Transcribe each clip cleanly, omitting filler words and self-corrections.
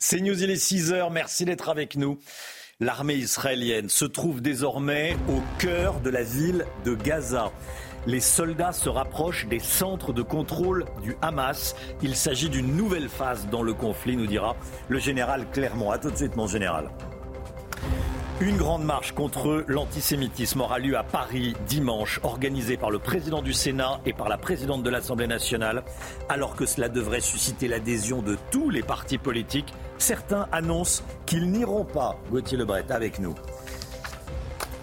C'est News, il est 6h, merci d'être avec nous. L'armée israélienne se trouve désormais au cœur de la ville de Gaza. Les soldats se rapprochent des centres de contrôle du Hamas. Il s'agit d'une nouvelle phase dans le conflit, nous dira le général Clermont. A tout de suite, mon général. Une grande marche contre l'antisémitisme aura lieu à Paris dimanche, organisée par le président du Sénat et par la présidente de l'Assemblée nationale. Alors que cela devrait susciter l'adhésion de tous les partis politiques, certains annoncent qu'ils n'iront pas. Gauthier Lebret avec nous.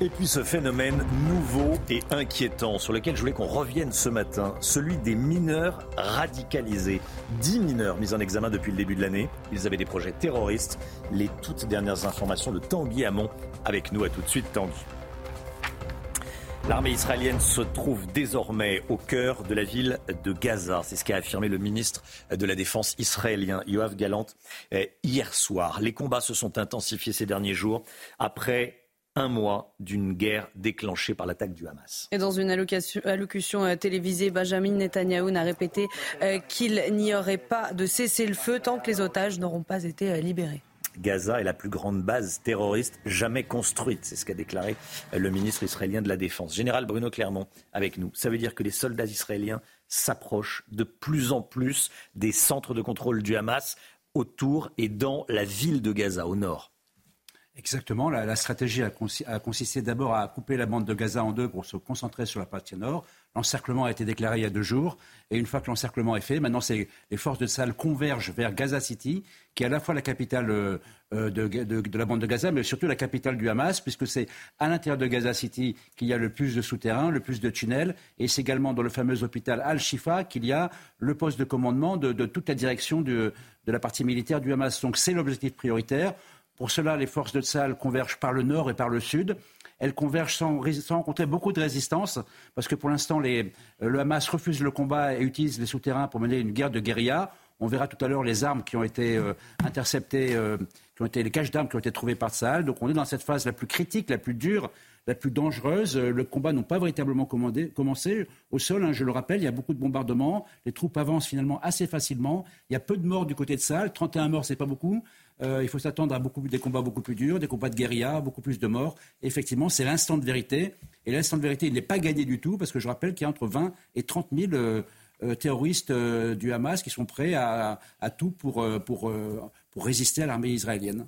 Et puis ce phénomène nouveau et inquiétant sur lequel je voulais qu'on revienne ce matin, celui des mineurs radicalisés. 10 mineurs mis en examen depuis le début de l'année. Ils avaient des projets terroristes. Les toutes dernières informations de Tanguy Hamon avec nous. À tout de suite, Tanguy. L'armée israélienne se trouve désormais au cœur de la ville de Gaza. C'est ce qu'a affirmé le ministre de la Défense israélien, Yoav Gallant, hier soir. Les combats se sont intensifiés ces derniers jours après un mois d'une guerre déclenchée par l'attaque du Hamas. Et dans une allocution télévisée, Benjamin Netanyahou n'a répété qu'il n'y aurait pas de cessez-le-feu tant que les otages n'auront pas été libérés. Gaza est la plus grande base terroriste jamais construite, c'est ce qu'a déclaré le ministre israélien de la Défense. Général Bruno Clermont avec nous. Ça veut dire que les soldats israéliens s'approchent de plus en plus des centres de contrôle du Hamas autour et dans la ville de Gaza, au nord. Exactement. La stratégie a consisté d'abord à couper la bande de Gaza en deux pour se concentrer sur la partie nord. L'encerclement a été déclaré il y a 2 jours. Et une fois que l'encerclement est fait, maintenant les forces de Tsahal convergent vers Gaza City, qui est à la fois la capitale de la bande de Gaza, mais surtout la capitale du Hamas, puisque c'est à l'intérieur de Gaza City qu'il y a le plus de souterrains, le plus de tunnels. Et c'est également dans le fameux hôpital Al-Shifa qu'il y a le poste de commandement de toute la direction de la partie militaire du Hamas. Donc c'est l'objectif prioritaire. Pour cela, les forces de Tsahal convergent par le nord et par le sud. Elles convergent sans rencontrer beaucoup de résistance, parce que pour l'instant, le Hamas refuse le combat et utilise les souterrains pour mener une guerre de guérilla. On verra tout à l'heure les armes qui ont été interceptées, les caches d'armes qui ont été trouvées par Tsahal. Donc on est dans cette phase la plus critique, la plus dure, la plus dangereuse. Le combat n'a pas véritablement commencé au sol. Je le rappelle, il y a beaucoup de bombardements. Les troupes avancent finalement assez facilement. Il y a peu de morts du côté de Tsahal. 31 morts, c'est pas beaucoup. Il faut s'attendre à des combats beaucoup plus durs, des combats de guérilla, beaucoup plus de morts. Et effectivement, c'est l'instant de vérité. Et l'instant de vérité, il n'est pas gagné du tout, parce que je rappelle qu'il y a entre 20 et 30 000 terroristes du Hamas qui sont prêts à tout pour résister à l'armée israélienne.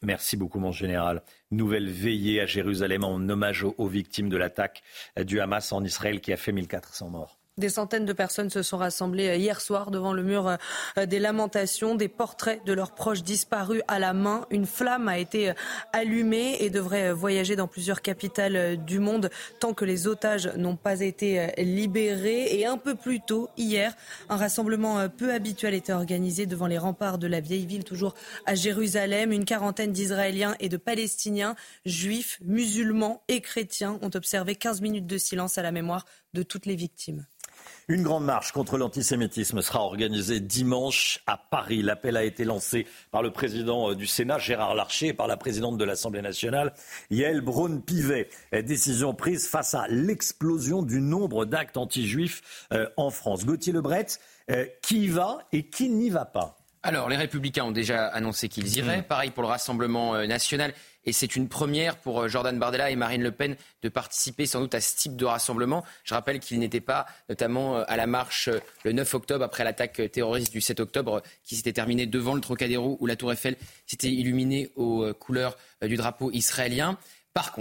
Merci beaucoup, mon général. Nouvelle veillée à Jérusalem en hommage aux victimes de l'attaque du Hamas en Israël qui a fait 1400 morts. Des centaines de personnes se sont rassemblées hier soir devant le mur des Lamentations, des portraits de leurs proches disparus à la main. Une flamme a été allumée et devrait voyager dans plusieurs capitales du monde tant que les otages n'ont pas été libérés. Et un peu plus tôt, hier, un rassemblement peu habituel était organisé devant les remparts de la vieille ville, toujours à Jérusalem. Une quarantaine d'Israéliens et de Palestiniens, juifs, musulmans et chrétiens ont observé 15 minutes de silence à la mémoire de toutes les victimes. Une grande marche contre l'antisémitisme sera organisée dimanche à Paris. L'appel a été lancé par le président du Sénat, Gérard Larcher, et par la présidente de l'Assemblée nationale, Yael Braun-Pivet. Décision prise face à l'explosion du nombre d'actes anti-juifs en France. Gauthier Lebret, qui y va et qui n'y va pas ? Alors, les Républicains ont déjà annoncé qu'ils iraient. Pareil pour le Rassemblement national. Et c'est une première pour Jordan Bardella et Marine Le Pen de participer sans doute à ce type de rassemblement. Je rappelle qu'ils n'étaient pas notamment à la marche le 9 octobre après l'attaque terroriste du 7 octobre qui s'était terminée devant le Trocadéro où la Tour Eiffel s'était illuminée aux couleurs du drapeau israélien. Par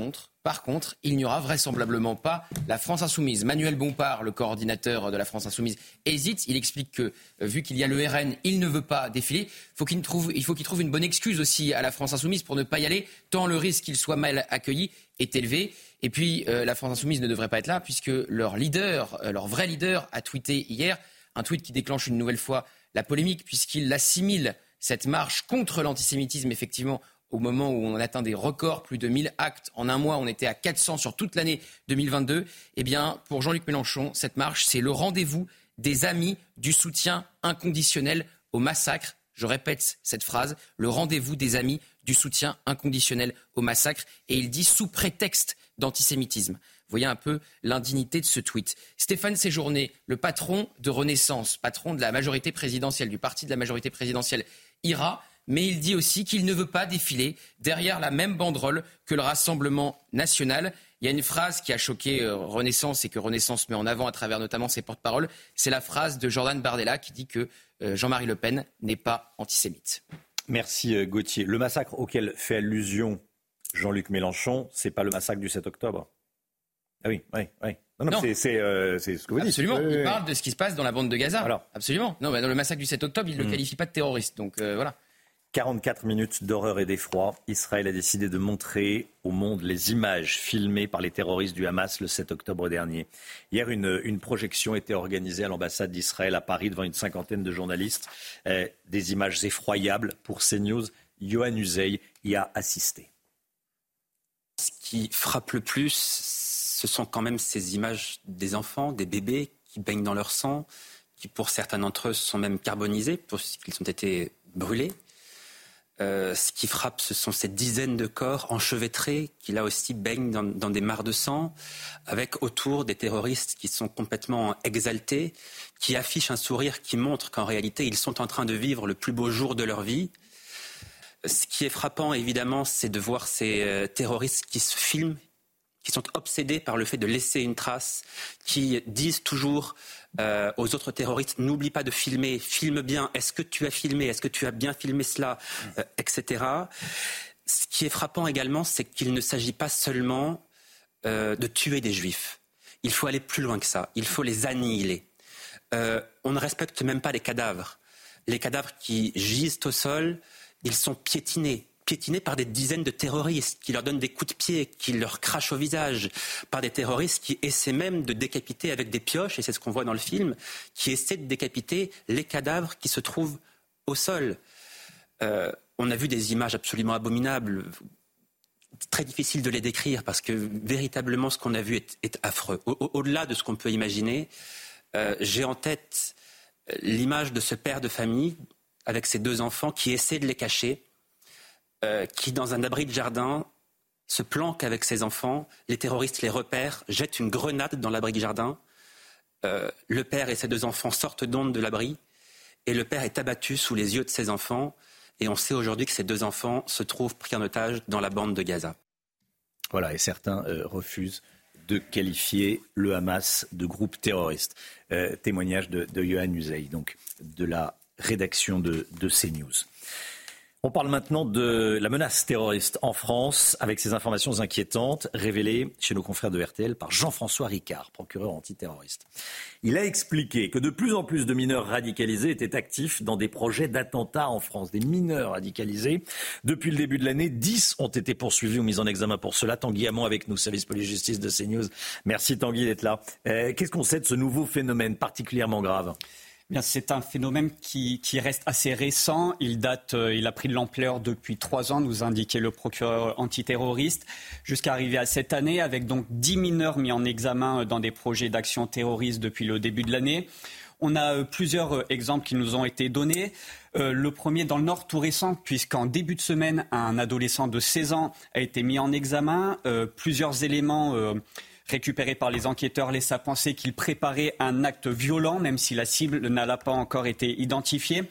contre, il n'y aura vraisemblablement pas la France Insoumise. Manuel Bompard, le coordinateur de la France Insoumise, hésite. Il explique que, vu qu'il y a le RN, il ne veut pas défiler. Il faut qu'il trouve une bonne excuse aussi à la France Insoumise pour ne pas y aller, tant le risque qu'il soit mal accueilli est élevé. Et puis, la France Insoumise ne devrait pas être là, puisque leur vrai leader a tweeté hier Un tweet qui déclenche une nouvelle fois la polémique, puisqu'il assimile cette marche contre l'antisémitisme, effectivement, au moment où on atteint des records, plus de 1000 actes en un mois, on était à 400 sur toute l'année 2022. Eh bien, pour Jean-Luc Mélenchon, cette marche, c'est le rendez-vous des amis du soutien inconditionnel au massacre. Je répète cette phrase, le rendez-vous des amis du soutien inconditionnel au massacre. Et il dit sous prétexte d'antisémitisme. Voyez un peu l'indignité de ce tweet. Stéphane Séjourné, le patron de Renaissance, patron de la majorité présidentielle, du parti de la majorité présidentielle, ira, mais il dit aussi qu'il ne veut pas défiler derrière la même banderole que le Rassemblement national. Il y a une phrase qui a choqué Renaissance et que Renaissance met en avant à travers notamment ses porte-paroles. C'est la phrase de Jordan Bardella qui dit que Jean-Marie Le Pen n'est pas antisémite. Merci Gauthier. Le massacre auquel fait allusion Jean-Luc Mélenchon, c'est pas le massacre du 7 octobre. Ah oui. Non. C'est ce que vous dites. Absolument. Il parle de ce qui se passe dans la bande de Gaza. Alors. Absolument. Non, mais dans le massacre du 7 octobre, il ne le qualifie pas de terroriste. Donc voilà. 44 minutes d'horreur et d'effroi. Israël a décidé de montrer au monde les images filmées par les terroristes du Hamas le 7 octobre dernier. Hier, une projection était organisée à l'ambassade d'Israël à Paris devant une cinquantaine de journalistes. Des images effroyables pour CNews. Yohann Uzey y a assisté. Ce qui frappe le plus, ce sont quand même ces images des enfants, des bébés qui baignent dans leur sang, qui pour certains d'entre eux sont même carbonisés, puisqu'ils ont été brûlés. Ce qui frappe, ce sont ces dizaines de corps enchevêtrés qui, là aussi, baignent dans des mares de sang, avec autour des terroristes qui sont complètement exaltés, qui affichent un sourire qui montre qu'en réalité, ils sont en train de vivre le plus beau jour de leur vie. Ce qui est frappant, évidemment, c'est de voir ces terroristes qui se filment, qui sont obsédés par le fait de laisser une trace, qui disent toujours aux autres terroristes « N'oublie pas de filmer, filme bien, est-ce que tu as filmé, est-ce que tu as bien filmé cela ?» etc. Ce qui est frappant également, c'est qu'il ne s'agit pas seulement de tuer des juifs. Il faut aller plus loin que ça, il faut les annihiler. On ne respecte même pas les cadavres. Les cadavres qui gisent au sol, ils sont piétinés par des dizaines de terroristes qui leur donnent des coups de pied, qui leur crachent au visage, par des terroristes qui essaient même de décapiter avec des pioches, et c'est ce qu'on voit dans le film, qui essaient de décapiter les cadavres qui se trouvent au sol. On a vu des images absolument abominables, très difficiles de les décrire, parce que véritablement ce qu'on a vu est affreux. Au-delà de ce qu'on peut imaginer, j'ai en tête l'image de ce père de famille, avec ses deux enfants, qui essaient de les cacher, qui, dans un abri de jardin, se planque avec ses enfants. Les terroristes les repèrent, jettent une grenade dans l'abri de jardin. Le père et ses deux enfants sortent donc de l'abri. Et le père est abattu sous les yeux de ses enfants. Et on sait aujourd'hui que ces deux enfants se trouvent pris en otage dans la bande de Gaza. Voilà, et certains refusent de qualifier le Hamas de groupe terroriste. Témoignage de Yohann Uzey, donc de la rédaction de CNews. On parle maintenant de la menace terroriste en France, avec ces informations inquiétantes révélées chez nos confrères de RTL par Jean-François Ricard, procureur antiterroriste. Il a expliqué que de plus en plus de mineurs radicalisés étaient actifs dans des projets d'attentats en France. Des mineurs radicalisés. Depuis le début de l'année, 10 ont été poursuivis ou mis en examen pour cela. Tanguy Hamon avec nous, service police-justice de CNews. Merci Tanguy d'être là. Qu'est-ce qu'on sait de ce nouveau phénomène particulièrement grave ? Bien, c'est un phénomène qui reste assez récent. Il a pris de l'ampleur depuis 3 ans, nous indiquait le procureur antiterroriste, jusqu'à arriver à cette année, avec donc 10 mineurs mis en examen dans des projets d'action terroriste depuis le début de l'année. On a plusieurs exemples qui nous ont été donnés. Le premier dans le Nord, tout récent, puisqu'en début de semaine, un adolescent de 16 ans a été mis en examen. Plusieurs éléments récupéré par les enquêteurs laisse à penser qu'il préparait un acte violent, même si la cible n'a pas encore été identifiée.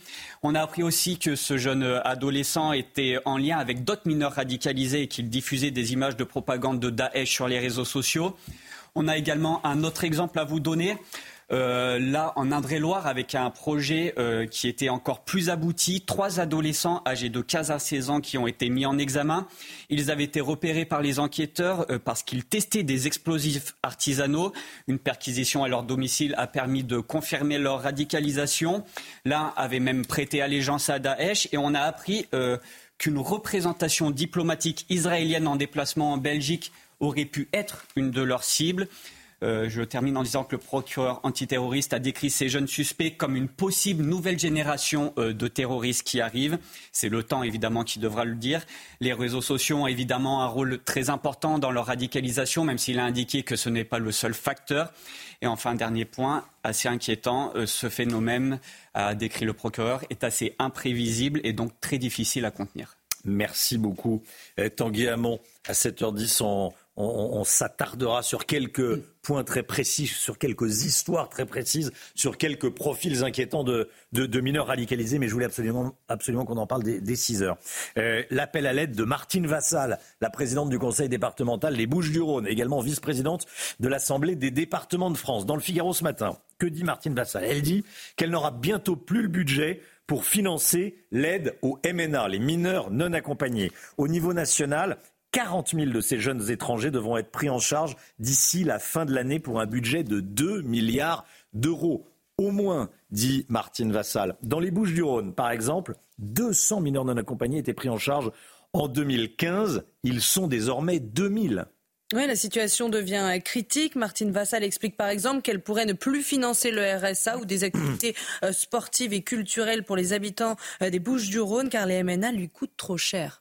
On a appris aussi que ce jeune adolescent était en lien avec d'autres mineurs radicalisés et qu'il diffusait des images de propagande de Daesh sur les réseaux sociaux. On a également un autre exemple à vous donner. Là, en Indre-et-Loire, avec un projet qui était encore plus abouti, 3 adolescents âgés de 15 à 16 ans qui ont été mis en examen. Ils avaient été repérés par les enquêteurs parce qu'ils testaient des explosifs artisanaux. Une perquisition à leur domicile a permis de confirmer leur radicalisation. L'un avait même prêté allégeance à Daesh et on a appris qu'une représentation diplomatique israélienne en déplacement en Belgique aurait pu être une de leurs cibles. Je termine en disant que le procureur antiterroriste a décrit ces jeunes suspects comme une possible nouvelle génération de terroristes qui arrivent. C'est le temps, évidemment, qui devra le dire. Les réseaux sociaux ont évidemment un rôle très important dans leur radicalisation, même s'il a indiqué que ce n'est pas le seul facteur. Et enfin, dernier point, assez inquiétant, ce phénomène, a décrit le procureur, est assez imprévisible et donc très difficile à contenir. Merci beaucoup. Tanguy Hamon, à 7h10, on s'attardera sur quelques points très précis, sur quelques histoires très précises, sur quelques profils inquiétants de mineurs radicalisés, mais je voulais absolument qu'on en parle dès 6h. L'appel à l'aide de Martine Vassal, la présidente du conseil départemental des Bouches-du-Rhône, également vice-présidente de l'Assemblée des départements de France. Dans le Figaro ce matin, que dit Martine Vassal ? Elle dit qu'elle n'aura bientôt plus le budget pour financer l'aide aux MNA, les mineurs non accompagnés. Au niveau national, 40 000 de ces jeunes étrangers devront être pris en charge d'ici la fin de l'année pour un budget de 2 milliards d'euros. Au moins, dit Martine Vassal. Dans les Bouches-du-Rhône, par exemple, 200 mineurs non accompagnés étaient pris en charge en 2015. Ils sont désormais 2000. Oui, la situation devient critique. Martine Vassal explique par exemple qu'elle pourrait ne plus financer le RSA ou des activités sportives et culturelles pour les habitants des Bouches-du-Rhône car les MNA lui coûtent trop cher.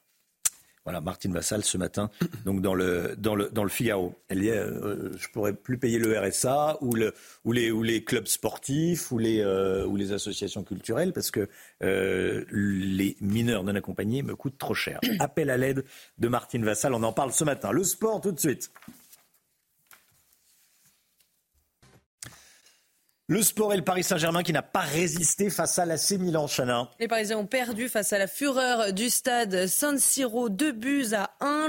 Voilà, Martine Vassal ce matin, donc dans le Figaro. Elle dit je pourrais plus payer le RSA ou les clubs sportifs ou les associations culturelles parce que les mineurs non accompagnés me coûtent trop cher. Appel à l'aide de Martine Vassal, on en parle ce matin. Le sport tout de suite. Le sport et le Paris Saint-Germain qui n'a pas résisté face à l'AC Milan, Chana. Les Parisiens ont perdu face à la fureur du stade San Siro, 2-1.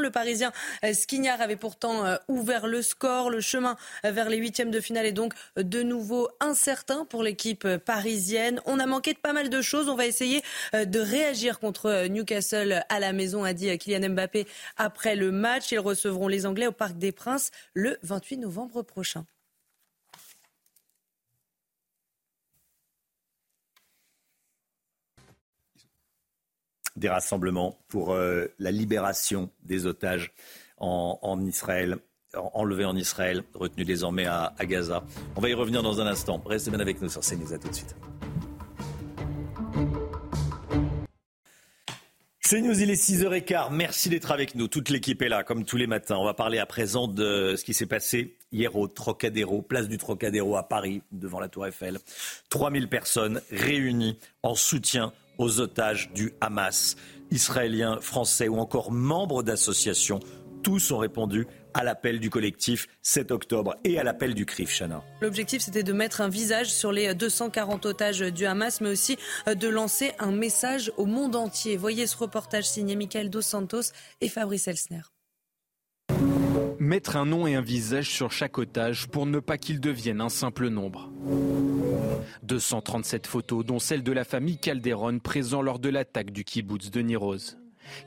Le Parisien Skriniar avait pourtant ouvert le score. Le chemin vers les huitièmes de finale est donc de nouveau incertain pour l'équipe parisienne. On a manqué de pas mal de choses. On va essayer de réagir contre Newcastle à la maison, a dit Kylian Mbappé après le match. Ils recevront les Anglais au Parc des Princes le 28 novembre prochain. Des rassemblements pour la libération des otages en Israël, enlevés en Israël, retenus désormais à Gaza. On va y revenir dans un instant. Restez bien avec nous sur CNews. À tout de suite. CNews, il est 6h15. Merci d'être avec nous. Toute l'équipe est là, comme tous les matins. On va parler à présent de ce qui s'est passé hier au Trocadéro, place du Trocadéro à Paris, devant la Tour Eiffel. 3000 personnes réunies en soutien aux otages du Hamas, israéliens, français ou encore membres d'associations. Tous ont répondu à l'appel du collectif 7 octobre et à l'appel du CRIF, Chana. L'objectif, c'était de mettre un visage sur les 240 otages du Hamas, mais aussi de lancer un message au monde entier. Voyez ce reportage signé Michael Dos Santos et Fabrice Elsner. Mettre un nom et un visage sur chaque otage pour ne pas qu'il devienne un simple nombre. 237 photos, dont celle de la famille Calderon, présent lors de l'attaque du kibboutz de Niroz.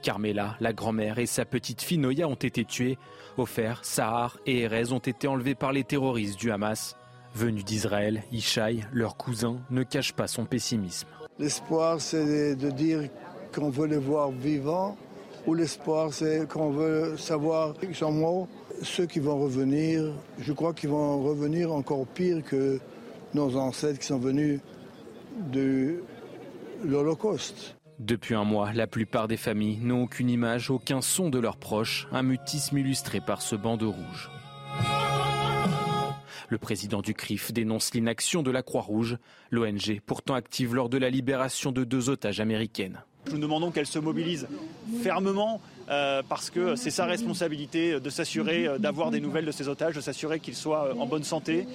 Carmela, la grand-mère et sa petite-fille Noya ont été tuées. Ofer, Sahar et Erez ont été enlevés par les terroristes du Hamas. Venus d'Israël, Ishaï, leur cousin, ne cache pas son pessimisme. L'espoir, c'est de dire qu'on veut les voir vivants, ou l'espoir, c'est qu'on veut savoir qu'ils sont morts. Ceux qui vont revenir, je crois qu'ils vont revenir encore pire que nos ancêtres qui sont venus de l'Holocauste. Depuis un mois, la plupart des familles n'ont aucune image, aucun son de leurs proches, un mutisme illustré par ce bandeau rouge. Le président du CRIF dénonce l'inaction de la Croix-Rouge, l'ONG pourtant active lors de la libération de 2 otages américaines. Nous demandons qu'elle se mobilise fermement parce que c'est sa responsabilité de s'assurer d'avoir des nouvelles de ces otages, de s'assurer qu'ils soient en bonne santé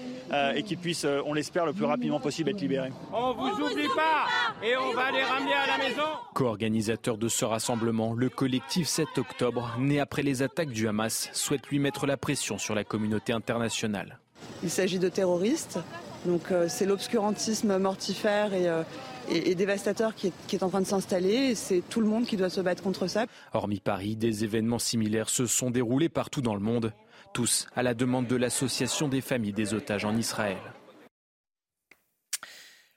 et qu'ils puissent, on l'espère, le plus rapidement possible être libérés. On vous oublie pas et on va les ramener à la maison. Co-organisateur de ce rassemblement, le collectif 7 octobre, né après les attaques du Hamas, souhaite lui mettre la pression sur la communauté internationale. Il s'agit de terroristes, donc c'est l'obscurantisme mortifère et dévastateur qui est en train de s'installer. Et c'est tout le monde qui doit se battre contre ça. Hormis Paris, des événements similaires se sont déroulés partout dans le monde, tous à la demande de l'association des familles des otages en Israël.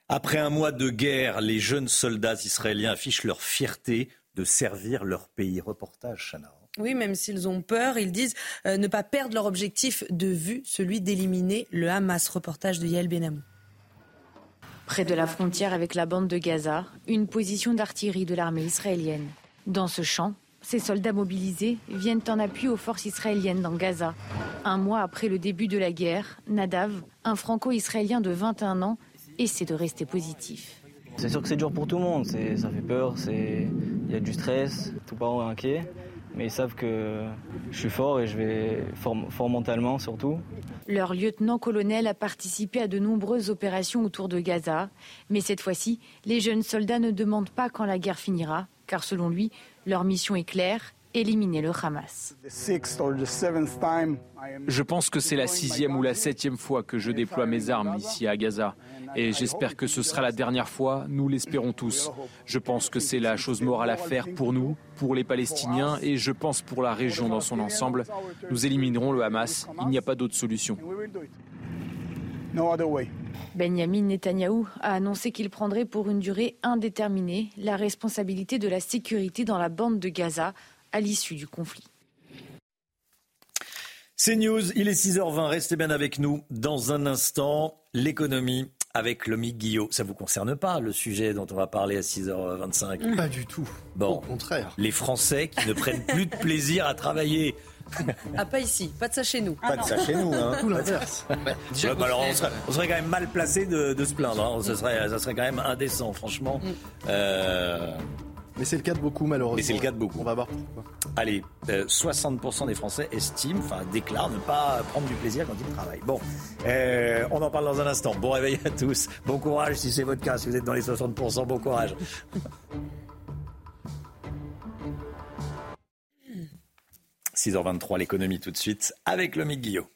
Après un mois de guerre, les jeunes soldats israéliens affichent leur fierté de servir leur pays. Reportage, Chana. Oui, même s'ils ont peur, ils disent ne pas perdre leur objectif de vue, celui d'éliminer le Hamas. Reportage de Yael Benamou. Près de la frontière avec la bande de Gaza, une position d'artillerie de l'armée israélienne. Dans ce champ, ces soldats mobilisés viennent en appui aux forces israéliennes dans Gaza. Un mois après le début de la guerre, Nadav, un franco-israélien de 21 ans, essaie de rester positif. C'est sûr que c'est dur pour tout le monde, ça fait peur, il y a du stress, tous parents sont inquiets. Mais ils savent que je suis fort et je vais fort mentalement surtout. Leur lieutenant-colonel a participé à de nombreuses opérations autour de Gaza. Mais cette fois-ci, les jeunes soldats ne demandent pas quand la guerre finira. Car selon lui, leur mission est claire, éliminer le Hamas. Je pense que c'est la 6e ou la 7e fois que je déploie mes armes ici à Gaza. Et j'espère que ce sera la dernière fois, nous l'espérons tous. Je pense que c'est la chose morale à faire pour nous, pour les Palestiniens et je pense pour la région dans son ensemble. Nous éliminerons le Hamas, il n'y a pas d'autre solution. Benyamin Netanyahou a annoncé qu'il prendrait pour une durée indéterminée la responsabilité de la sécurité dans la bande de Gaza à l'issue du conflit. C'est News, il est 6h20, restez bien avec nous. Dans un instant, l'économie avec Lomi Guillot. Ça ne vous concerne pas, le sujet dont on va parler à 6h25 ? Pas du tout, bon, au contraire. Les Français qui ne prennent plus de plaisir à travailler. Ah, pas ici, pas de ça chez nous. Pas de ça chez nous, hein. Tout l'inverse. Ouais, bah alors on serait quand même mal placé de se plaindre, hein. Ça serait quand même indécent, franchement. Mais c'est le cas de beaucoup, malheureusement. Mais c'est le cas de beaucoup. On va voir pourquoi. Allez, 60% des Français estiment, enfin déclarent ne pas prendre du plaisir quand ils travaillent. Bon, on en parle dans un instant. Bon réveil à tous. Bon courage si c'est votre cas, si vous êtes dans les 60%, bon courage. Mmh. 6h23, l'économie tout de suite avec Lomi Guillot.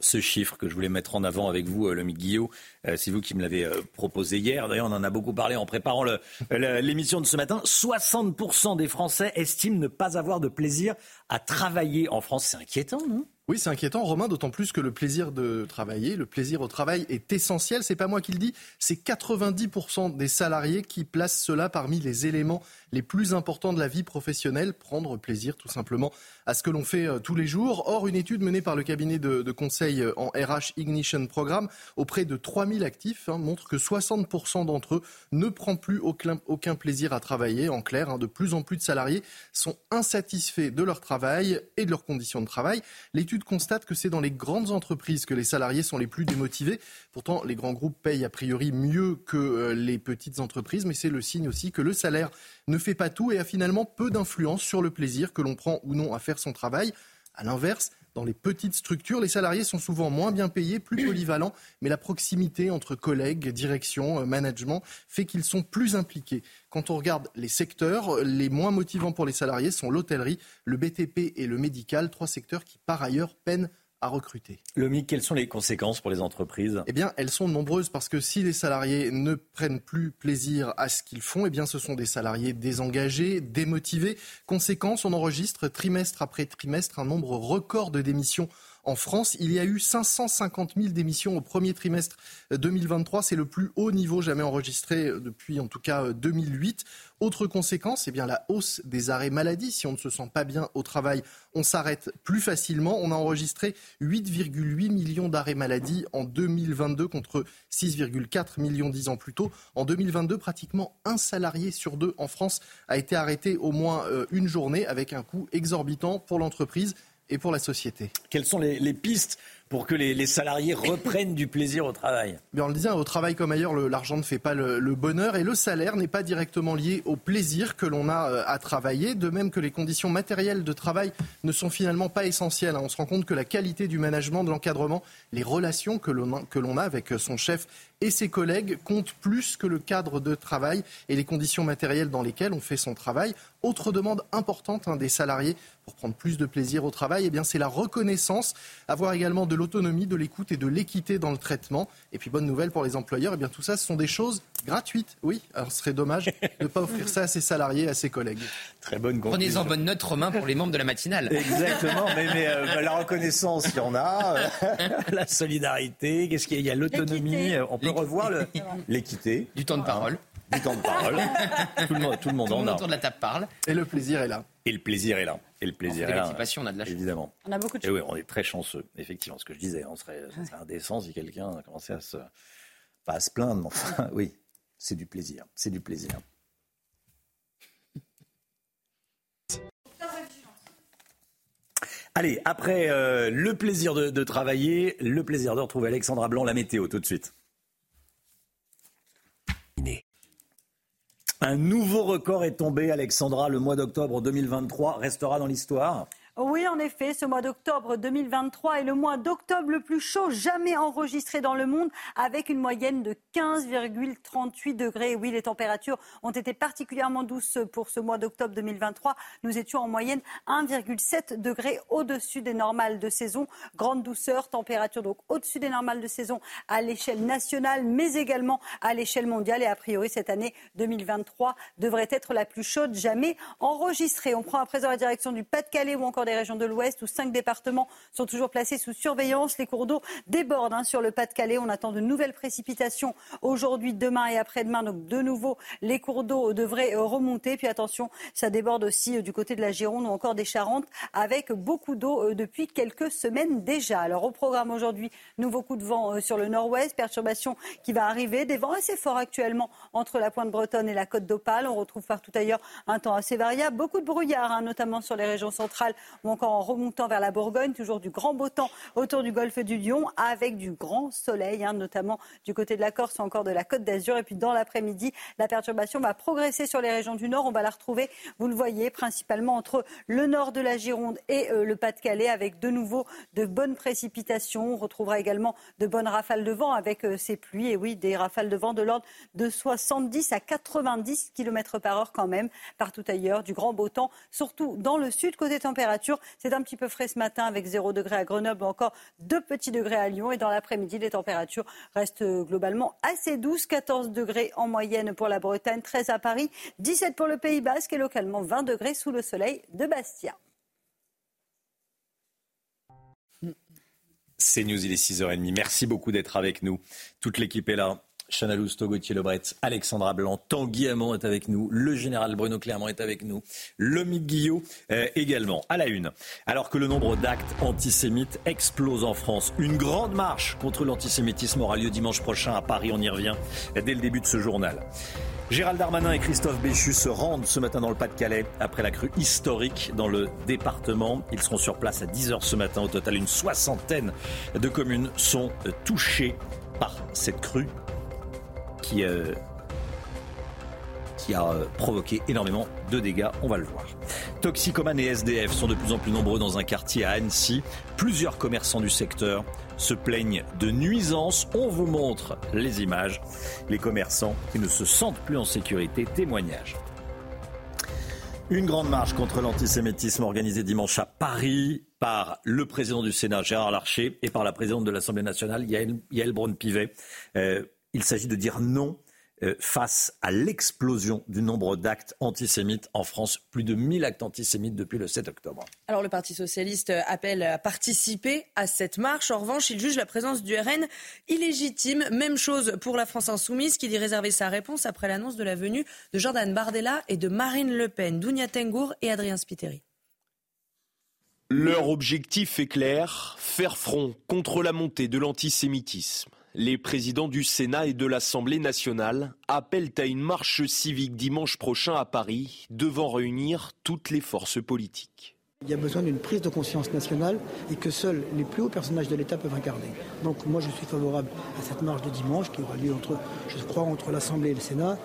Ce chiffre que je voulais mettre en avant avec vous, Lomi Guillot, c'est vous qui me l'avez proposé hier. D'ailleurs, on en a beaucoup parlé en préparant l'émission de ce matin. 60% des Français estiment ne pas avoir de plaisir à travailler en France. C'est inquiétant, non ? Oui, c'est inquiétant, Romain, d'autant plus que le plaisir de travailler, le plaisir au travail est essentiel. C'est pas moi qui le dis, c'est 90% des salariés qui placent cela parmi les éléments les plus importants de la vie professionnelle. Prendre plaisir, tout simplement, à ce que l'on fait tous les jours. Or, une étude menée par le cabinet de conseil en RH Ignition Programme auprès de 3000 actifs montre que 60% d'entre eux ne prennent plus aucun plaisir à travailler. En clair, de plus en plus de salariés sont insatisfaits de leur travail et de leurs conditions de travail. L'étude constate que c'est dans les grandes entreprises que les salariés sont les plus démotivés. Pourtant, les grands groupes payent a priori mieux que les petites entreprises, mais c'est le signe aussi que le salaire ne fait pas tout et a finalement peu d'influence sur le plaisir que l'on prend ou non à faire son travail. À l'inverse, dans les petites structures, les salariés sont souvent moins bien payés, plus polyvalents, mais la proximité entre collègues, direction, management fait qu'ils sont plus impliqués. Quand on regarde les secteurs, les moins motivants pour les salariés sont l'hôtellerie, le BTP et le médical, 3 secteurs qui par ailleurs peinent à recruter. Lomi, quelles sont les conséquences pour les entreprises ? Eh bien, elles sont nombreuses parce que si les salariés ne prennent plus plaisir à ce qu'ils font, eh bien, ce sont des salariés désengagés, démotivés. Conséquence, on enregistre trimestre après trimestre un nombre record de démissions. En France, il y a eu 550 000 démissions au premier trimestre 2023. C'est le plus haut niveau jamais enregistré depuis, en tout cas, 2008. Autre conséquence, eh bien, la hausse des arrêts maladie. Si on ne se sent pas bien au travail, on s'arrête plus facilement. On a enregistré 8,8 millions d'arrêts maladie en 2022 contre 6,4 millions 10 ans plus tôt. En 2022, pratiquement un salarié sur 2 en France a été arrêté au moins une journée avec un coût exorbitant pour l'entreprise et pour la société. Quelles sont les pistes pour que les salariés reprennent du plaisir au travail ? Mais on le disait, au travail comme ailleurs, l'argent ne fait pas le bonheur et le salaire n'est pas directement lié au plaisir que l'on a à travailler, de même que les conditions matérielles de travail ne sont finalement pas essentielles. On se rend compte que la qualité du management, de l'encadrement, les relations que l'on a avec son chef et ses collègues comptent plus que le cadre de travail et les conditions matérielles dans lesquelles on fait son travail. Autre demande importante des salariés pour prendre plus de plaisir au travail, eh bien, c'est la reconnaissance, avoir également de l'autonomie, de l'écoute et de l'équité dans le traitement. Et puis bonne nouvelle pour les employeurs, eh bien, tout ça ce sont des choses gratuites. Oui, alors ce serait dommage de ne pas offrir ça à ses salariés, à ses collègues. Très bonne conclusion. Prenez-en bonne note, Romain, pour les membres de la matinale. Exactement, mais la reconnaissance, il y en a, la solidarité, qu'est-ce qu'il y a l'autonomie, on peut revoir l'équité. Du temps de parole. Du temps de parole. Tout le monde en a. Autour de la table parle. Et le plaisir est là. Et le plaisir est là. On a de la chance. Évidemment. On a beaucoup de chance. Et oui, on est très chanceux, effectivement. Ce que je disais, ça serait indécent si quelqu'un commençait à se plaindre. Mais enfin, oui, c'est du plaisir. Allez, après le plaisir de travailler, le plaisir de retrouver Alexandra Blanc, la météo, tout de suite. Un nouveau record est tombé, Alexandra. Le mois d'octobre 2023 restera dans l'histoire. Oui, en effet, ce mois d'octobre 2023 est le mois d'octobre le plus chaud jamais enregistré dans le monde, avec une moyenne de 15,38 degrés. Oui, les températures ont été particulièrement douces pour ce mois d'octobre 2023. Nous étions en moyenne 1,7 degrés au-dessus des normales de saison. Grande douceur, température donc au-dessus des normales de saison à l'échelle nationale, mais également à l'échelle mondiale. Et a priori, cette année 2023 devrait être la plus chaude jamais enregistrée. On prend à présent la direction du Pas-de-Calais ou encore des régions de l'Ouest où 5 départements sont toujours placés sous surveillance. Les cours d'eau débordent sur le Pas-de-Calais. On attend de nouvelles précipitations aujourd'hui, demain et après-demain. Donc de nouveau, les cours d'eau devraient remonter. Puis attention, ça déborde aussi du côté de la Gironde ou encore des Charentes avec beaucoup d'eau depuis quelques semaines déjà. Alors au programme aujourd'hui, nouveau coup de vent sur le nord-ouest, perturbation qui va arriver. Des vents assez forts actuellement entre la pointe bretonne et la côte d'Opale. On retrouve partout ailleurs un temps assez variable. Beaucoup de brouillard, notamment sur les régions centrales ou encore en remontant vers la Bourgogne, toujours du grand beau temps autour du golfe du Lion avec du grand soleil, notamment du côté de la Corse ou encore de la Côte d'Azur. Et puis dans l'après-midi, la perturbation va progresser sur les régions du Nord. On va la retrouver, vous le voyez, principalement entre le nord de la Gironde et le Pas-de-Calais avec de nouveau de bonnes précipitations. On retrouvera également de bonnes rafales de vent avec ces pluies. Et oui, des rafales de vent de l'ordre de 70 à 90 km/h quand même. Partout ailleurs, du grand beau temps, surtout dans le sud. Côté température, c'est un petit peu frais ce matin avec 0 degré à Grenoble, encore 2 petits degrés à Lyon. Et dans l'après-midi, les températures restent globalement assez douces. 14 degrés en moyenne pour la Bretagne, 13 à Paris, 17 pour le Pays Basque et localement 20 degrés sous le soleil de Bastia. C'est News, il est 6h30. Merci beaucoup d'être avec nous. Toute l'équipe est là. Chana Lousteau, Gauthier Lebret, Alexandra Blanc, Tanguy Hamon est avec nous, le général Bruno Clermont est avec nous, Lomique Guillot également. À la une, alors que le nombre d'actes antisémites explose en France, une grande marche contre l'antisémitisme aura lieu dimanche prochain à Paris, on y revient dès le début de ce journal. Gérald Darmanin et Christophe Béchu se rendent ce matin dans le Pas-de-Calais après la crue historique dans le département. Ils seront sur place à 10h ce matin. Au total, une soixantaine de communes sont touchées par cette crue qui a provoqué énormément de dégâts, on va le voir. Toxicomanes et SDF sont de plus en plus nombreux dans un quartier à Annecy. Plusieurs commerçants du secteur se plaignent de nuisances. On vous montre les images. Les commerçants qui ne se sentent plus en sécurité, témoignage. Une grande marche contre l'antisémitisme organisée dimanche à Paris par le président du Sénat, Gérard Larcher, et par la présidente de l'Assemblée nationale, Yael Braun-Pivet. Il s'agit de dire non face à l'explosion du nombre d'actes antisémites en France. Plus de 1000 actes antisémites depuis le 7 octobre. Alors le Parti socialiste appelle à participer à cette marche. En revanche, il juge la présence du RN illégitime. Même chose pour la France insoumise qui dit réserver sa réponse après l'annonce de la venue de Jordan Bardella et de Marine Le Pen, Dounia Tengour et Adrien Spiteri. Leur objectif est clair, faire front contre la montée de l'antisémitisme. Les présidents du Sénat et de l'Assemblée nationale appellent à une marche civique dimanche prochain à Paris, devant réunir toutes les forces politiques. Il y a besoin d'une prise de conscience nationale et que seuls les plus hauts personnages de l'État peuvent incarner. Donc moi je suis favorable à cette marche de dimanche qui aura lieu entre l'Assemblée et le Sénat,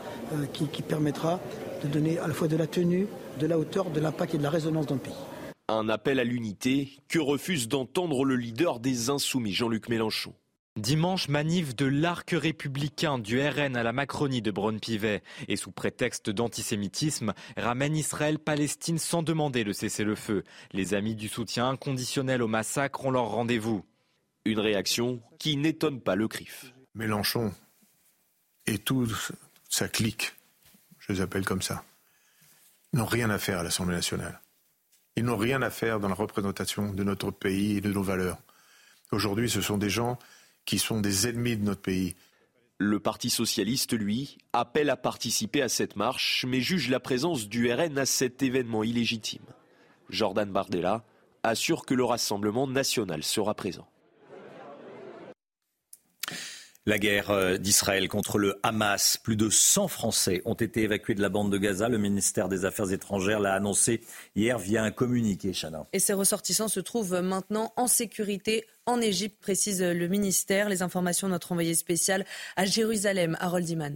qui permettra de donner à la fois de la tenue, de la hauteur, de l'impact et de la résonance dans le pays. Un appel à l'unité que refuse d'entendre le leader des Insoumis, Jean-Luc Mélenchon. Dimanche, manif de l'arc républicain du RN à la Macronie de Braun-Pivet et sous prétexte d'antisémitisme, ramène Israël-Palestine sans demander le cessez-le-feu. Les amis du soutien inconditionnel au massacre ont leur rendez-vous. Une réaction qui n'étonne pas le CRIF. Mélenchon et toute sa clique, je les appelle comme ça, n'ont rien à faire à l'Assemblée nationale. Ils n'ont rien à faire dans la représentation de notre pays et de nos valeurs. Aujourd'hui, ce sont des gens qui sont des ennemis de notre pays. Le Parti socialiste, lui, appelle à participer à cette marche, mais juge la présence du RN à cet événement illégitime. Jordan Bardella assure que le Rassemblement national sera présent. La guerre d'Israël contre le Hamas. Plus de 100 Français ont été évacués de la bande de Gaza. Le ministère des Affaires étrangères l'a annoncé hier via un communiqué, Chana. Et ces ressortissants se trouvent maintenant en sécurité en Égypte, précise le ministère. Les informations de notre envoyé spécial à Jérusalem, Harold Iman.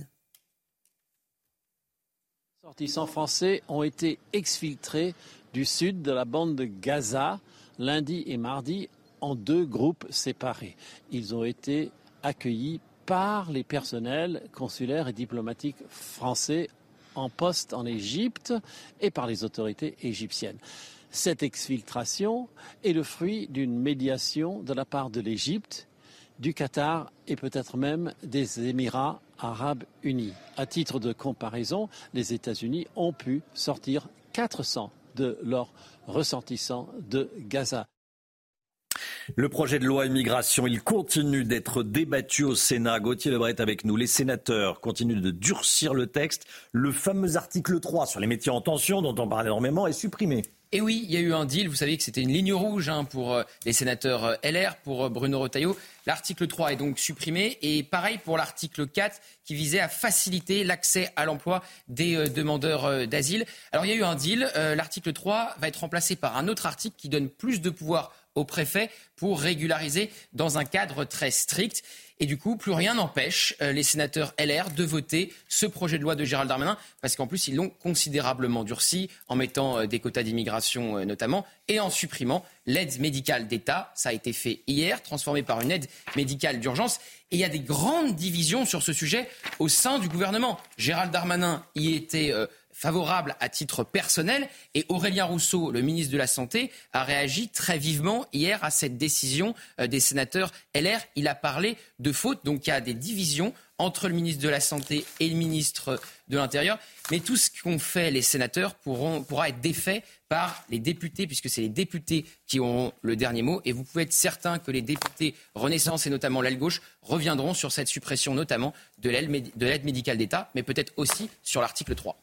Les ressortissants français ont été exfiltrés du sud de la bande de Gaza lundi et mardi en deux groupes séparés. Ils ont été accueillis par les personnels consulaires et diplomatiques français en poste en Égypte et par les autorités égyptiennes. Cette exfiltration est le fruit d'une médiation de la part de l'Égypte, du Qatar et peut-être même des Émirats arabes unis. À titre de comparaison, les États-Unis ont pu sortir 400 de leurs ressortissants de Gaza. Le projet de loi immigration, il continue d'être débattu au Sénat. Gauthier Lebret est avec nous. Les sénateurs continuent de durcir le texte. Le fameux article 3 sur les métiers en tension, dont on parle énormément, est supprimé. Et oui, il y a eu un deal. Vous savez que c'était une ligne rouge pour les sénateurs LR, pour Bruno Retailleau. L'article 3 est donc supprimé. Et pareil pour l'article 4 qui visait à faciliter l'accès à l'emploi des demandeurs d'asile. Alors il y a eu un deal. L'article 3 va être remplacé par un autre article qui donne plus de pouvoir au préfet pour régulariser dans un cadre très strict. Et du coup, plus rien n'empêche les sénateurs LR de voter ce projet de loi de Gérald Darmanin, parce qu'en plus, ils l'ont considérablement durci en mettant des quotas d'immigration notamment et en supprimant l'aide médicale d'État. Ça a été fait hier, transformé par une aide médicale d'urgence. Et il y a des grandes divisions sur ce sujet au sein du gouvernement. Gérald Darmanin y était favorable à titre personnel et Aurélien Rousseau, le ministre de la Santé, a réagi très vivement hier à cette décision des sénateurs LR. Il a parlé de faute, donc il y a des divisions entre le ministre de la Santé et le ministre de l'Intérieur. Mais tout ce qu'ont fait les sénateurs pourra être défait par les députés, puisque c'est les députés qui auront le dernier mot. Et vous pouvez être certain que les députés Renaissance et notamment l'aile gauche reviendront sur cette suppression notamment de l'aide médicale d'État, mais peut-être aussi sur l'article 3.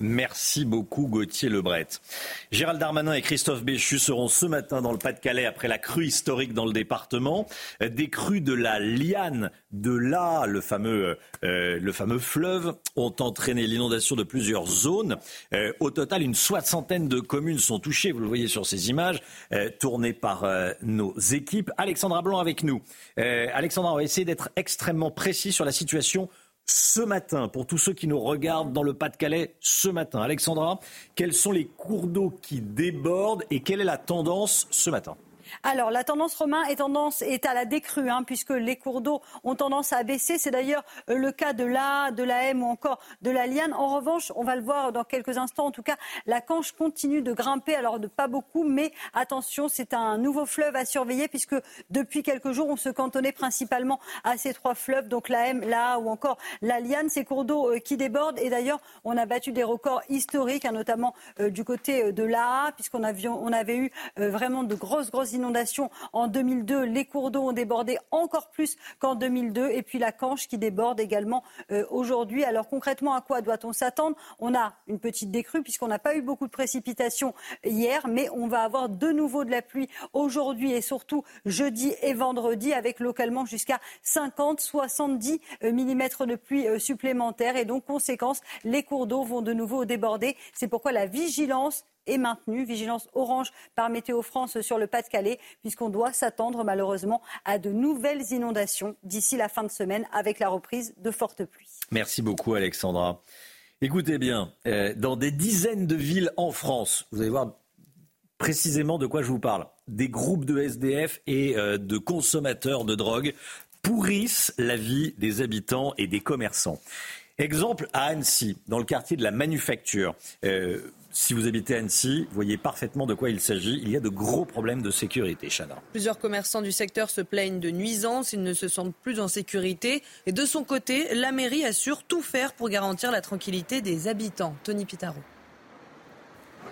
Merci beaucoup Gauthier Lebret. Gérald Darmanin et Christophe Béchu seront ce matin dans le Pas-de-Calais après la crue historique dans le département. Des crues de la Liane, de l'Aa, le fameux fleuve, ont entraîné l'inondation de plusieurs zones. Au total, une soixantaine de communes sont touchées, vous le voyez sur ces images, tournées par nos équipes. Alexandra Blanc avec nous. Alexandra, on va essayer d'être extrêmement précis sur la situation ce matin, pour tous ceux qui nous regardent dans le Pas-de-Calais ce matin. Alexandra, quels sont les cours d'eau qui débordent et quelle est la tendance ce matin ? Alors, la tendance, Romain, est à la décrue, puisque les cours d'eau ont tendance à baisser. C'est d'ailleurs le cas de l'Aa, de la M ou encore de la Liane. En revanche, on va le voir dans quelques instants, en tout cas, la Canche continue de grimper, alors de pas beaucoup, mais attention, c'est un nouveau fleuve à surveiller, puisque depuis quelques jours, on se cantonnait principalement à ces trois fleuves, donc la M, la A ou encore la Liane, ces cours d'eau qui débordent. Et d'ailleurs, on a battu des records historiques, notamment du côté de la A, puisqu'on avait eu vraiment de grosses inondations en 2002, les cours d'eau ont débordé encore plus qu'en 2002 et puis la Canche qui déborde également aujourd'hui. Alors concrètement, à quoi doit-on s'attendre ? On a une petite décrue puisqu'on n'a pas eu beaucoup de précipitations hier, mais on va avoir de nouveau de la pluie aujourd'hui et surtout jeudi et vendredi avec localement jusqu'à 50-70 mm de pluie supplémentaires et donc conséquence, les cours d'eau vont de nouveau déborder. C'est pourquoi la vigilance est maintenue, vigilance orange par Météo France sur le Pas-de-Calais, puisqu'on doit s'attendre malheureusement à de nouvelles inondations d'ici la fin de semaine avec la reprise de fortes pluies. Merci beaucoup Alexandra. Écoutez bien, dans des dizaines de villes en France, vous allez voir précisément de quoi je vous parle, des groupes de SDF et de consommateurs de drogue pourrissent la vie des habitants et des commerçants. Exemple à Annecy, dans le quartier de la Manufacture. Si vous habitez Annecy, vous voyez parfaitement de quoi il s'agit. Il y a de gros problèmes de sécurité, Chana. Plusieurs commerçants du secteur se plaignent de nuisances. Ils ne se sentent plus en sécurité. Et de son côté, la mairie assure tout faire pour garantir la tranquillité des habitants. Tony Pitaro.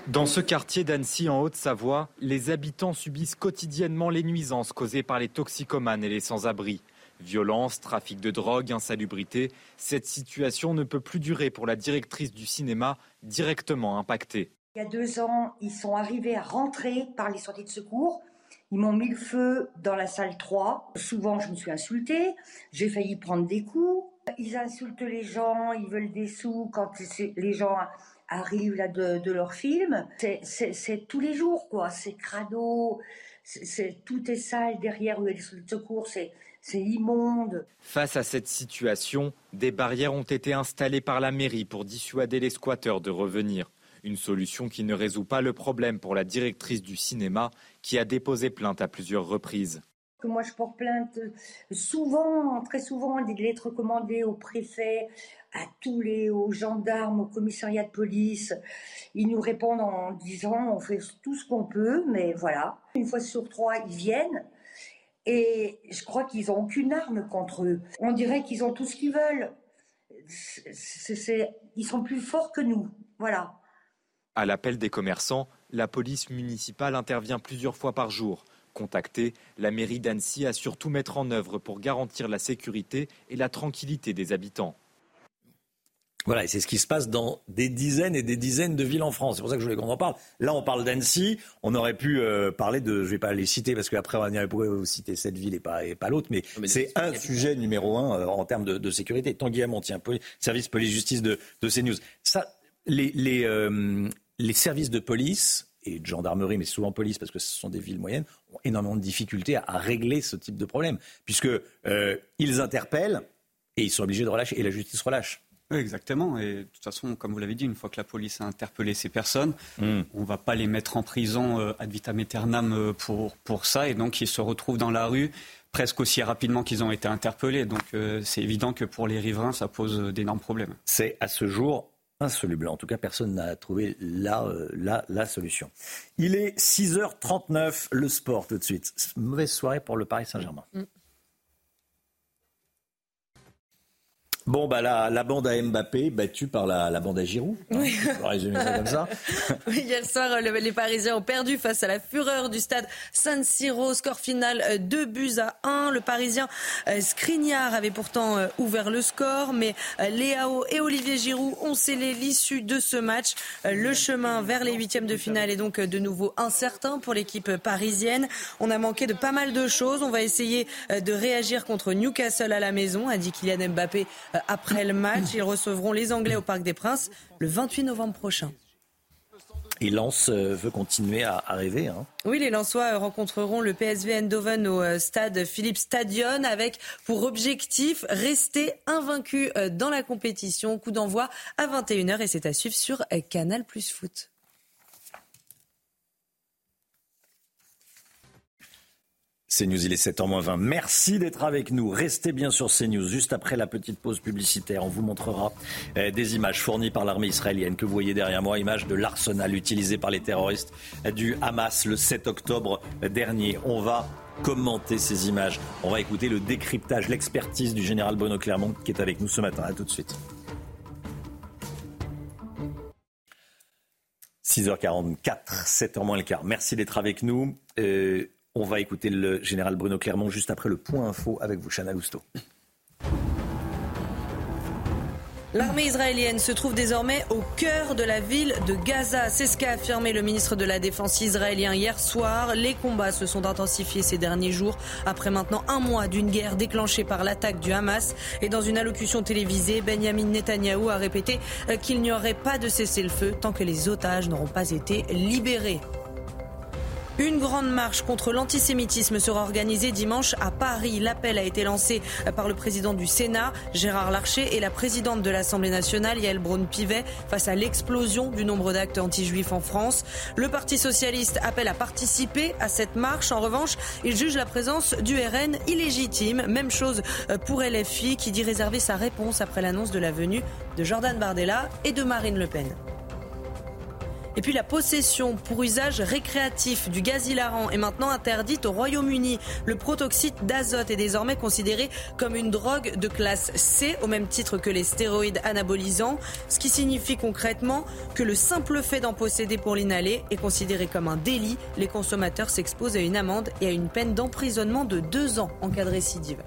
Dans ce quartier d'Annecy, en Haute-Savoie, les habitants subissent quotidiennement les nuisances causées par les toxicomanes et les sans-abri. Violence, trafic de drogue, insalubrité, cette situation ne peut plus durer pour la directrice du cinéma, directement impactée. Il y a 2 ans, ils sont arrivés à rentrer par les sorties de secours. Ils m'ont mis le feu dans la salle 3. Souvent, je me suis insultée, j'ai failli prendre des coups. Ils insultent les gens, ils veulent des sous quand les gens arrivent là de leur film. C'est tous les jours, quoi. C'est crado, tout est sale derrière où il y a des sorties de secours, c'est immonde. Face à cette situation, des barrières ont été installées par la mairie pour dissuader les squatteurs de revenir. Une solution qui ne résout pas le problème pour la directrice du cinéma qui a déposé plainte à plusieurs reprises. Moi, je porte plainte souvent, très souvent, des lettres commandées au préfet, aux gendarmes, au commissariat de police. Ils nous répondent en disant on fait tout ce qu'on peut, mais voilà. Une fois sur 3, ils viennent et je crois qu'ils n'ont aucune arme contre eux. On dirait qu'ils ont tout ce qu'ils veulent. Ils sont plus forts que nous, voilà. À l'appel des commerçants, la police municipale intervient plusieurs fois par jour. Contactée, la mairie d'Annecy assure tout mettre en œuvre pour garantir la sécurité et la tranquillité des habitants. Voilà, et c'est ce qui se passe dans des dizaines et des dizaines de villes en France. C'est pour ça que je voulais qu'on en parle. Là, on parle d'Annecy. On aurait pu parler de... Je ne vais pas les citer parce qu'après, on va dire pourquoi vous citez cette ville et pas l'autre. Mais c'est un sujet numéro un en termes de sécurité. Tanguy Hamon, tiens, service police-justice de CNews. Ça, les services de police... et de gendarmerie, mais souvent police, parce que ce sont des villes moyennes, ont énormément de difficultés à régler ce type de problème, puisque ils interpellent et ils sont obligés de relâcher, et la justice relâche. Oui, exactement, et de toute façon, comme vous l'avez dit, une fois que la police a interpellé ces personnes, on ne va pas les mettre en prison ad vitam aeternam pour ça, et donc ils se retrouvent dans la rue presque aussi rapidement qu'ils ont été interpellés, donc c'est évident que pour les riverains, ça pose d'énormes problèmes. C'est à ce jour... insoluble. En tout cas, personne n'a trouvé la solution. Il est 6h39, le sport tout de suite. Mauvaise soirée pour le Paris Saint-Germain. Bon, bah la bande à Mbappé battue par la bande à Giroud. Oui. On va résumer ça comme ça. Oui, hier soir, les Parisiens ont perdu face à la fureur du stade San Siro. Score final 2-1. Le Parisien Skriniar avait pourtant ouvert le score, mais Léao et Olivier Giroud ont scellé l'issue de ce match. Le chemin vers les huitièmes de finale est donc de nouveau incertain pour l'équipe parisienne. On a manqué de pas mal de choses. On va essayer de réagir contre Newcastle à la maison, a dit Kylian Mbappé. Après le match, ils recevront les Anglais au Parc des Princes le 28 novembre prochain. Et Lens veut continuer à rêver. Hein. Oui, les Lensois rencontreront le PSV Eindhoven au stade Philips Stadion avec pour objectif rester invaincus dans la compétition. Coup d'envoi à 21h et c'est à suivre sur Canal+ Foot. CNews, il est 7h20. Merci d'être avec nous. Restez bien sur CNews. Juste après la petite pause publicitaire, on vous montrera des images fournies par l'armée israélienne que vous voyez derrière moi. Images de l'arsenal utilisé par les terroristes du Hamas le 7 octobre dernier. On va commenter ces images. On va écouter le décryptage, l'expertise du général Bruno Clermont qui est avec nous ce matin. À tout de suite. 6h44, 7h45. Merci d'être avec nous. On va écouter le général Bruno Clermont juste après le point info avec vous, Chana Lousteau. L'armée israélienne se trouve désormais au cœur de la ville de Gaza. C'est ce qu'a affirmé le ministre de la Défense israélien hier soir. Les combats se sont intensifiés ces derniers jours, après maintenant un mois d'une guerre déclenchée par l'attaque du Hamas. Et dans une allocution télévisée, Benjamin Netanyahou a répété qu'il n'y aurait pas de cessez-le-feu tant que les otages n'auront pas été libérés. Une grande marche contre l'antisémitisme sera organisée dimanche à Paris. L'appel a été lancé par le président du Sénat, Gérard Larcher, et la présidente de l'Assemblée nationale, Yael Braun-Pivet, face à l'explosion du nombre d'actes anti-juifs en France. Le Parti socialiste appelle à participer à cette marche. En revanche, il juge la présence du RN illégitime. Même chose pour LFI qui dit réserver sa réponse après l'annonce de la venue de Jordan Bardella et de Marine Le Pen. Et puis la possession pour usage récréatif du gaz hilarant est maintenant interdite au Royaume-Uni. Le protoxyde d'azote est désormais considéré comme une drogue de classe C, au même titre que les stéroïdes anabolisants, ce qui signifie concrètement que le simple fait d'en posséder pour l'inhaler est considéré comme un délit. Les consommateurs s'exposent à une amende et à une peine d'emprisonnement de 2 ans en cas de récidive.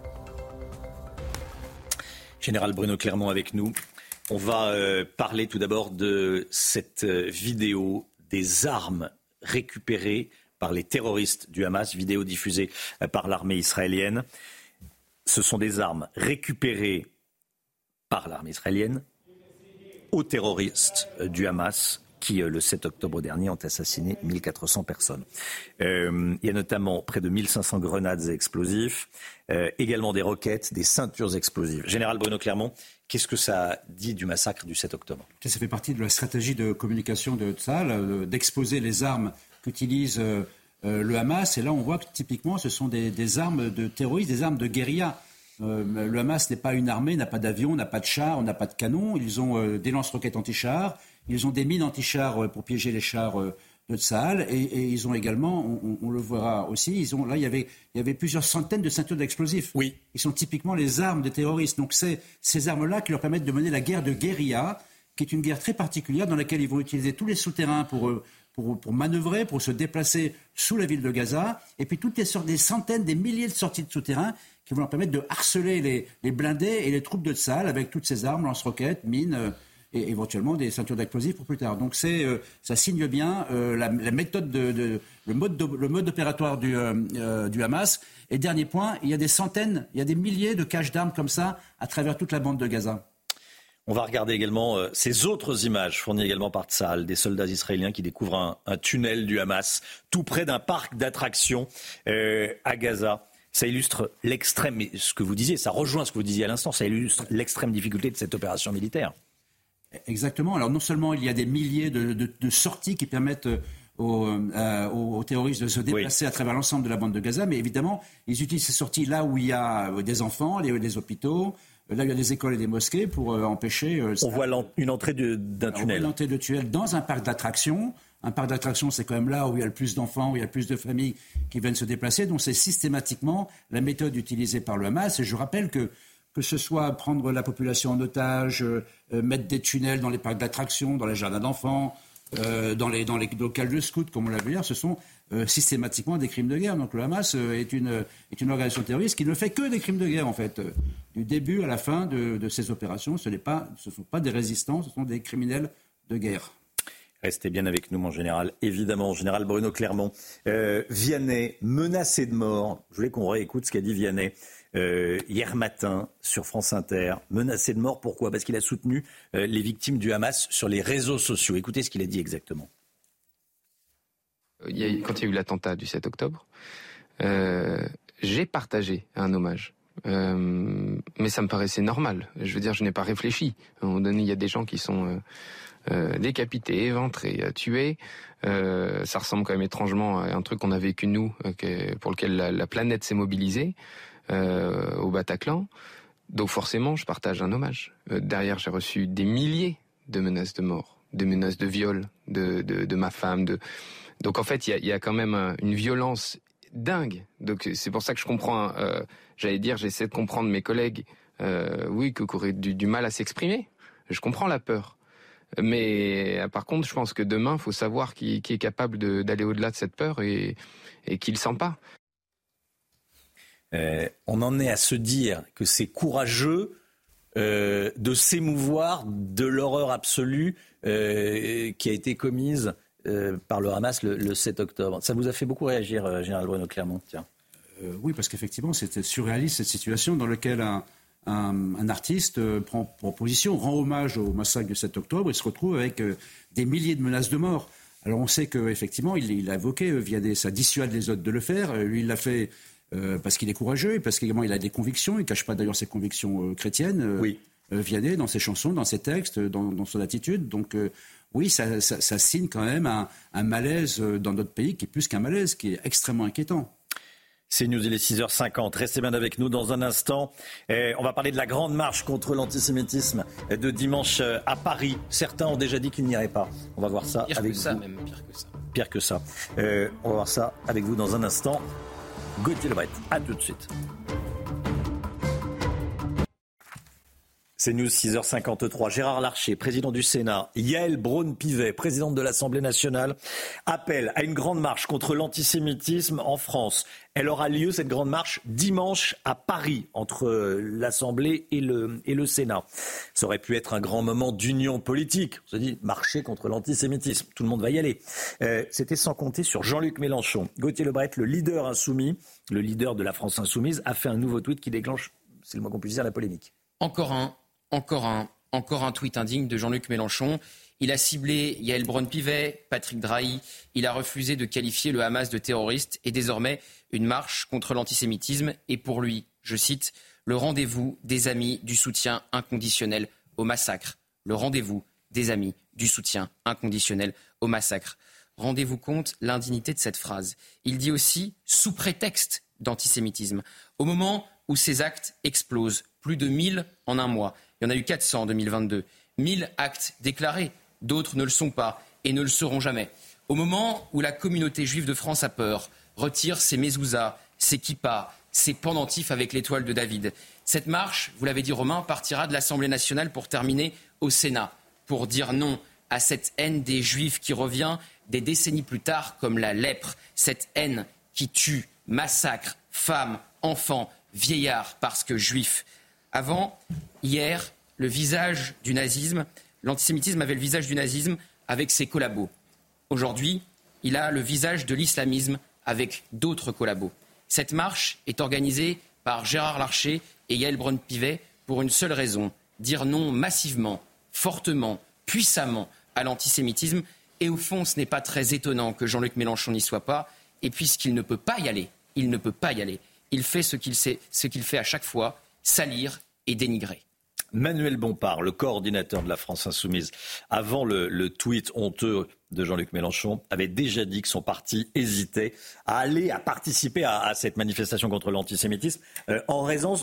Général Bruno Clermont avec nous. On va parler tout d'abord de cette vidéo des armes récupérées par les terroristes du Hamas, vidéo diffusée par l'armée israélienne. Ce sont des armes récupérées par l'armée israélienne aux terroristes du Hamas qui, le 7 octobre dernier, ont assassiné 1400 personnes. Il y a notamment près de 1500 grenades et explosifs, également des roquettes, des ceintures explosives. Général Bruno Clermont, qu'est-ce que ça dit du massacre du 7 octobre ? Ça fait partie de la stratégie de communication de Tsahal, d'exposer les armes qu'utilise le Hamas. Et là, on voit que typiquement, ce sont des armes de terroristes, des armes de guérilla. Le Hamas n'est pas une armée, n'a pas d'avion, n'a pas de chars, n'a pas de canons. Ils ont des lance-roquettes anti-chars. Ils ont des mines anti-chars pour piéger les chars de Tsahal et ils ont également, on le verra aussi, il y avait plusieurs centaines de ceintures d'explosifs. Oui. Ils sont typiquement les armes des terroristes. Donc c'est ces armes-là qui leur permettent de mener la guerre de guérilla, qui est une guerre très particulière dans laquelle ils vont utiliser tous les souterrains pour manœuvrer, pour se déplacer sous la ville de Gaza. Et puis toutes les sortes, des centaines, des milliers de sorties de souterrains qui vont leur permettre de harceler les blindés et les troupes de Tsahal avec toutes ces armes, lance-roquettes, mines... et éventuellement des ceintures d'explosifs pour plus tard. Donc ça signe bien la méthode, le mode opératoire du Hamas. Et dernier point, il y a des centaines, il y a des milliers de caches d'armes comme ça à travers toute la bande de Gaza. On va regarder également ces autres images fournies également par Tsahal, des soldats israéliens qui découvrent un tunnel du Hamas tout près d'un parc d'attractions à Gaza. Ça illustre l'extrême, ce que vous disiez, ça rejoint ce que vous disiez à l'instant, ça illustre l'extrême difficulté de cette opération militaire. Exactement. Alors non seulement il y a des milliers de sorties qui permettent aux terroristes de se déplacer, oui, à travers l'ensemble de la bande de Gaza, mais évidemment, ils utilisent ces sorties là où il y a des enfants, les hôpitaux, là où il y a des écoles et des mosquées pour empêcher... On voit une entrée d'un tunnel. On voit l'entrée de tunnel dans un parc d'attractions. Un parc d'attractions, c'est quand même là où il y a le plus d'enfants, où il y a le plus de familles qui viennent se déplacer. Donc c'est systématiquement la méthode utilisée par le Hamas. Et je rappelle que ce soit prendre la population en otage, mettre des tunnels dans les parcs d'attractions, dans les jardins d'enfants, dans les locales de scouts, comme on l'a vu hier, ce sont systématiquement des crimes de guerre. Donc le Hamas est une organisation terroriste qui ne fait que des crimes de guerre, en fait. Du début à la fin de ces opérations, ce ne sont pas des résistants, ce sont des criminels de guerre. Restez bien avec nous, mon général. Évidemment, général Bruno Clermont. Vianney, menacé de mort. Je voulais qu'on réécoute ce qu'a dit Vianney hier matin sur France Inter. Menacé de mort, pourquoi ? Parce qu'il a soutenu les victimes du Hamas sur les réseaux sociaux. Écoutez ce qu'il a dit exactement. Quand il y a eu l'attentat du 7 octobre, j'ai partagé un hommage. Mais ça me paraissait normal. Je veux dire, je n'ai pas réfléchi. À un moment donné, il y a des gens qui sont... décapité, éventré, tué. Ça ressemble quand même étrangement à un truc qu'on a vécu nous, pour lequel la planète s'est mobilisée au Bataclan. Donc forcément, je partage un hommage. Derrière, j'ai reçu des milliers de menaces de mort, de menaces de viol de ma femme. Donc en fait, il y a quand même une violence dingue. Donc c'est pour ça que je comprends. J'essaie de comprendre mes collègues. Oui, qui auraient du mal à s'exprimer. Je comprends la peur. Mais par contre, je pense que demain, il faut savoir qui est capable d'aller au-delà de cette peur et qui ne le sent pas. On en est à se dire que c'est courageux de s'émouvoir de l'horreur absolue qui a été commise par le Hamas le 7 octobre. Ça vous a fait beaucoup réagir, Général Bruno Clermont. Tiens. Oui, parce qu'effectivement, c'était surréaliste cette situation dans laquelle un artiste prend position, rend hommage au massacre du 7 octobre et se retrouve avec des milliers de menaces de mort. Alors on sait qu'effectivement, il a évoqué, ça dissuade les autres de le faire. Lui, il l'a fait parce qu'il est courageux et parce qu'également il a des convictions. Il ne cache pas d'ailleurs ses convictions chrétiennes, oui. Vianney, dans ses chansons, dans ses textes, dans son attitude. Donc oui, ça signe quand même un malaise dans notre pays qui est plus qu'un malaise, qui est extrêmement inquiétant. C'est News, il est 6h50. Restez bien avec nous dans un instant. On va parler de la grande marche contre l'antisémitisme de dimanche à Paris. Certains ont déjà dit qu'ils n'iraient pas. On va voir ça avec vous. Pire que ça. On va voir ça avec vous dans un instant. Gauthier Lebret, à tout de suite. CNews, 6h53. Gérard Larcher, président du Sénat, Yaël Braun-Pivet, présidente de l'Assemblée nationale, appellent à une grande marche contre l'antisémitisme en France. Elle aura lieu, cette grande marche, dimanche à Paris, entre l'Assemblée et le Sénat. Ça aurait pu être un grand moment d'union politique. On se dit, marcher contre l'antisémitisme, tout le monde va y aller. C'était sans compter sur Jean-Luc Mélenchon. Gauthier Lebret, le leader insoumis, le leader de la France insoumise, a fait un nouveau tweet qui déclenche, c'est le moins qu'on puisse dire, la polémique. Encore un tweet indigne de Jean-Luc Mélenchon. Il a ciblé Yaël Braun-Pivet, Patrick Drahi. Il a refusé de qualifier le Hamas de terroriste et désormais une marche contre l'antisémitisme. Et pour lui, je cite, le rendez-vous des amis du soutien inconditionnel au massacre. Le rendez-vous des amis du soutien inconditionnel au massacre. Rendez-vous compte l'indignité de cette phrase. Il dit aussi sous prétexte d'antisémitisme. Au moment où ces actes explosent, plus de 1000 en un mois. Il y en a eu 400 en 2022. 1000 actes déclarés. D'autres ne le sont pas et ne le seront jamais. Au moment où la communauté juive de France a peur, retire ses mezouza, ses kippas, ses pendentifs avec l'étoile de David. Cette marche, vous l'avez dit Romain, partira de l'Assemblée nationale pour terminer au Sénat, pour dire non à cette haine des Juifs qui revient des décennies plus tard comme la lèpre. Cette haine qui tue, massacre, femmes, enfants, vieillards, parce que Juifs. Avant, hier, le visage du nazisme... L'antisémitisme avait le visage du nazisme avec ses collabos. Aujourd'hui, il a le visage de l'islamisme avec d'autres collabos. Cette marche est organisée par Gérard Larcher et Yaël Braun-Pivet pour une seule raison, dire non massivement, fortement, puissamment à l'antisémitisme. Et au fond, ce n'est pas très étonnant que Jean-Luc Mélenchon n'y soit pas. Et puisqu'il ne peut pas y aller, il fait ce qu'il fait à chaque fois, salir et dénigrer. Manuel Bompard, le coordinateur de la France insoumise, avant le tweet honteux de Jean-Luc Mélenchon, avait déjà dit que son parti hésitait à participer à cette manifestation contre l'antisémitisme en raison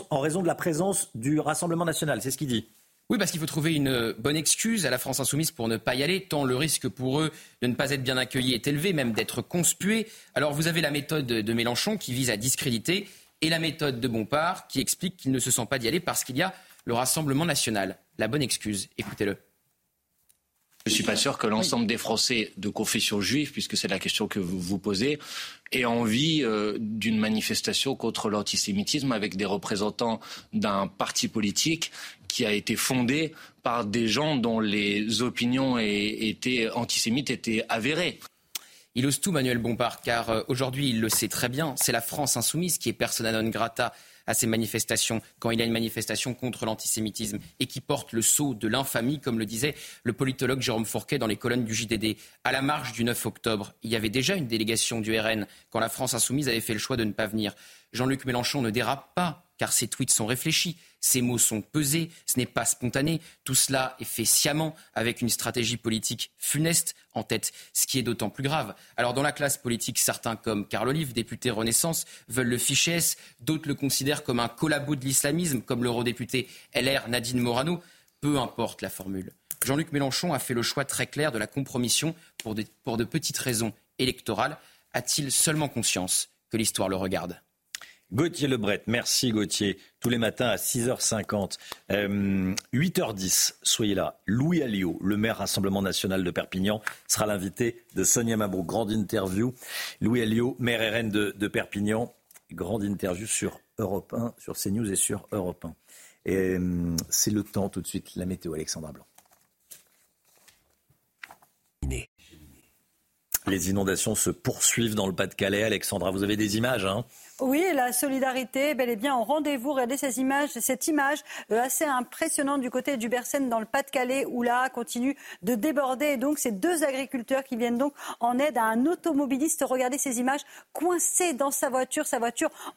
de la présence du Rassemblement national. C'est ce qu'il dit. Oui, parce qu'il faut trouver une bonne excuse à la France insoumise pour ne pas y aller, tant le risque pour eux de ne pas être bien accueillis est élevé, même d'être conspués. Alors vous avez la méthode de Mélenchon qui vise à discréditer et la méthode de Bompard qui explique qu'il ne se sent pas d'y aller parce qu'il y a le Rassemblement national, la bonne excuse. Écoutez-le. Je ne suis pas sûr que l'ensemble des Français de confession juive, puisque c'est la question que vous vous posez, aient envie d'une manifestation contre l'antisémitisme avec des représentants d'un parti politique qui a été fondé par des gens dont les opinions antisémites étaient avérées. Il ose tout, Manuel Bompard, car aujourd'hui, il le sait très bien, c'est la France insoumise qui est persona non grata à ces manifestations, quand il y a une manifestation contre l'antisémitisme et qui porte le sceau de l'infamie, comme le disait le politologue Jérôme Fourquet dans les colonnes du JDD. À la marche du 9 octobre, il y avait déjà une délégation du RN quand la France insoumise avait fait le choix de ne pas venir. Jean-Luc Mélenchon ne dérape pas, car ses tweets sont réfléchis, ses mots sont pesés, ce n'est pas spontané. Tout cela est fait sciemment, avec une stratégie politique funeste en tête, ce qui est d'autant plus grave. Alors dans la classe politique, certains comme Carl Olive, député Renaissance, veulent le fichier S, d'autres le considèrent comme un collabo de l'islamisme, comme l'eurodéputé LR Nadine Morano. Peu importe la formule. Jean-Luc Mélenchon a fait le choix très clair de la compromission pour de petites raisons électorales. A-t-il seulement conscience que l'histoire le regarde ? Gauthier Lebret, merci Gauthier, tous les matins à 6h50, 8h10, soyez là, Louis Alliot, le maire Rassemblement National de Perpignan, sera l'invité de Sonia Mabrouk, grande interview, Louis Alliot, maire RN de Perpignan, grande interview sur Europe 1, sur CNews et sur Europe 1. Et, c'est le temps tout de suite, la météo, Alexandra Blanc. Les inondations se poursuivent dans le Pas-de-Calais, Alexandra, vous avez des images hein ? Oui, la solidarité, bel et bien en rendez-vous. Regardez cette image assez impressionnante du côté du Bercen dans le Pas-de-Calais où là continue de déborder. Et donc, ces deux agriculteurs qui viennent donc en aide à un automobiliste. Regardez ces images coincé dans sa voiture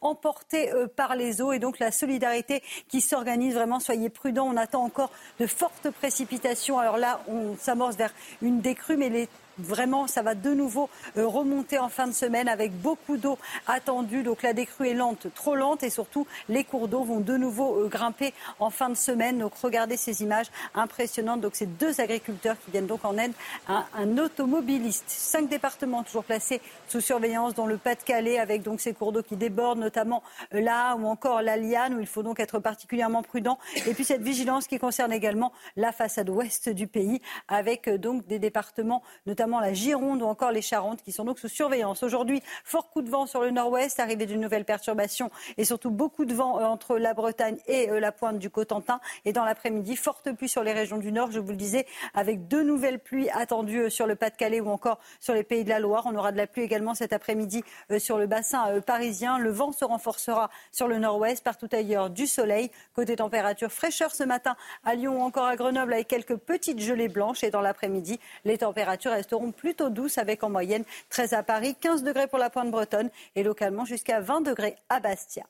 emportée par les eaux. Et donc, la solidarité qui s'organise vraiment. Soyez prudents, on attend encore de fortes précipitations. Alors là, on s'amorce vers une décrue, mais les Vraiment, ça va de nouveau remonter en fin de semaine avec beaucoup d'eau attendue. Donc la décrue est lente, trop lente, et surtout les cours d'eau vont de nouveau grimper en fin de semaine. Donc regardez ces images impressionnantes. Donc ces deux agriculteurs qui viennent donc en aide à un automobiliste. 5 départements toujours placés sous surveillance, dont le Pas-de-Calais, avec donc ces cours d'eau qui débordent, notamment là, ou encore la Liane, où il faut donc être particulièrement prudent. Et puis cette vigilance qui concerne également la façade ouest du pays, avec donc des départements, notamment la Gironde ou encore les Charentes, qui sont donc sous surveillance. Aujourd'hui, fort coup de vent sur le nord-ouest, arrivée d'une nouvelle perturbation et surtout beaucoup de vent entre la Bretagne et la pointe du Cotentin. Et dans l'après-midi, forte pluie sur les régions du nord, je vous le disais, avec 2 nouvelles pluies attendues sur le Pas-de-Calais ou encore sur les Pays de la Loire. On aura de la pluie également cet après-midi sur le bassin parisien. Le vent se renforcera sur le nord-ouest, partout ailleurs du soleil. Côté température, fraîcheur ce matin à Lyon ou encore à Grenoble avec quelques petites gelées blanches. Et dans l'après-midi, les températures resteront plutôt douces avec en moyenne 13 à Paris, 15 degrés pour la pointe bretonne et localement jusqu'à 20 degrés à Bastia.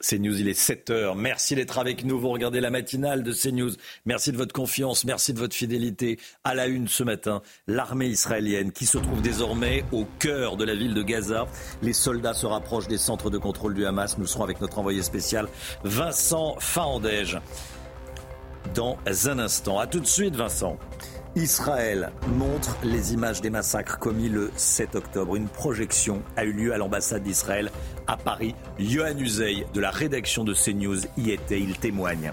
CNews, il est 7h. Merci d'être avec nous. Vous regardez la matinale de CNews. Merci de votre confiance. Merci de votre fidélité. À la une ce matin, l'armée israélienne qui se trouve désormais au cœur de la ville de Gaza. Les soldats se rapprochent des centres de contrôle du Hamas. Nous serons avec notre envoyé spécial Vincent Fahandège dans un instant. A tout de suite, Vincent. Israël montre les images des massacres commis le 7 octobre. Une projection a eu lieu à l'ambassade d'Israël à Paris. Yohann Uzey de la rédaction de CNews y était, il témoigne.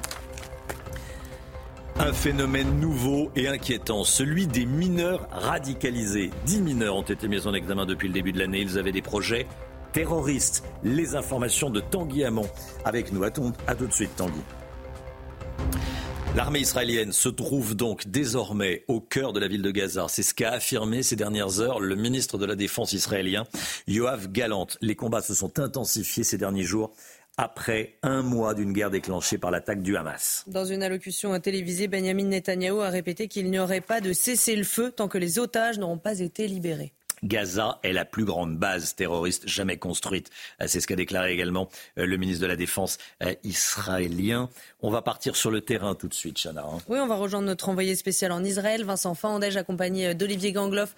Un phénomène nouveau et inquiétant, celui des mineurs radicalisés. 10 mineurs ont été mis en examen depuis le début de l'année. Ils avaient des projets terroristes. Les informations de Tanguy Hamon avec nous. À tout de suite, Tanguy. L'armée israélienne se trouve donc désormais au cœur de la ville de Gaza. C'est ce qu'a affirmé ces dernières heures le ministre de la Défense israélien, Yoav Gallant. Les combats se sont intensifiés ces derniers jours après un mois d'une guerre déclenchée par l'attaque du Hamas. Dans une allocution télévisée, Benyamin Netanyahou a répété qu'il n'y aurait pas de cessez-le-feu tant que les otages n'auront pas été libérés. Gaza est la plus grande base terroriste jamais construite. C'est ce qu'a déclaré également le ministre de la Défense israélien. On va partir sur le terrain tout de suite, Chana. Oui, on va rejoindre notre envoyé spécial en Israël, Vincent Fahandège, accompagné d'Olivier Gangloff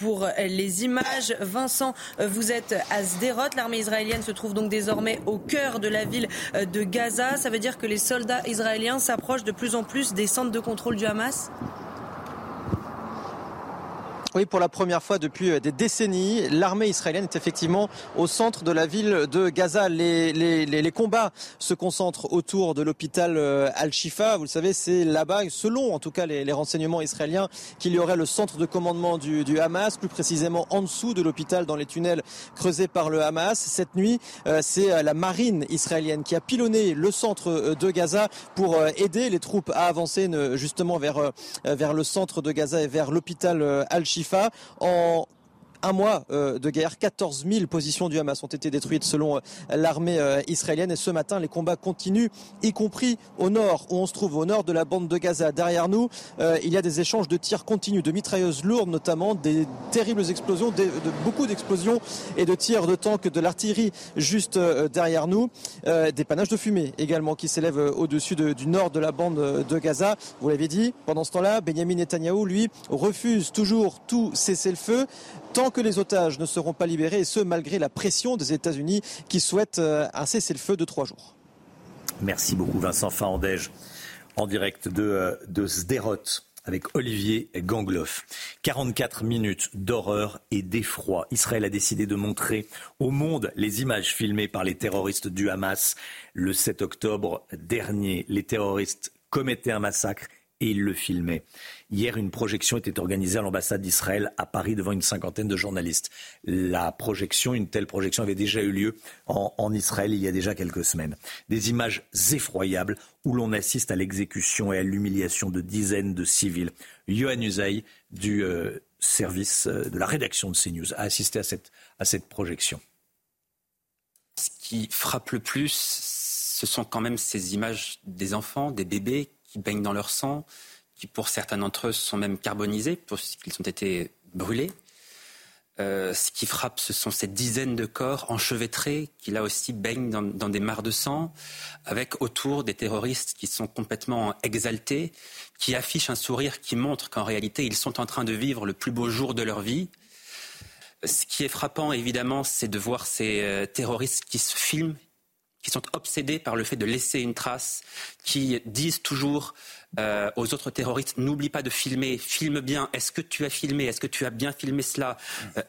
pour les images. Vincent, vous êtes à Sderot. L'armée israélienne se trouve donc désormais au cœur de la ville de Gaza. Ça veut dire que les soldats israéliens s'approchent de plus en plus des centres de contrôle du Hamas ? Oui, pour la première fois depuis des décennies, l'armée israélienne est effectivement au centre de la ville de Gaza. Les combats se concentrent autour de l'hôpital Al-Shifa. Vous le savez, c'est là-bas, selon en tout cas les renseignements israéliens, qu'il y aurait le centre de commandement du Hamas, plus précisément en dessous de l'hôpital, dans les tunnels creusés par le Hamas. Cette nuit, c'est la marine israélienne qui a pilonné le centre de Gaza pour aider les troupes à avancer justement vers le centre de Gaza et vers l'hôpital Al-Shifa. En un mois de guerre, 14 000 positions du Hamas ont été détruites selon l'armée israélienne. Et ce matin, les combats continuent, y compris au nord, où on se trouve au nord de la bande de Gaza. Derrière nous, il y a des échanges de tirs continus, de mitrailleuses lourdes notamment, des terribles explosions, beaucoup d'explosions et de tirs de tanks, de l'artillerie juste derrière nous. Des panaches de fumée également qui s'élèvent au-dessus du nord de la bande de Gaza. Vous l'avez dit, pendant ce temps-là, Benyamin Netanyahou, lui, refuse toujours tout cessez-le-feu, tant que les otages ne seront pas libérés, et ce, malgré la pression des États-Unis qui souhaitent un cessez-le-feu de 3 jours. Merci beaucoup, Vincent Fahandège, en direct de Sderot, avec Olivier Gangloff. 44 minutes d'horreur et d'effroi. Israël a décidé de montrer au monde les images filmées par les terroristes du Hamas le 7 octobre dernier. Les terroristes commettaient un massacre et ils le filmaient. Hier, une projection était organisée à l'ambassade d'Israël à Paris devant une cinquantaine de journalistes. Une telle projection avait déjà eu lieu en Israël il y a déjà quelques semaines. Des images effroyables où l'on assiste à l'exécution et à l'humiliation de dizaines de civils. Yohann Uzey du service de la rédaction de CNews a assisté à cette projection. Ce qui frappe le plus, ce sont quand même ces images des enfants, des bébés qui baignent dans leur sang, qui pour certains d'entre eux sont même carbonisés, puisqu'ils ont été brûlés. Ce qui frappe, ce sont ces dizaines de corps enchevêtrés qui, là aussi, baignent dans des mares de sang, avec autour des terroristes qui sont complètement exaltés, qui affichent un sourire qui montre qu'en réalité, ils sont en train de vivre le plus beau jour de leur vie. Ce qui est frappant, évidemment, c'est de voir ces terroristes qui se filment, qui sont obsédés par le fait de laisser une trace, qui disent toujours aux autres terroristes « N'oublie pas de filmer, filme bien, est-ce que tu as filmé, est-ce que tu as bien filmé cela ?»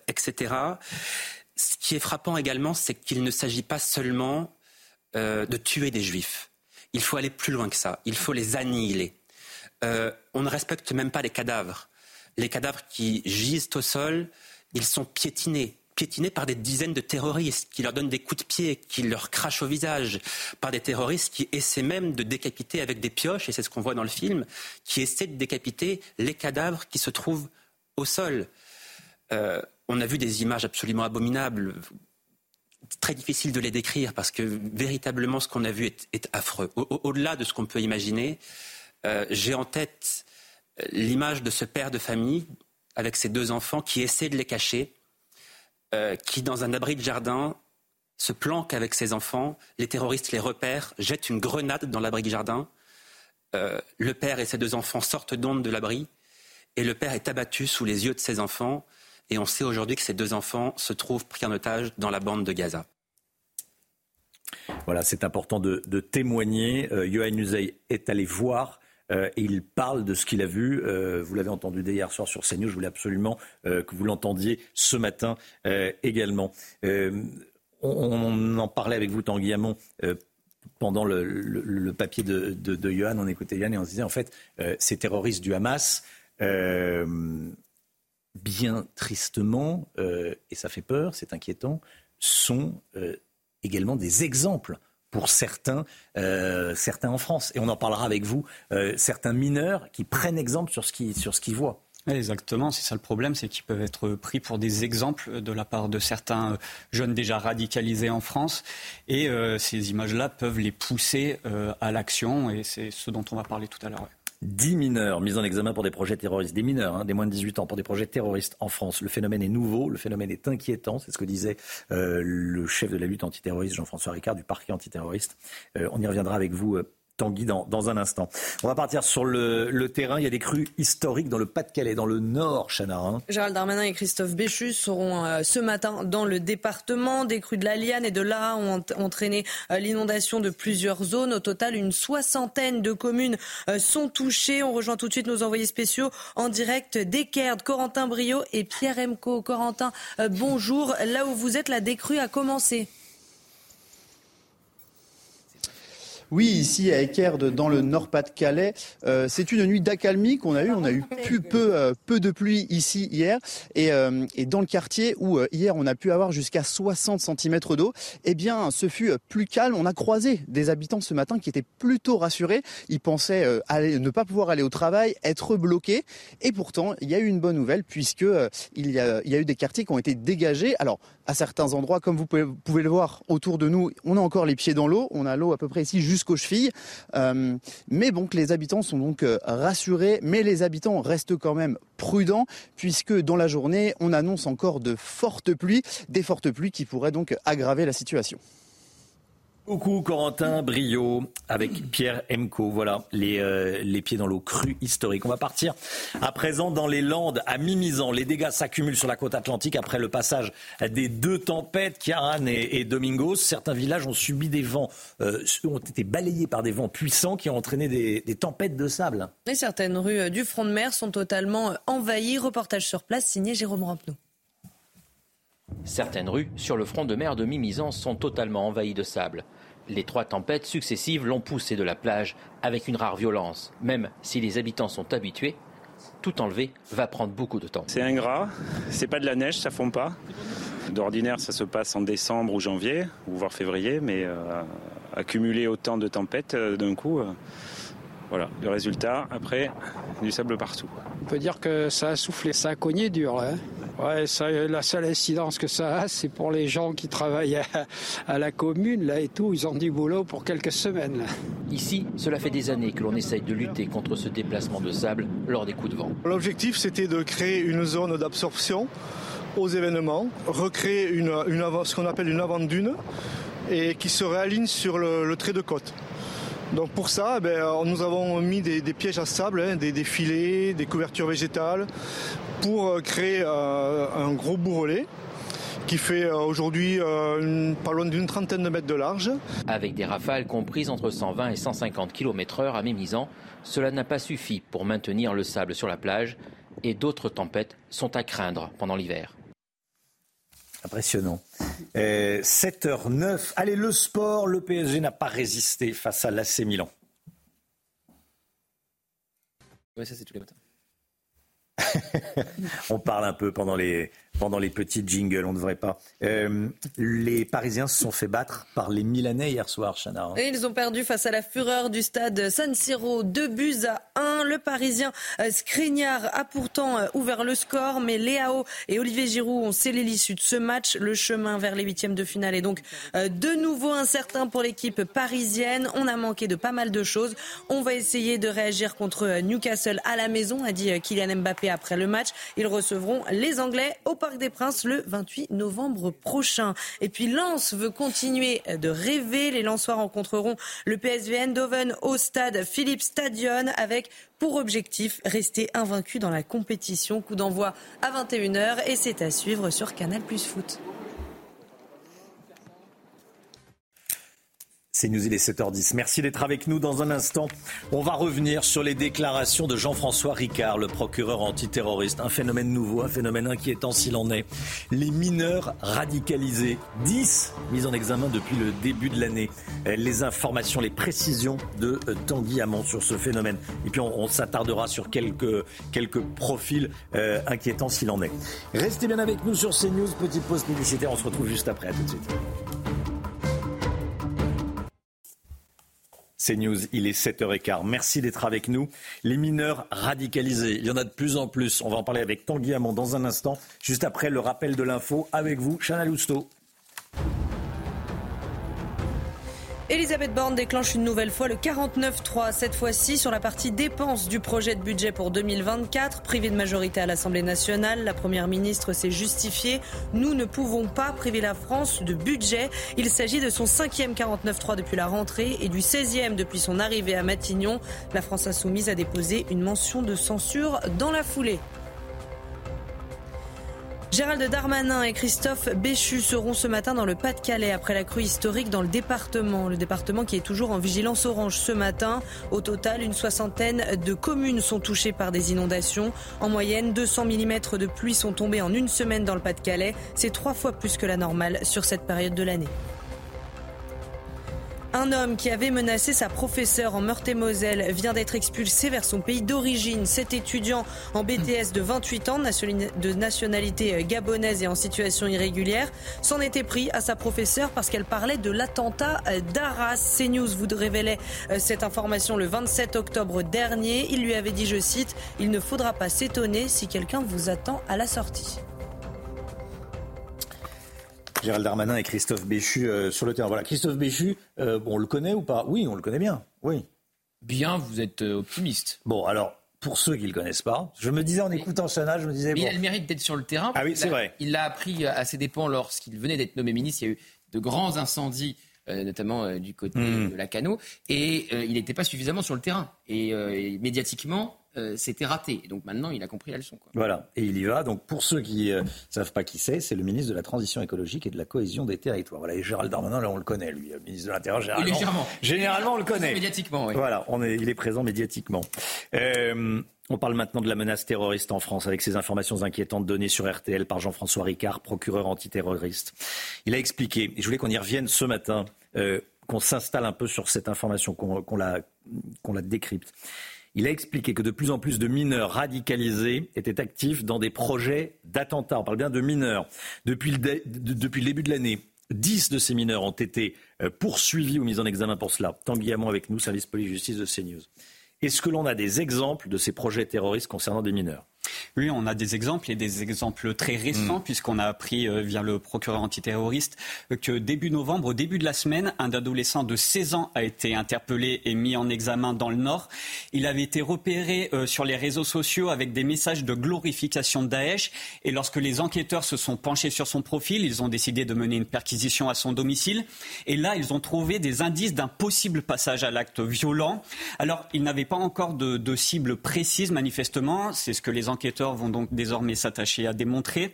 etc. Ce qui est frappant également, c'est qu'il ne s'agit pas seulement de tuer des juifs. Il faut aller plus loin que ça, il faut les annihiler. On ne respecte même pas les cadavres. Les cadavres qui gisent au sol, ils sont piétinés par des dizaines de terroristes qui leur donnent des coups de pied, qui leur crachent au visage, par des terroristes qui essaient même de décapiter avec des pioches, et c'est ce qu'on voit dans le film, qui essaient de décapiter les cadavres qui se trouvent au sol. On a vu des images absolument abominables, très difficile de les décrire, parce que véritablement ce qu'on a vu est affreux. Au-delà de ce qu'on peut imaginer, j'ai en tête l'image de ce père de famille, avec ses deux enfants, qui essaient de les cacher, qui, dans un abri de jardin, se planque avec ses enfants. Les terroristes les repèrent, jettent une grenade dans l'abri de jardin. Le père et ses deux enfants sortent d'onde de l'abri. Et le père est abattu sous les yeux de ses enfants. Et on sait aujourd'hui que ces deux enfants se trouvent pris en otage dans la bande de Gaza. Voilà, c'est important de témoigner. Yohann Uzay est allé voir. Il parle de ce qu'il a vu. Vous l'avez entendu dès hier soir sur CNews. Je voulais absolument que vous l'entendiez ce matin également. On en parlait avec vous, Tanguy Hamon, pendant le papier de Yohann. On écoutait Yohann et on se disait, en fait, ces terroristes du Hamas, bien tristement, et ça fait peur, c'est inquiétant, sont également des exemples pour certains en France. Et on en parlera avec vous, certains mineurs qui prennent exemple sur ce qu'ils voient. Exactement, c'est ça le problème, c'est qu'ils peuvent être pris pour des exemples de la part de certains jeunes déjà radicalisés en France. Et ces images-là peuvent les pousser à l'action, et c'est ce dont on va parler tout à l'heure. 10 mineurs mis en examen pour des projets terroristes, des mineurs, des moins de 18 ans, pour des projets terroristes en France. Le phénomène est nouveau, le phénomène est inquiétant, c'est ce que disait le chef de la lutte antiterroriste, Jean-François Ricard, du parquet antiterroriste. On y reviendra avec vous, Tanguy, dans un instant. On va partir sur le terrain. Il y a des crues historiques dans le Pas-de-Calais, dans le Nord, Chana. Gérald Darmanin et Christophe Béchu seront ce matin dans le département. Des crues de la Liane et de l'Ara ont entraîné l'inondation de plusieurs zones. Au total, une soixantaine de communes sont touchées. On rejoint tout de suite nos envoyés spéciaux en direct d'Eckerd, Corentin Brio et Pierre Emco. Corentin, bonjour. Là où vous êtes, la décrue a commencé. Oui, ici à Eckerd, dans le Nord-Pas-de-Calais, c'est une nuit d'accalmie qu'on a eue. On a eu peu de pluie ici hier. Et dans le quartier où hier on a pu avoir jusqu'à 60 cm d'eau, eh bien ce fut plus calme. On a croisé des habitants ce matin qui étaient plutôt rassurés. Ils pensaient ne pas pouvoir aller au travail, être bloqués. Et pourtant, il y a eu une bonne nouvelle puisque il y a eu des quartiers qui ont été dégagés. Alors, à certains endroits, comme vous pouvez le voir autour de nous, on a encore les pieds dans l'eau. On a l'eau à peu près ici jusqu'aux chevilles, mais bon, les habitants sont donc rassurés, mais les habitants restent quand même prudents, puisque dans la journée, on annonce encore de fortes pluies, des fortes pluies qui pourraient donc aggraver la situation. Coucou Corentin Brio avec Pierre Emco. Voilà, les pieds dans l'eau crue historique. On va partir à présent dans les Landes, à Mimizan. Les dégâts s'accumulent sur la côte atlantique après le passage des deux tempêtes, Ciaran et Domingos. Certains villages ont subi des vents, ont été balayés par des vents puissants qui ont entraîné des tempêtes de sable. Et certaines rues du front de mer sont totalement envahies. Reportage sur place signé Jérôme Rampenou. Certaines rues sur le front de mer de Mimizan sont totalement envahies de sable. Les trois tempêtes successives l'ont poussé de la plage avec une rare violence. Même si les habitants sont habitués, tout enlever va prendre beaucoup de temps. C'est ingrat, c'est pas de la neige, ça fond pas. D'ordinaire, ça se passe en décembre ou janvier, ou voire février, mais accumuler autant de tempêtes d'un coup... Voilà, le résultat, après, du sable partout. On peut dire que ça a soufflé, ça a cogné dur. Hein. Ouais, ça, la seule incidence que ça a, c'est pour les gens qui travaillent à la commune, là et tout, ils ont du boulot pour quelques semaines. Là. Ici, cela fait des années que l'on essaye de lutter contre ce déplacement de sable lors des coups de vent. L'objectif, c'était de créer une zone d'absorption aux événements, recréer ce qu'on appelle une avant-dune et qui se réaligne sur le trait de côte. Donc pour ça, nous avons mis des pièges à sable, des filets, des couvertures végétales pour créer un gros bourrelet qui fait aujourd'hui pas loin d'une trentaine de mètres de large. Avec des rafales comprises entre 120 et 150 km/h à Mémisand, cela n'a pas suffi pour maintenir le sable sur la plage et d'autres tempêtes sont à craindre pendant l'hiver. Impressionnant. 7h09. Allez, le sport, le PSG n'a pas résisté face à l'AC Milan. Oui, ça c'est tous les matins. On parle un peu pendant les petits jingles, on ne devrait pas. Les Parisiens se sont fait battre par les Milanais hier soir, Chana. Et ils ont perdu face à la fureur du stade San Siro, 2-1. Le Parisien Skriniar a pourtant ouvert le score, mais Léao et Olivier Giroud ont scellé l'issue de ce match. Le chemin vers les huitièmes de finale est donc de nouveau incertain pour l'équipe parisienne. On a manqué de pas mal de choses. On va essayer de réagir contre Newcastle à la maison, a dit Kylian Mbappé après le match. Ils recevront les Anglais au Parc des Princes le 28 novembre prochain. Et puis Lens veut continuer de rêver. Les Lensois rencontreront le PSV Eindhoven au stade Philips Stadion avec pour objectif rester invaincu dans la compétition. Coup d'envoi à 21h et c'est à suivre sur Canal+ Foot. C'est News, il est 7h10. Merci d'être avec nous. Dans un instant, on va revenir sur les déclarations de Jean-François Ricard, le procureur antiterroriste. Un phénomène nouveau, un phénomène inquiétant s'il en est. Les mineurs radicalisés. 10 mises en examen depuis le début de l'année. Les informations, les précisions de Tanguy Hamon sur ce phénomène. Et puis on s'attardera sur quelques profils inquiétants s'il en est. Restez bien avec nous sur CNews. Petite pause publicitaire. On se retrouve juste après. À tout de suite. CNews, il est 7h15. Merci d'être avec nous. Les mineurs radicalisés, il y en a de plus en plus. On va en parler avec Tanguy Hamon dans un instant, juste après le rappel de l'info. Avec vous, Chana Lousteau. Elisabeth Borne déclenche une nouvelle fois le 49-3, cette fois-ci sur la partie dépenses du projet de budget pour 2024. Privée de majorité à l'Assemblée nationale, la Première ministre s'est justifiée. Nous ne pouvons pas priver la France de budget. Il s'agit de son 5e 49-3 depuis la rentrée et du 16e depuis son arrivée à Matignon. La France insoumise a déposé une motion de censure dans la foulée. Gérald Darmanin et Christophe Béchu seront ce matin dans le Pas-de-Calais après la crue historique dans le département qui est toujours en vigilance orange ce matin. Au total, une soixantaine de communes sont touchées par des inondations. En moyenne, 200 mm de pluie sont tombés en une semaine dans le Pas-de-Calais. C'est 3 fois plus que la normale sur cette période de l'année. Un homme qui avait menacé sa professeure en Meurthe-et-Moselle vient d'être expulsé vers son pays d'origine. Cet étudiant en BTS de 28 ans, de nationalité gabonaise et en situation irrégulière, s'en était pris à sa professeure parce qu'elle parlait de l'attentat d'Arras. CNews vous révélait cette information le 27 octobre dernier. Il lui avait dit, je cite, « Il ne faudra pas s'étonner si quelqu'un vous attend à la sortie ». Gérald Darmanin et Christophe Béchu sur le terrain. Voilà, Christophe Béchu, on le connaît ou pas ? Oui, on le connaît bien. Oui. Bien, vous êtes optimiste. Bon, alors, pour ceux qui ne le connaissent pas, je me disais en écoutant Chana, je me disais... Mais bon, il a le mérite d'être sur le terrain. Ah oui, c'est vrai. Il l'a appris à ses dépens lorsqu'il venait d'être nommé ministre. Il y a eu de grands incendies, notamment du côté de Lacanau, et il n'était pas suffisamment sur le terrain. Et médiatiquement... c'était raté. Et donc maintenant, il a compris la leçon. Quoi. Voilà. Et il y va. Donc pour ceux qui ne savent pas qui c'est le ministre de la Transition écologique et de la cohésion des territoires. Voilà. Et Gérald Darmanin, là, on le connaît, lui. Le ministre de l'Intérieur, généralement, on le connaît. Médiatiquement, oui. Voilà. Il est présent médiatiquement. On parle maintenant de la menace terroriste en France avec ces informations inquiétantes données sur RTL par Jean-François Ricard, procureur antiterroriste. Il a expliqué, et je voulais qu'on y revienne ce matin, qu'on s'installe un peu sur cette information, qu'on la décrypte. Il a expliqué que de plus en plus de mineurs radicalisés étaient actifs dans des projets d'attentats. On parle bien de mineurs. Depuis le début de l'année, 10 de ces mineurs ont été poursuivis ou mis en examen pour cela. Tanguy Hamon avec nous, service police-justice de CNews. Est-ce que l'on a des exemples de ces projets terroristes concernant des mineurs ? Lui, on a des exemples et des exemples très récents, puisqu'on a appris via le procureur antiterroriste que début novembre, au début de la semaine, un adolescent de 16 ans a été interpellé et mis en examen dans le Nord. Il avait été repéré sur les réseaux sociaux avec des messages de glorification de Daesh. Et lorsque les enquêteurs se sont penchés sur son profil, ils ont décidé de mener une perquisition à son domicile. Et là, ils ont trouvé des indices d'un possible passage à l'acte violent. Alors, ils n'avaient pas encore de cible précise, manifestement. C'est ce que les enquêteurs vont donc désormais s'attacher à démontrer.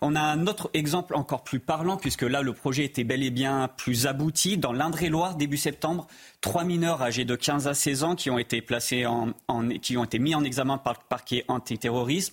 On a un autre exemple encore plus parlant, puisque là, le projet était bel et bien plus abouti. Dans l'Indre-et-Loire, début septembre, 3 mineurs âgés de 15 à 16 ans qui ont été mis en examen par le parquet antiterrorisme.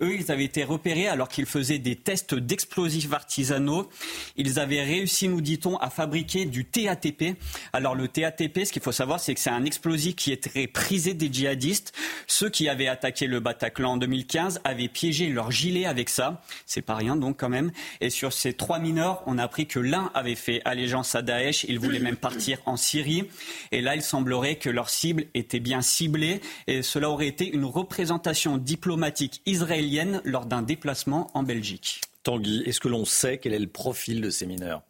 Eux, ils avaient été repérés alors qu'ils faisaient des tests d'explosifs artisanaux. Ils avaient réussi, nous dit-on, à fabriquer du TATP. Alors le TATP, ce qu'il faut savoir, c'est que c'est un explosif qui est très prisé des djihadistes. Ceux qui avaient attaqué le Bataclan en 2015 avaient piégé leur gilet avec ça. C'est pas rien donc quand même. Et sur ces 3 mineurs, on a appris que l'un avait fait allégeance à Daesh. Il voulait même partir en Syrie. Et là, il semblerait que leur cible était bien ciblée. Et cela aurait été une représentation diplomatique israélienne lors d'un déplacement en Belgique. Tanguy, est-ce que l'on sait quel est le profil de ces mineurs ?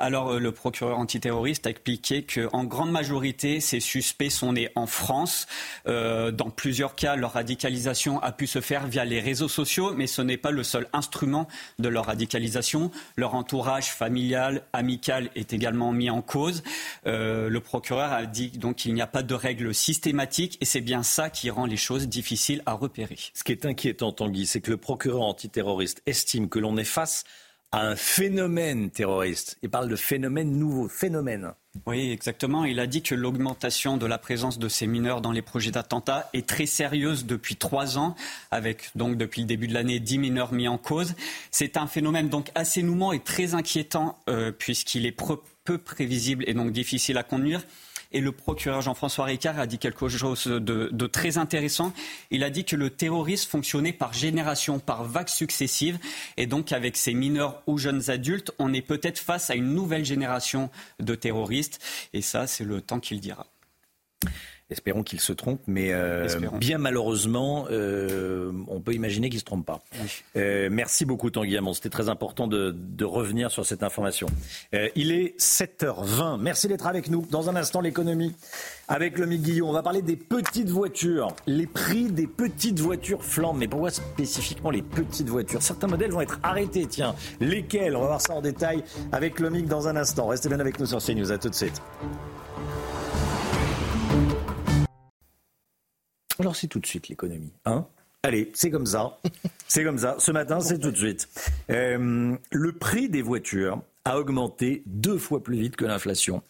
Alors, le procureur antiterroriste a expliqué qu'en grande majorité, ces suspects sont nés en France. Dans plusieurs cas, leur radicalisation a pu se faire via les réseaux sociaux, mais ce n'est pas le seul instrument de leur radicalisation. Leur entourage familial, amical est également mis en cause. Le procureur a dit donc qu'il n'y a pas de règles systématiques et c'est bien ça qui rend les choses difficiles à repérer. Ce qui est inquiétant, Tanguy, c'est que le procureur antiterroriste estime que l'on est face à un phénomène terroriste. Il parle de phénomène nouveau, phénomène. Oui, exactement. Il a dit que l'augmentation de la présence de ces mineurs dans les projets d'attentats est très sérieuse depuis 3 ans, avec donc depuis le début de l'année 10 mineurs mis en cause. C'est un phénomène donc assez nouveau et très inquiétant puisqu'il est peu prévisible et donc difficile à conduire. Et le procureur Jean-François Ricard a dit quelque chose de très intéressant. Il a dit que le terrorisme fonctionnait par génération, par vagues successives. Et donc, avec ces mineurs ou jeunes adultes, on est peut-être face à une nouvelle génération de terroristes. Et ça, c'est le temps qu'il dira. Espérons qu'il se trompe, mais bien malheureusement, on peut imaginer qu'il ne se trompe pas. Oui. Merci beaucoup Tanguy Hamon, c'était très important de revenir sur cette information. Il est 7h20, merci d'être avec nous. Dans un instant, l'économie avec Lomi Guillot. On va parler des petites voitures, les prix des petites voitures flambent. Mais pourquoi spécifiquement les petites voitures ? Certains modèles vont être arrêtés, tiens. Lesquels ? On va voir ça en détail avec Lomi dans un instant. Restez bien avec nous sur CNews, à tout de suite. Alors c'est tout de suite l'économie, hein ? Allez, c'est comme ça, Ce matin, c'est tout de suite. Le prix des voitures a augmenté 2 fois plus vite que l'inflation,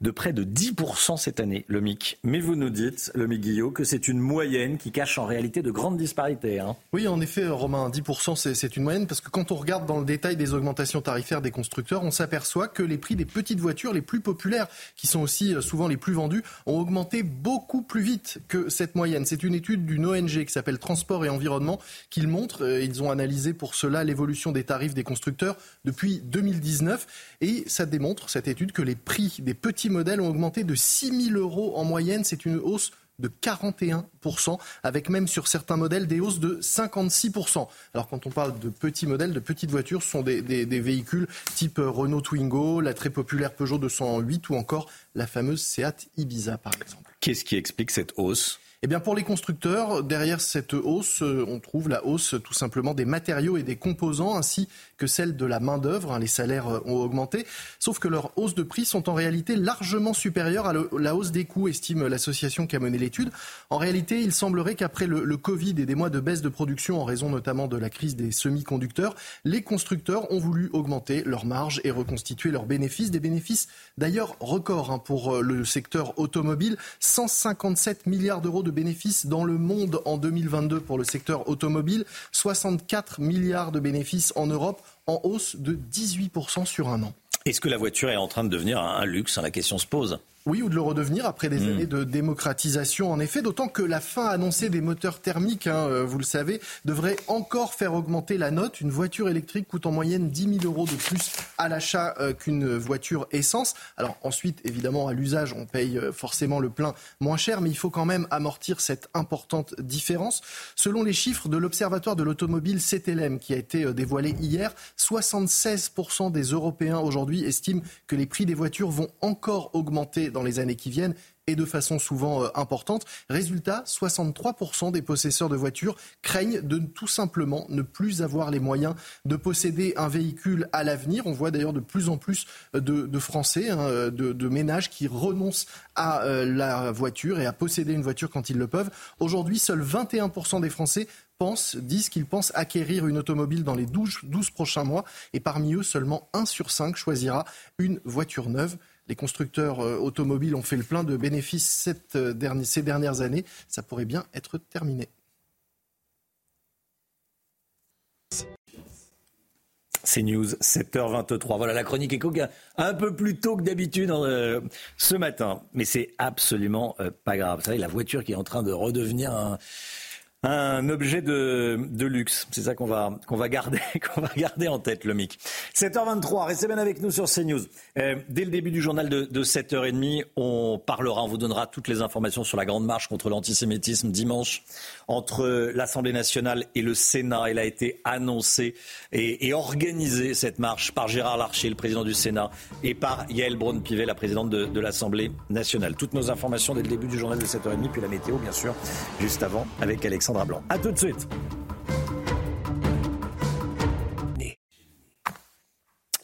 de près de 10% cette année, le MIC. Mais vous nous dites, le MIC Guillot, que c'est une moyenne qui cache en réalité de grandes disparités. Hein. Oui, en effet, Romain, 10% c'est une moyenne, parce que quand on regarde dans le détail des augmentations tarifaires des constructeurs, on s'aperçoit que les prix des petites voitures les plus populaires, qui sont aussi souvent les plus vendues, ont augmenté beaucoup plus vite que cette moyenne. C'est une étude d'une ONG qui s'appelle Transport et Environnement qui le montre. Ils ont analysé pour cela l'évolution des tarifs des constructeurs depuis 2019. Et ça démontre, cette étude, que les prix des petits modèles ont augmenté de 6 000 € en moyenne. C'est une hausse de 41%, avec même sur certains modèles des hausses de 56%. Alors quand on parle de petits modèles, de petites voitures, ce sont des véhicules type Renault Twingo, la très populaire Peugeot 208 ou encore la fameuse Seat Ibiza par exemple. Qu'est-ce qui explique cette hausse ? Eh bien, pour les constructeurs, derrière cette hausse, on trouve la hausse tout simplement des matériaux et des composants, ainsi que celle de la main-d'œuvre. Les salaires ont augmenté, sauf que leurs hausses de prix sont en réalité largement supérieures à la hausse des coûts, estime l'association qui a mené l'étude. En réalité, il semblerait qu'après le Covid et des mois de baisse de production en raison notamment de la crise des semi-conducteurs, les constructeurs ont voulu augmenter leurs marges et reconstituer leurs bénéfices. Des bénéfices d'ailleurs records hein, pour le secteur automobile, 157 milliards d'euros de bénéfices dans le monde en 2022 pour le secteur automobile, 64 milliards de bénéfices en Europe, en hausse de 18% sur un an. Est-ce que la voiture est en train de devenir un luxe ? La question se pose. Oui, ou de le redevenir après des années de démocratisation, en effet, d'autant que la fin annoncée des moteurs thermiques, vous le savez, devrait encore faire augmenter la note. Une voiture électrique coûte en moyenne 10 000 euros de plus à l'achat qu'une voiture essence. Alors ensuite, évidemment, à l'usage, on paye forcément le plein moins cher, mais il faut quand même amortir cette importante différence. Selon les chiffres de l'Observatoire de l'automobile CTLM, qui a été dévoilé hier, 76% des Européens aujourd'hui estiment que les prix des voitures vont encore augmenter dans les années qui viennent et de façon souvent importante. Résultat, 63% des possesseurs de voitures craignent de tout simplement ne plus avoir les moyens de posséder un véhicule à l'avenir. On voit d'ailleurs de plus en plus de Français, de ménages qui renoncent à la voiture et à posséder une voiture quand ils le peuvent. Aujourd'hui, seuls 21% des Français disent qu'ils pensent acquérir une automobile dans les 12 prochains mois, et parmi eux, seulement 1 sur 5 choisira une voiture neuve. Les constructeurs automobiles ont fait le plein de bénéfices ces dernières années. Ça pourrait bien être terminé. C'est News, 7h23. Voilà la chronique éco un peu plus tôt que d'habitude ce matin. Mais c'est absolument pas grave. Vous savez, la voiture qui est en train de redevenir un objet de luxe. C'est ça qu'on va garder en tête, le mic. 7h23, restez bien avec nous sur CNews. Dès le début du journal de 7h30, on vous donnera toutes les informations sur la grande marche contre l'antisémitisme dimanche entre l'Assemblée nationale et le Sénat. Elle a été annoncée et organisée, cette marche, par Gérard Larcher, le président du Sénat, et par Yaël Braun-Pivet, la présidente de l'Assemblée nationale. Toutes nos informations dès le début du journal de 7h30, puis la météo, bien sûr, juste avant, avec Alexandre Blanc. À tout de suite.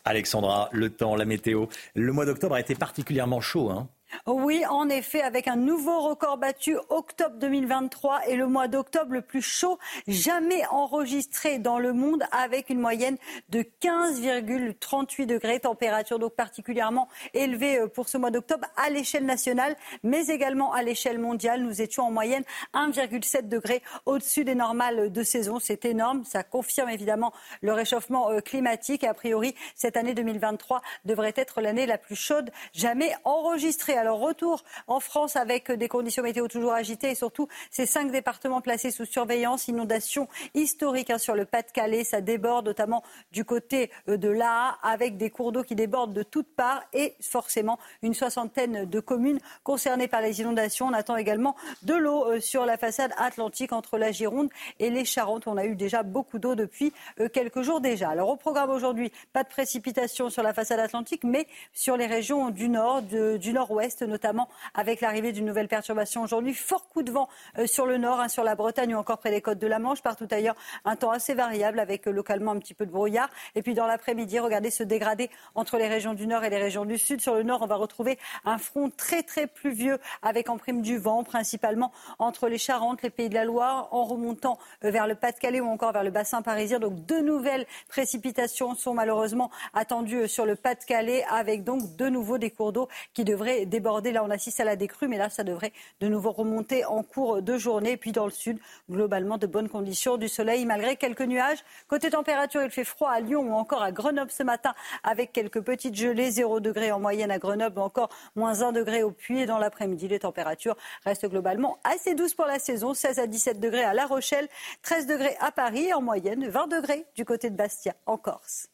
Alexandra, le temps, la météo. Le mois d'octobre a été particulièrement chaud, hein. Oui, en effet, avec un nouveau record battu, octobre 2023 est le mois d'octobre le plus chaud jamais enregistré dans le monde, avec une moyenne de 15,38 degrés, température donc particulièrement élevée pour ce mois d'octobre à l'échelle nationale, mais également à l'échelle mondiale. Nous étions en moyenne 1,7 degrés au-dessus des normales de saison. C'est énorme, ça confirme évidemment le réchauffement climatique. A priori, cette année 2023 devrait être l'année la plus chaude jamais enregistrée. Alors retour en France avec des conditions météo toujours agitées et surtout ces 5 départements placés sous surveillance. Inondations historiques sur le Pas-de-Calais, ça déborde notamment du côté de l'Aa, avec des cours d'eau qui débordent de toutes parts et forcément une soixantaine de communes concernées par les inondations. On attend également de l'eau sur la façade atlantique entre la Gironde et les Charentes. On a eu déjà beaucoup d'eau depuis quelques jours déjà. Alors au programme aujourd'hui, pas de précipitations sur la façade atlantique, mais sur les régions du nord, du nord-ouest, notamment avec l'arrivée d'une nouvelle perturbation aujourd'hui. Fort coup de vent sur le nord, sur la Bretagne ou encore près des côtes de la Manche. Partout ailleurs, un temps assez variable avec localement un petit peu de brouillard. Et puis dans l'après-midi, regardez se dégrader entre les régions du nord et les régions du sud. Sur le nord, on va retrouver un front très très pluvieux avec en prime du vent, principalement entre les Charentes, les Pays de la Loire, en remontant vers le Pas-de-Calais ou encore vers le bassin parisien. Donc de nouvelles précipitations sont malheureusement attendues sur le Pas-de-Calais, avec donc de nouveau des cours d'eau qui devraient débordé. Là, on assiste à la décrue, mais là, ça devrait de nouveau remonter en cours de journée. Et puis dans le sud, globalement, de bonnes conditions, du soleil malgré quelques nuages. Côté température, il fait froid à Lyon ou encore à Grenoble ce matin, avec quelques petites gelées, 0 degré en moyenne à Grenoble ou encore moins 1 degré au Puy. Et dans l'après-midi, les températures restent globalement assez douces pour la saison, 16 à 17 degrés à La Rochelle, 13 degrés à Paris et en moyenne 20 degrés du côté de Bastia en Corse.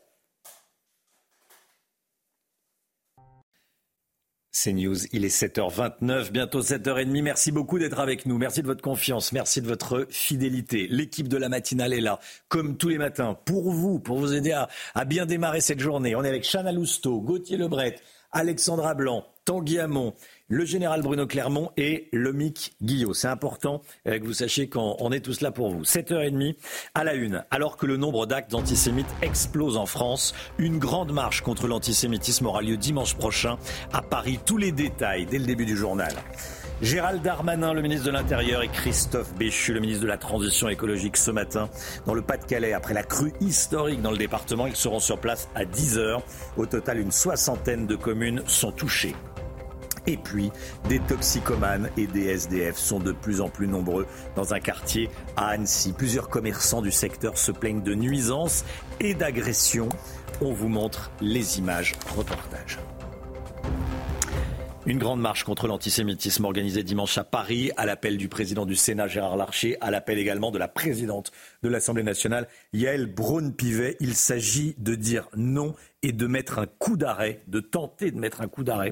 C'est News, il est 7h29, bientôt 7h30. Merci beaucoup d'être avec nous. Merci de votre confiance, merci de votre fidélité. L'équipe de la matinale est là, comme tous les matins, pour vous aider à bien démarrer cette journée. On est avec Chana Lousteau, Gauthier Lebret, Alexandra Blanc, Tanguy Hamon, le général Bruno Clermont et le Mick Guillot. C'est important que vous sachiez qu'on est tous là pour vous. 7h30 à la une. Alors que le nombre d'actes antisémites explose en France, une grande marche contre l'antisémitisme aura lieu dimanche prochain à Paris. Tous les détails dès le début du journal. Gérald Darmanin, le ministre de l'Intérieur, et Christophe Béchu, le ministre de la Transition écologique, ce matin dans le Pas-de-Calais. Après la crue historique dans le département, ils seront sur place à 10h. Au total, une soixantaine de communes sont touchées. Et puis, des toxicomanes et des SDF sont de plus en plus nombreux dans un quartier à Annecy. Plusieurs commerçants du secteur se plaignent de nuisances et d'agressions. On vous montre les images. Reportage. Une grande marche contre l'antisémitisme organisée dimanche à Paris, à l'appel du président du Sénat, Gérard Larcher, à l'appel également de la présidente de l'Assemblée nationale, Yaël Braun-Pivet. Il s'agit de dire non et de mettre un coup d'arrêt, de tenter de mettre un coup d'arrêt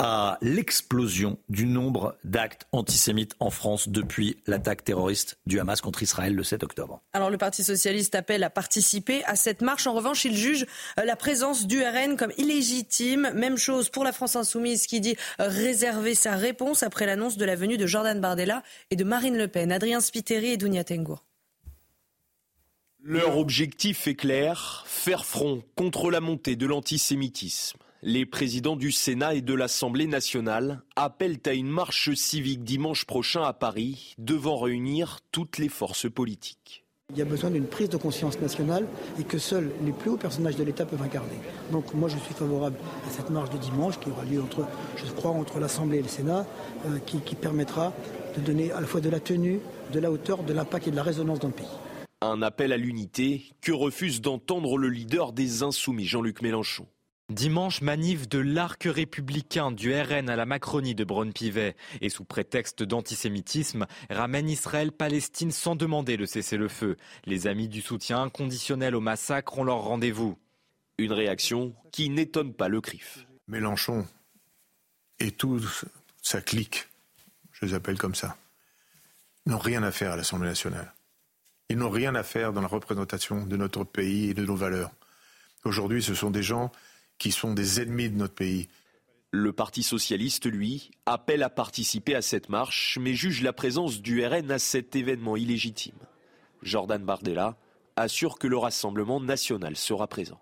à l'explosion du nombre d'actes antisémites en France depuis l'attaque terroriste du Hamas contre Israël le 7 octobre. Alors le Parti socialiste appelle à participer à cette marche. En revanche, il juge la présence du RN comme illégitime. Même chose pour la France insoumise qui dit réserver sa réponse après l'annonce de la venue de Jordan Bardella et de Marine Le Pen. Adrien Spiteri et Dounia Tengour. Leur objectif est clair, faire front contre la montée de l'antisémitisme. Les présidents du Sénat et de l'Assemblée nationale appellent à une marche civique dimanche prochain à Paris, devant réunir toutes les forces politiques. Il y a besoin d'une prise de conscience nationale et que seuls les plus hauts personnages de l'État peuvent incarner. Donc moi je suis favorable à cette marche de dimanche qui aura lieu entre l'Assemblée et le Sénat, qui permettra de donner à la fois de la tenue, de la hauteur, de l'impact et de la résonance dans le pays. Un appel à l'unité que refuse d'entendre le leader des Insoumis, Jean-Luc Mélenchon. Dimanche, manif de l'arc républicain du RN à la Macronie de Braun-Pivet. Et sous prétexte d'antisémitisme, ramène Israël-Palestine sans demander le cessez-le-feu. Les amis du soutien inconditionnel au massacre ont leur rendez-vous. Une réaction qui n'étonne pas le CRIF. Mélenchon et toute sa clique, je les appelle comme ça, n'ont rien à faire à l'Assemblée nationale. Ils n'ont rien à faire dans la représentation de notre pays et de nos valeurs. Aujourd'hui, ce sont des gens qui sont des ennemis de notre pays. Le Parti socialiste, lui, appelle à participer à cette marche, mais juge la présence du RN à cet événement illégitime. Jordan Bardella assure que le Rassemblement national sera présent.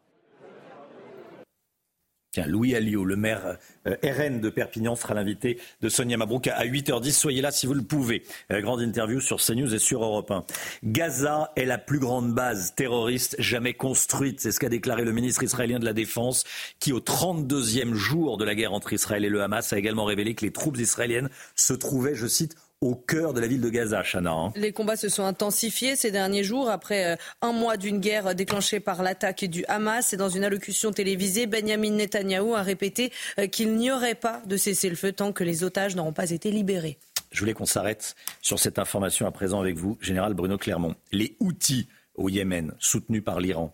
Tiens, Louis Alliot, le maire RN de Perpignan, sera l'invité de Sonia Mabrouk à 8h10. Soyez là si vous le pouvez. Grande interview sur CNews et sur Europe 1. Gaza est la plus grande base terroriste jamais construite. C'est ce qu'a déclaré le ministre israélien de la Défense, qui au 32e jour de la guerre entre Israël et le Hamas a également révélé que les troupes israéliennes se trouvaient, je cite, au cœur de la ville de Gaza, Chana. Les combats se sont intensifiés ces derniers jours après un mois d'une guerre déclenchée par l'attaque du Hamas. Et dans une allocution télévisée, Benjamin Netanyahou a répété qu'il n'y aurait pas de cessez-le-feu tant que les otages n'auront pas été libérés. Je voulais qu'on s'arrête sur cette information à présent avec vous, Général Bruno Clermont. Les Houthis au Yémen, soutenus par l'Iran,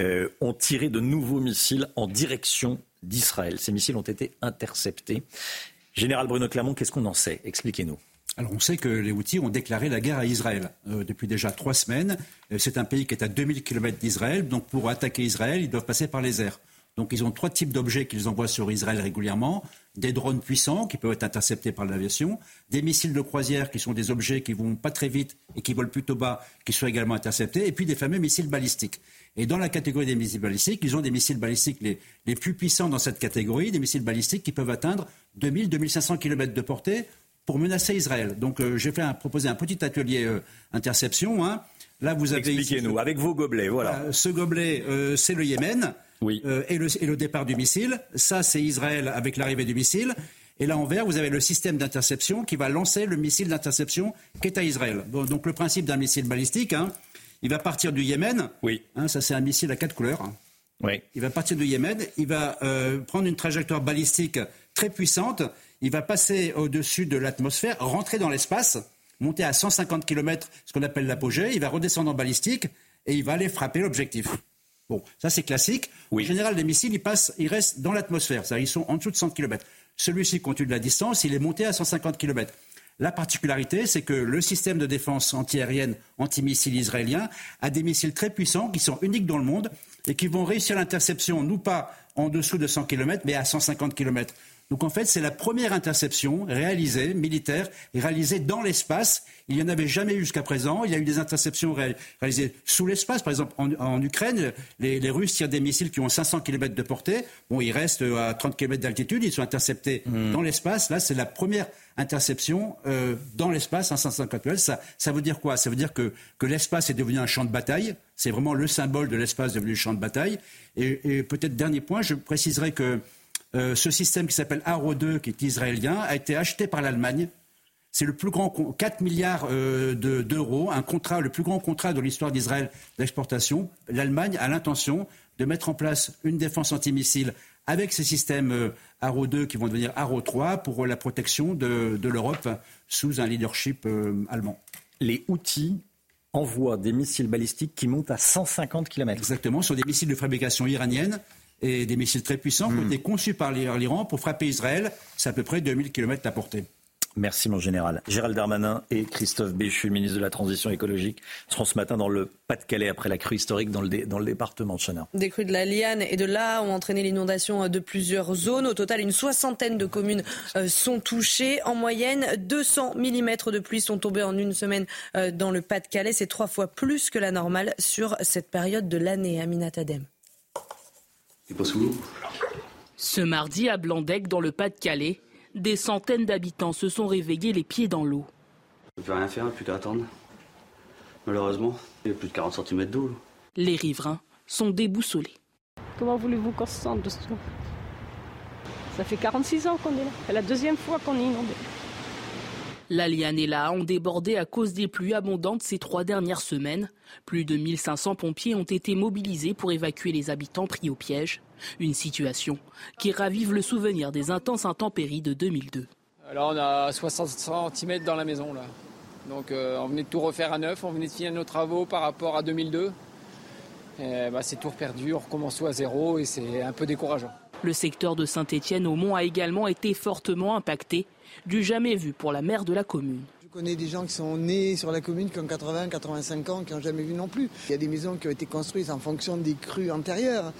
ont tiré de nouveaux missiles en direction d'Israël. Ces missiles ont été interceptés. Général Bruno Clermont, qu'est-ce qu'on en sait ? Expliquez-nous. Alors on sait que les Houthis ont déclaré la guerre à Israël depuis déjà 3 semaines. C'est un pays qui est à 2000 km d'Israël, donc pour attaquer Israël, ils doivent passer par les airs. Donc ils ont 3 types d'objets qu'ils envoient sur Israël régulièrement. Des drones puissants qui peuvent être interceptés par l'aviation, des missiles de croisière qui sont des objets qui vont pas très vite et qui volent plutôt bas, qui sont également interceptés, et puis des fameux missiles balistiques. Et dans la catégorie des missiles balistiques, ils ont des missiles balistiques les plus puissants dans cette catégorie, des missiles balistiques qui peuvent atteindre 2000-2500 km de portée, pour menacer Israël. Donc j'ai proposé un petit atelier interception. Là, vous avez expliquez-nous, avec vos gobelets, voilà. Ce gobelet, c'est le Yémen, oui. et le départ du missile. Ça, c'est Israël avec l'arrivée du missile. Et là, en vert, vous avez le système d'interception qui va lancer le missile d'interception qui est à Israël. Bon, donc le principe d'un missile balistique, il va partir du Yémen. Oui. Ça, c'est un missile à 4 couleurs. Oui. Il va partir du Yémen. Il va prendre une trajectoire balistique très puissante. Il va passer au-dessus de l'atmosphère, rentrer dans l'espace, monter à 150 km, ce qu'on appelle l'apogée. Il va redescendre en balistique et il va aller frapper l'objectif. Bon, ça c'est classique. Oui. En général, les missiles, ils restent dans l'atmosphère. C'est-à-dire, ils sont en dessous de 100 km. Celui-ci, compte tenu de la distance, il est monté à 150 km. La particularité, c'est que le système de défense antiaérienne, antimissile israélien, a des missiles très puissants qui sont uniques dans le monde et qui vont réussir l'interception, non pas en dessous de 100 km, mais à 150 km. Donc en fait, c'est la première interception militaire réalisée dans l'espace. Il n'y en avait jamais eu jusqu'à présent. Il y a eu des interceptions réalisées sous l'espace. Par exemple, en Ukraine, les Russes tirent des missiles qui ont 500 km de portée. Bon, ils restent à 30 km d'altitude. Ils sont interceptés dans l'espace. Là, c'est la première interception dans l'espace, 550 km. Ça veut dire quoi ? Ça veut dire que l'espace est devenu un champ de bataille. C'est vraiment le symbole de l'espace devenu un champ de bataille. Et peut-être dernier point, je préciserai que ce système qui s'appelle Arrow 2, qui est israélien, a été acheté par l'Allemagne. C'est le plus grand 4 milliards d'euros, un contrat, le plus grand contrat de l'histoire d'Israël d'exportation. L'Allemagne a l'intention de mettre en place une défense antimissile avec ces systèmes Arrow 2 qui vont devenir Arrow 3 pour la protection de l'Europe sous un leadership allemand. Les outils envoient des missiles balistiques qui montent à 150 km. Exactement, ce sont des missiles de fabrication iranienne et des missiles très puissants qui ont été conçus par l'Iran pour frapper Israël. C'est à peu près 2000 km à portée. Merci mon général. Gérald Darmanin et Christophe Béchu, ministre de la Transition écologique, seront ce matin dans le Pas-de-Calais après la crue historique dans le département de Chana. Des crues de la Liane et de l'A ont entraîné l'inondation de plusieurs zones. Au total, une soixantaine de communes sont touchées. En moyenne, 200 mm de pluie sont tombés en une semaine dans le Pas-de-Calais. C'est 3 fois plus que la normale sur cette période de l'année. Amina Tadem. Ce mardi à Blandec, dans le Pas-de-Calais, des centaines d'habitants se sont réveillés les pieds dans l'eau. On ne peut rien faire, plus qu'à attendre. Malheureusement, il y a plus de 40 cm d'eau. Les riverains sont déboussolés. Comment voulez-vous qu'on se sente de ce truc ? Ça fait 46 ans qu'on est là. C'est la deuxième fois qu'on est inondé. La Liane et la A ont débordé à cause des pluies abondantes ces 3 dernières semaines. Plus de 1500 pompiers ont été mobilisés pour évacuer les habitants pris au piège. Une situation qui ravive le souvenir des intenses intempéries de 2002. Là, on a 60 cm dans la maison. Là. Donc on venait de tout refaire à neuf, on venait de finir nos travaux par rapport à 2002. Et, c'est tout perdu, on recommence tout à zéro et c'est un peu décourageant. Le secteur de Saint-Étienne au Mont a également été fortement impacté, du jamais vu pour la maire de la commune. Je connais des gens qui sont nés sur la commune, qui ont 80, 85 ans, qui n'ont jamais vu non plus. Il y a des maisons qui ont été construites en fonction des crues antérieures.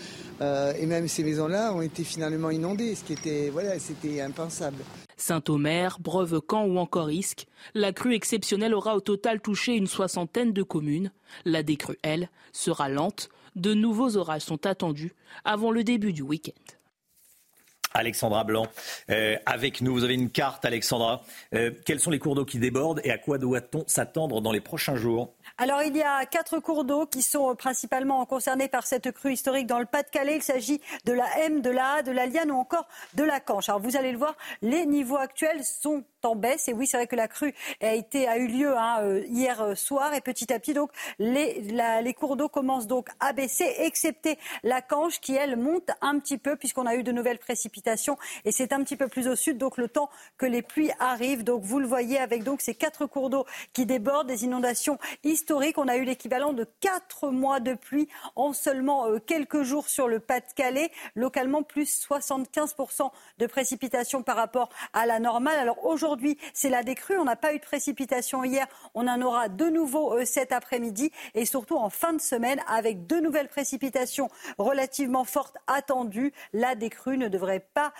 Et même ces maisons-là ont été finalement inondées, ce qui était, c'était impensable. Saint-Omer, Breuve-Camp ou encore Isques, la crue exceptionnelle aura au total touché une soixantaine de communes. La décrue, elle, sera lente. De nouveaux orages sont attendus avant le début du week-end. Alexandra Blanc, avec nous, vous avez une carte Alexandra, quels sont les cours d'eau qui débordent et à quoi doit-on s'attendre dans les prochains jours ? Alors il y a 4 cours d'eau qui sont principalement concernés par cette crue historique dans le Pas-de-Calais. Il s'agit de la M, de la A, de la Liane ou encore de la Canche. Alors vous allez le voir, les niveaux actuels sont en baisse. Et oui, c'est vrai que la crue a eu lieu hier soir. Et petit à petit, donc, les cours d'eau commencent donc à baisser, excepté la Canche qui, elle, monte un petit peu puisqu'on a eu de nouvelles précipitations. Et c'est un petit peu plus au sud, donc le temps que les pluies arrivent. Donc vous le voyez avec donc ces 4 cours d'eau qui débordent, des inondations historiques. On a eu l'équivalent de 4 mois de pluie en seulement quelques jours sur le Pas-de-Calais. Localement, plus 75% de précipitations par rapport à la normale. Alors aujourd'hui, c'est la décrue. On n'a pas eu de précipitation hier. On en aura de nouveau cet après-midi et surtout en fin de semaine avec 2 nouvelles précipitations relativement fortes attendues. La décrue ne devrait pas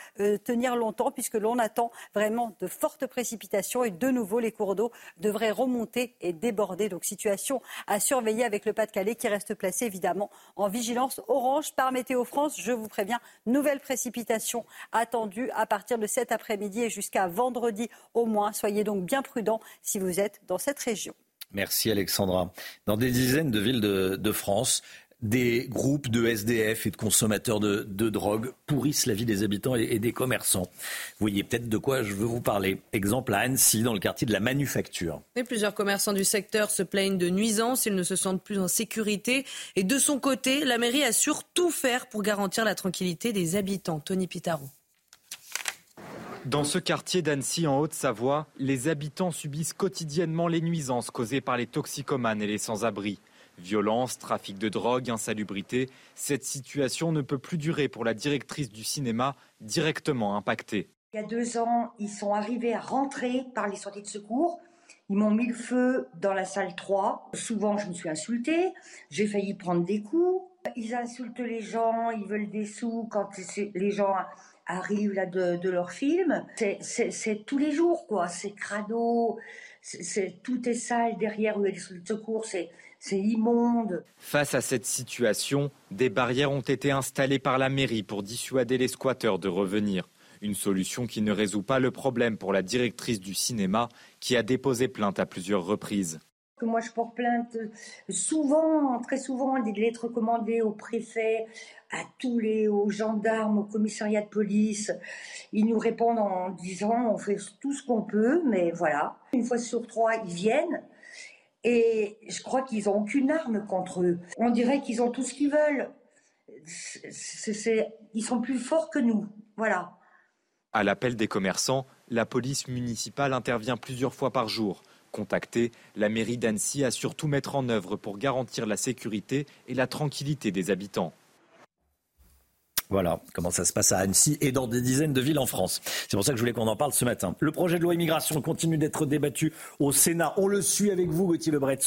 tenir longtemps puisque l'on attend vraiment de fortes précipitations et de nouveau les cours d'eau devraient remonter et déborder. Donc situation à surveiller avec le Pas-de-Calais qui reste placé évidemment en vigilance orange par Météo France. Je vous préviens, nouvelles précipitations attendues à partir de cet après-midi et jusqu'à vendredi au moins. Soyez donc bien prudents si vous êtes dans cette région. Merci Alexandra. Dans des dizaines de villes de France, des groupes de SDF et de consommateurs de drogue pourrissent la vie des habitants et des commerçants. Vous voyez peut-être de quoi je veux vous parler. Exemple à Annecy, dans le quartier de la Manufacture. Et plusieurs commerçants du secteur se plaignent de nuisances. Ils ne se sentent plus en sécurité. Et de son côté, la mairie assure tout faire pour garantir la tranquillité des habitants. Tony Pitaro. Dans ce quartier d'Annecy, en Haute-Savoie, les habitants subissent quotidiennement les nuisances causées par les toxicomanes et les sans-abri. Violence, trafic de drogue, insalubrité, cette situation ne peut plus durer pour la directrice du cinéma, directement impactée. Il y a 2 ans, ils sont arrivés à rentrer par les sorties de secours. Ils m'ont mis le feu dans la salle 3. Souvent, je me suis insultée, j'ai failli prendre des coups. Ils insultent les gens, ils veulent des sous quand les gens arrivent là de leur film. C'est tous les jours, quoi. C'est crado, tout est sale derrière où il y a des sorties de secours, c'est immonde. Face à cette situation, des barrières ont été installées par la mairie pour dissuader les squatteurs de revenir. Une solution qui ne résout pas le problème pour la directrice du cinéma qui a déposé plainte à plusieurs reprises. que moi je porte plainte souvent, très souvent, des lettres recommandées au préfet, à tous les, aux gendarmes, au commissariat de police. Ils nous répondent en disant on fait tout ce qu'on peut, mais voilà. Une fois sur trois, ils viennent. Et je crois qu'ils n'ont aucune arme contre eux. On dirait qu'ils ont tout ce qu'ils veulent. Ils sont plus forts que nous, voilà. À l'appel des commerçants, la police municipale intervient plusieurs fois par jour. Contactée, la mairie d'Annecy assure tout mettre en œuvre pour garantir la sécurité et la tranquillité des habitants. Voilà comment ça se passe à Annecy et dans des dizaines de villes en France. C'est pour ça que je voulais qu'on en parle ce matin. Le projet de loi immigration continue d'être débattu au Sénat. On le suit avec vous, Gauthier Lebret,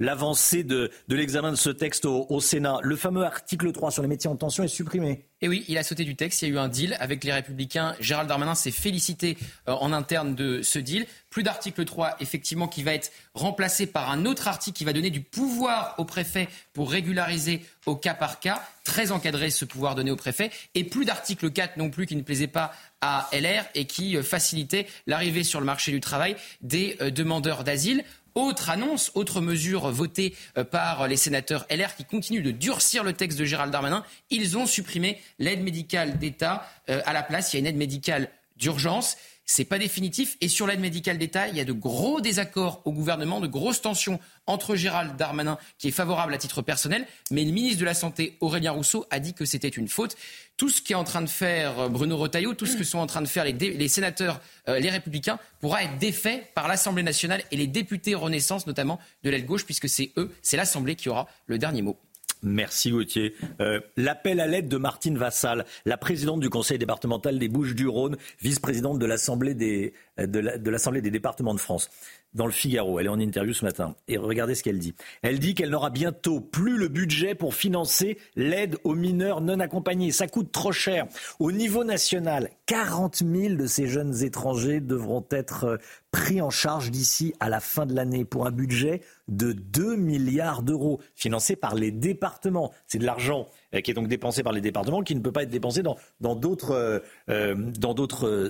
l'avancée de l'examen de ce texte au Sénat. Le fameux article 3 sur les métiers en tension est supprimé. Et oui, il a sauté du texte. Il y a eu un deal avec les Républicains. Gérald Darmanin s'est félicité en interne de ce deal. Plus d'article 3, effectivement, qui va être remplacé par un autre article qui va donner du pouvoir au préfet pour régulariser au cas par cas. Très encadré ce pouvoir donné au préfet. Et plus d'article 4 non plus qui ne plaisait pas à LR et qui facilitait l'arrivée sur le marché du travail des demandeurs d'asile. Autre annonce, autre mesure votée par les sénateurs LR qui continuent de durcir le texte de Gérald Darmanin. Ils ont supprimé l'aide médicale d'État. À la place, il y a une aide médicale d'urgence. C'est pas définitif. Et sur l'aide médicale d'État, il y a de gros désaccords au gouvernement, de grosses tensions entre Gérald Darmanin, qui est favorable à titre personnel, mais le ministre de la Santé, Aurélien Rousseau, a dit que c'était une faute. Tout ce qu'est en train de faire Bruno Retailleau, tout ce que sont en train de faire les sénateurs, les Républicains, pourra être défait par l'Assemblée nationale et les députés Renaissance, notamment de l'aile gauche, puisque c'est eux, c'est l'Assemblée qui aura le dernier mot. Merci Gauthier. L'appel à l'aide de Martine Vassal, la présidente du Conseil départemental des Bouches-du-Rhône, vice-présidente de l'Assemblée de l'Assemblée des départements de France. Dans le Figaro, elle est en interview ce matin. Et regardez ce qu'elle dit. Elle dit qu'elle n'aura bientôt plus le budget pour financer l'aide aux mineurs non accompagnés. Ça coûte trop cher. Au niveau national, 40 000 de ces jeunes étrangers devront être pris en charge d'ici à la fin de l'année pour un budget de 2 milliards d'euros financé par les départements. C'est de l'argent qui est donc dépensé par les départements, qui ne peut pas être dépensé dans d'autres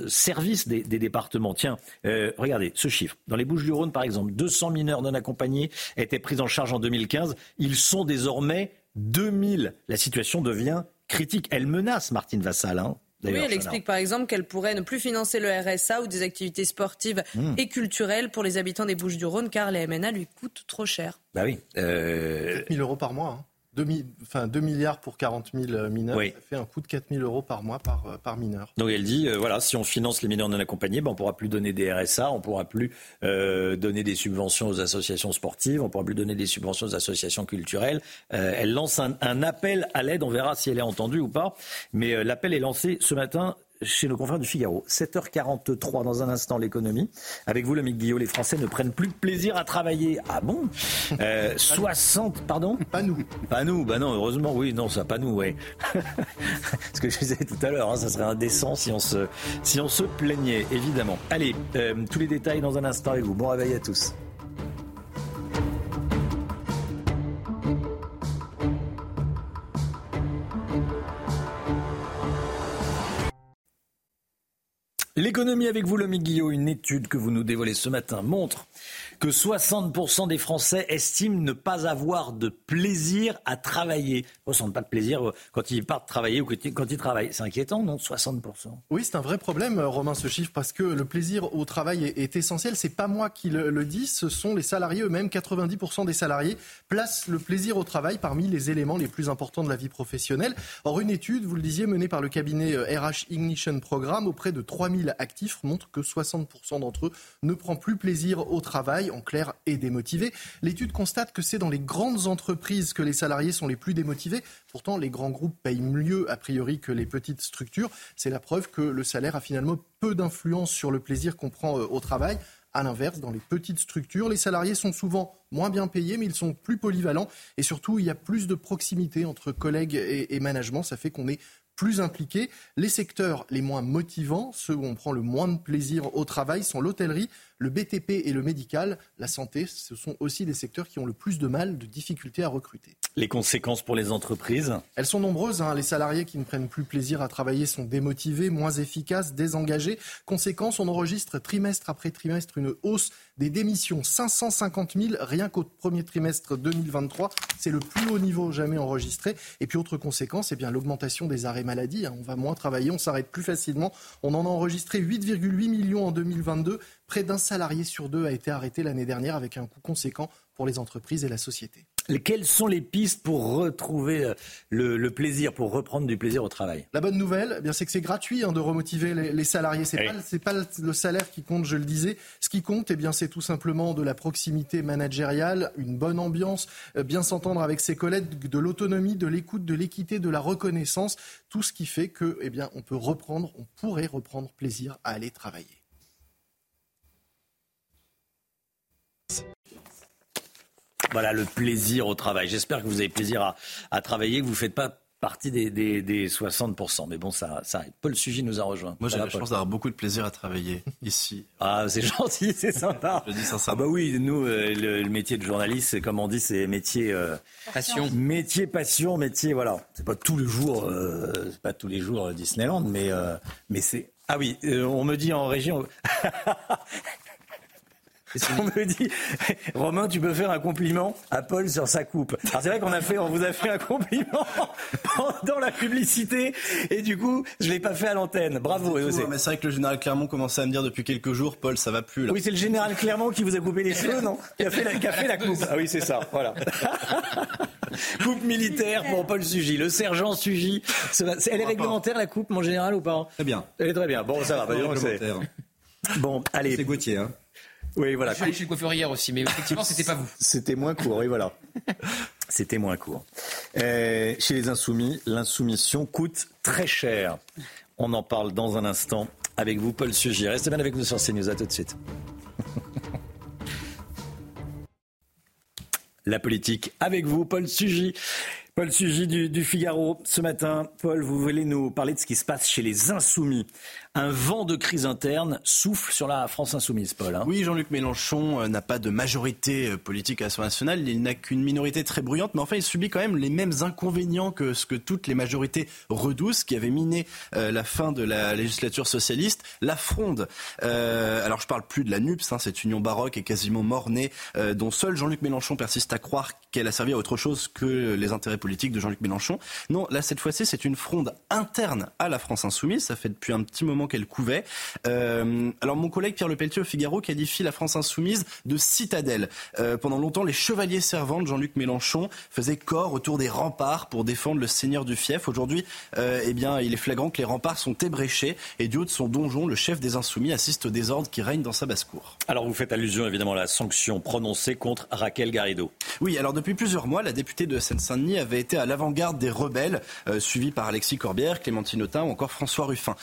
services des départements. Tiens, regardez ce chiffre. Dans les Bouches-du-Rhône, par exemple, 200 mineurs non accompagnés étaient pris en charge en 2015. Ils sont désormais 2000. La situation devient critique. Elle menace Martine Vassal, hein. Oui, elle explique par exemple qu'elle pourrait ne plus financer le RSA ou des activités sportives et culturelles pour les habitants des Bouches-du-Rhône, car les MNA lui coûtent trop cher. Bah oui. 4 000 euros par mois. Hein. 2 milliards pour 40 000 mineurs, oui. Ça fait un coût de 4 000 euros par mois par mineur. Donc elle dit, voilà, si on finance les mineurs non accompagnés, on ne pourra plus donner des RSA, on ne pourra plus donner des subventions aux associations sportives, on ne pourra plus donner des subventions aux associations culturelles. Elle lance un appel à l'aide, on verra si elle est entendue ou pas. Mais l'appel est lancé ce matin chez nos confrères du Figaro. 7h43, dans un instant, l'économie. Avec vous, Lomique Guillot, les Français ne prennent plus de plaisir à travailler. Ah bon Pardon ? Pas nous, bah non, heureusement, oui, non, ça, pas nous, ouais. Ce que je disais tout à l'heure, hein, ça serait indécent si on se plaignait, évidemment. Allez, tous les détails dans un instant avec vous. Bon réveil à tous. L'économie avec vous, Lomique Guillot. Une étude que vous nous dévoilez ce matin montre que 60% des Français estiment ne pas avoir de plaisir à travailler. Ils ne ressentent pas de plaisir quand ils partent travailler ou quand ils travaillent. C'est inquiétant, non, 60%? Oui, c'est un vrai problème, Romain, ce chiffre, parce que le plaisir au travail est essentiel. Ce n'est pas moi qui le dis, ce sont les salariés eux-mêmes. 90% des salariés placent le plaisir au travail parmi les éléments les plus importants de la vie professionnelle. Or, une étude, vous le disiez, menée par le cabinet RH Ignition Programme auprès de 3000 actifs montre que 60% d'entre eux ne prend plus plaisir au travail, en clair, et démotivé. L'étude constate que c'est dans les grandes entreprises que les salariés sont les plus démotivés. Pourtant, les grands groupes payent mieux, a priori, que les petites structures. C'est la preuve que le salaire a finalement peu d'influence sur le plaisir qu'on prend au travail. À l'inverse, dans les petites structures, les salariés sont souvent moins bien payés, mais ils sont plus polyvalents. Et surtout, il y a plus de proximité entre collègues et management. Ça fait qu'on est plus impliqués. Les secteurs les moins motivants, ceux où on prend le moins de plaisir au travail, sont l'hôtellerie, le BTP et le médical. La santé, ce sont aussi des secteurs qui ont le plus de difficultés à recruter. Les conséquences pour les entreprises ? Elles sont nombreuses. Les salariés qui ne prennent plus plaisir à travailler sont démotivés, moins efficaces, désengagés. Conséquence, on enregistre trimestre après trimestre une hausse des démissions. 550 000 rien qu'au premier trimestre 2023. C'est le plus haut niveau jamais enregistré. Et puis autre conséquence, l'augmentation des arrêts maladie. On va moins travailler, on s'arrête plus facilement. On en a enregistré 8,8 millions en 2022. Près d'un salarié sur deux a été arrêté l'année dernière avec un coût conséquent pour les entreprises et la société. Quelles sont les pistes pour retrouver le plaisir, pour reprendre du plaisir au travail ? La bonne nouvelle, c'est que c'est gratuit de remotiver les salariés. C'est pas le salaire qui compte, je le disais. Ce qui compte, c'est tout simplement de la proximité managériale, une bonne ambiance, bien s'entendre avec ses collègues, de l'autonomie, de l'écoute, de l'équité, de la reconnaissance. Tout ce qui fait que, on pourrait reprendre plaisir à aller travailler. Voilà le plaisir au travail. J'espère que vous avez plaisir à travailler, que vous ne faites pas partie des 60%. Mais bon, ça arrive. Paul Sugy nous a rejoint. Moi, j'ai la chance d'avoir beaucoup de plaisir à travailler ici. Ah, c'est gentil, c'est sympa. Je dis sincèrement. Ah bah oui, nous, le métier de journaliste, c'est comme on dit, c'est métier... passion. Métier passion, métier, voilà. C'est pas tous les jours, Disneyland, mais c'est... Ah oui, on me dit en région... On me dit, Romain, tu peux faire un compliment à Paul sur sa coupe. Alors c'est vrai on vous a fait un compliment pendant la publicité et du coup, je l'ai pas fait à l'antenne. Bravo. Mais c'est vrai que le général Clermont commençait à me dire depuis quelques jours, Paul, ça va plus là. Oui, c'est le général Clermont qui vous a coupé les cheveux, non ? Qui a fait la coupe. Ah oui, c'est ça. Voilà. Coupe militaire pour Paul Sugy, le sergent Sugy. Elle est réglementaire la coupe, mon général, ou pas ? Très bien. Elle est très bien. Bon, ça va. Bon, allez. C'est Gauthier, hein. Oui, voilà. Je suis allé chez le coiffeur hier aussi, mais effectivement, c'était pas vous. C'était moins court, oui, voilà. C'était moins court. Chez les Insoumis, l'insoumission coûte très cher. On en parle dans un instant avec vous, Paul Sugy. Restez bien avec nous sur CNews. À tout de suite. La politique avec vous, Paul Sugy. Paul Sugy du Figaro. Ce matin, Paul, vous voulez nous parler de ce qui se passe chez les Insoumis. Un vent de crise interne souffle sur la France insoumise, Paul. Oui, Jean-Luc Mélenchon n'a pas de majorité politique à l'Assemblée nationale. Il n'a qu'une minorité très bruyante. Mais enfin, il subit quand même les mêmes inconvénients que ce que toutes les majorités redoutent, qui avaient miné la fin de la législature socialiste, la fronde. Alors, je parle plus de la NUPS, cette union baroque est quasiment mort-née, dont seul Jean-Luc Mélenchon persiste à croire qu'elle a servi à autre chose que les intérêts politique de Jean-Luc Mélenchon. Non, là, cette fois-ci, c'est une fronde interne à la France insoumise. Ça fait depuis un petit moment qu'elle couvait. Alors, mon collègue Pierre Lepelletier au Figaro qualifie la France insoumise de citadelle. Pendant longtemps, les chevaliers servants de Jean-Luc Mélenchon faisaient corps autour des remparts pour défendre le seigneur du fief. Aujourd'hui, il est flagrant que les remparts sont ébréchés et du haut de son donjon, le chef des insoumis assiste au désordre qui règne dans sa basse-cour. Alors, vous faites allusion, évidemment, à la sanction prononcée contre Raquel Garrido. Oui, alors depuis plusieurs mois, la députée de Seine-Saint-Denis avait été à l'avant-garde des rebelles, suivie par Alexis Corbière, Clémentine Autain ou encore François Ruffin.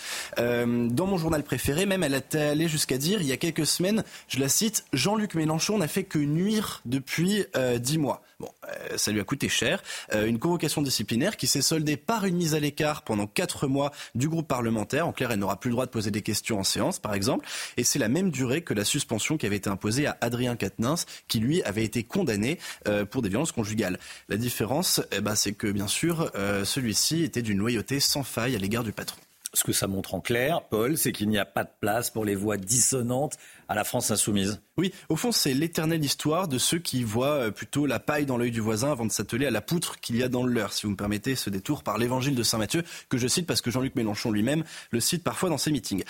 Dans mon journal préféré, même, elle est allée jusqu'à dire, il y a quelques semaines, je la cite, « Jean-Luc Mélenchon n'a fait que nuire depuis 10 mois ». Bon, ça lui a coûté cher. Une convocation disciplinaire qui s'est soldée par une mise à l'écart pendant 4 mois du groupe parlementaire. En clair, elle n'aura plus le droit de poser des questions en séance, par exemple. Et c'est la même durée que la suspension qui avait été imposée à Adrien Quatennens, qui lui avait été condamné pour des violences conjugales. La différence, c'est que, bien sûr, celui-ci était d'une loyauté sans faille à l'égard du patron. Ce que ça montre en clair, Paul, c'est qu'il n'y a pas de place pour les voix dissonantes à la France insoumise. Oui, au fond, c'est l'éternelle histoire de ceux qui voient plutôt la paille dans l'œil du voisin avant de s'atteler à la poutre qu'il y a dans le leur. Si vous me permettez ce détour par l'évangile de Saint Matthieu, que je cite parce que Jean-Luc Mélenchon lui-même le cite parfois dans ses meetings.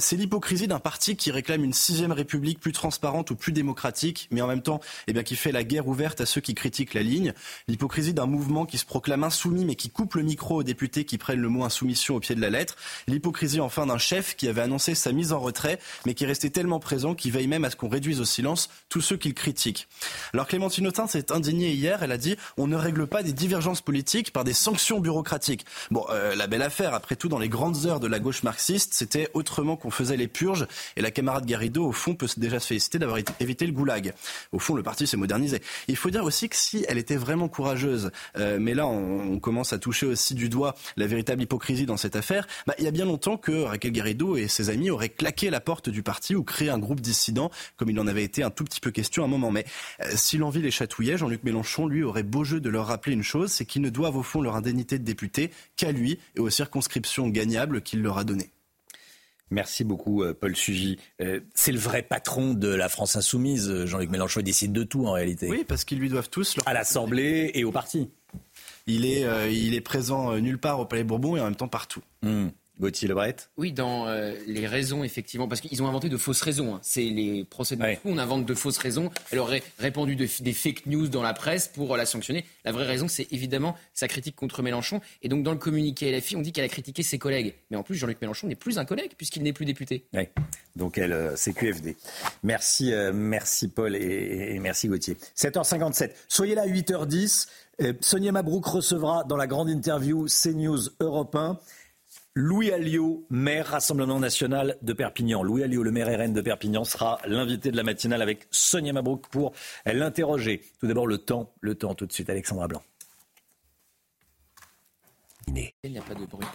C'est l'hypocrisie d'un parti qui réclame une 6e république plus transparente ou plus démocratique, mais en même temps qui fait la guerre ouverte à ceux qui critiquent la ligne. L'hypocrisie d'un mouvement qui se proclame insoumis mais qui coupe le micro aux députés qui prennent le mot insoumission au pied de la lettre. L'hypocrisie enfin d'un chef qui avait annoncé sa mise en retrait mais qui restait tellement présent qu'il veille même à ce qu'on réduise au silence tous ceux qui le critiquent. Alors Clémentine Autain s'est indignée hier, elle a dit « On ne règle pas des divergences politiques par des sanctions bureaucratiques ». Bon, la belle affaire, après tout, dans les grandes heures de la gauche marxiste, c'était autrement qu'on faisait les purges et la camarade Garrido, au fond, peut déjà se féliciter d'avoir évité le goulag. Au fond, le parti s'est modernisé. Il faut dire aussi que si elle était vraiment courageuse, mais là on commence à toucher aussi du doigt la véritable hypocrisie dans cette affaire, il y a bien longtemps que Raquel Garrido et ses amis auraient claqué la porte du parti ou créé un groupe dissident comme il en avait été un tout petit peu question à un moment. Mais si l'envie les chatouillait, Jean-Luc Mélenchon, lui, aurait beau jeu de leur rappeler une chose, c'est qu'ils ne doivent au fond leur indemnité de député qu'à lui et aux circonscriptions gagnables qu'il leur a données. Merci beaucoup, Paul Sugy. C'est le vrai patron de la France Insoumise. Jean-Luc Mélenchon, il décide de tout, en réalité. Oui, parce qu'ils lui doivent tous... à l'Assemblée et au parti. Il est présent nulle part au Palais Bourbon et en même temps partout. Gauthier Lebret ? Oui, dans les raisons, effectivement, parce qu'ils ont inventé de fausses raisons. Hein. C'est les procès de Moscou, on invente de fausses raisons. Elle aurait répandu des fake news dans la presse pour la sanctionner. La vraie raison, c'est évidemment sa critique contre Mélenchon. Et donc, dans le communiqué LFI, on dit qu'elle a critiqué ses collègues. Mais en plus, Jean-Luc Mélenchon n'est plus un collègue, puisqu'il n'est plus député. Oui, donc c'est QFD. Merci Paul et merci Gauthier. 7h57. Soyez là à 8h10. Sonia Mabrouk recevra dans la grande interview CNews Europe 1. Louis Alliot, maire Rassemblement National de Perpignan. Louis Alliot, le maire RN de Perpignan, sera l'invité de la matinale avec Sonia Mabrouk pour l'interroger. Tout d'abord, le temps tout de suite, Alexandra Blanc. Il n'y a pas de bruit.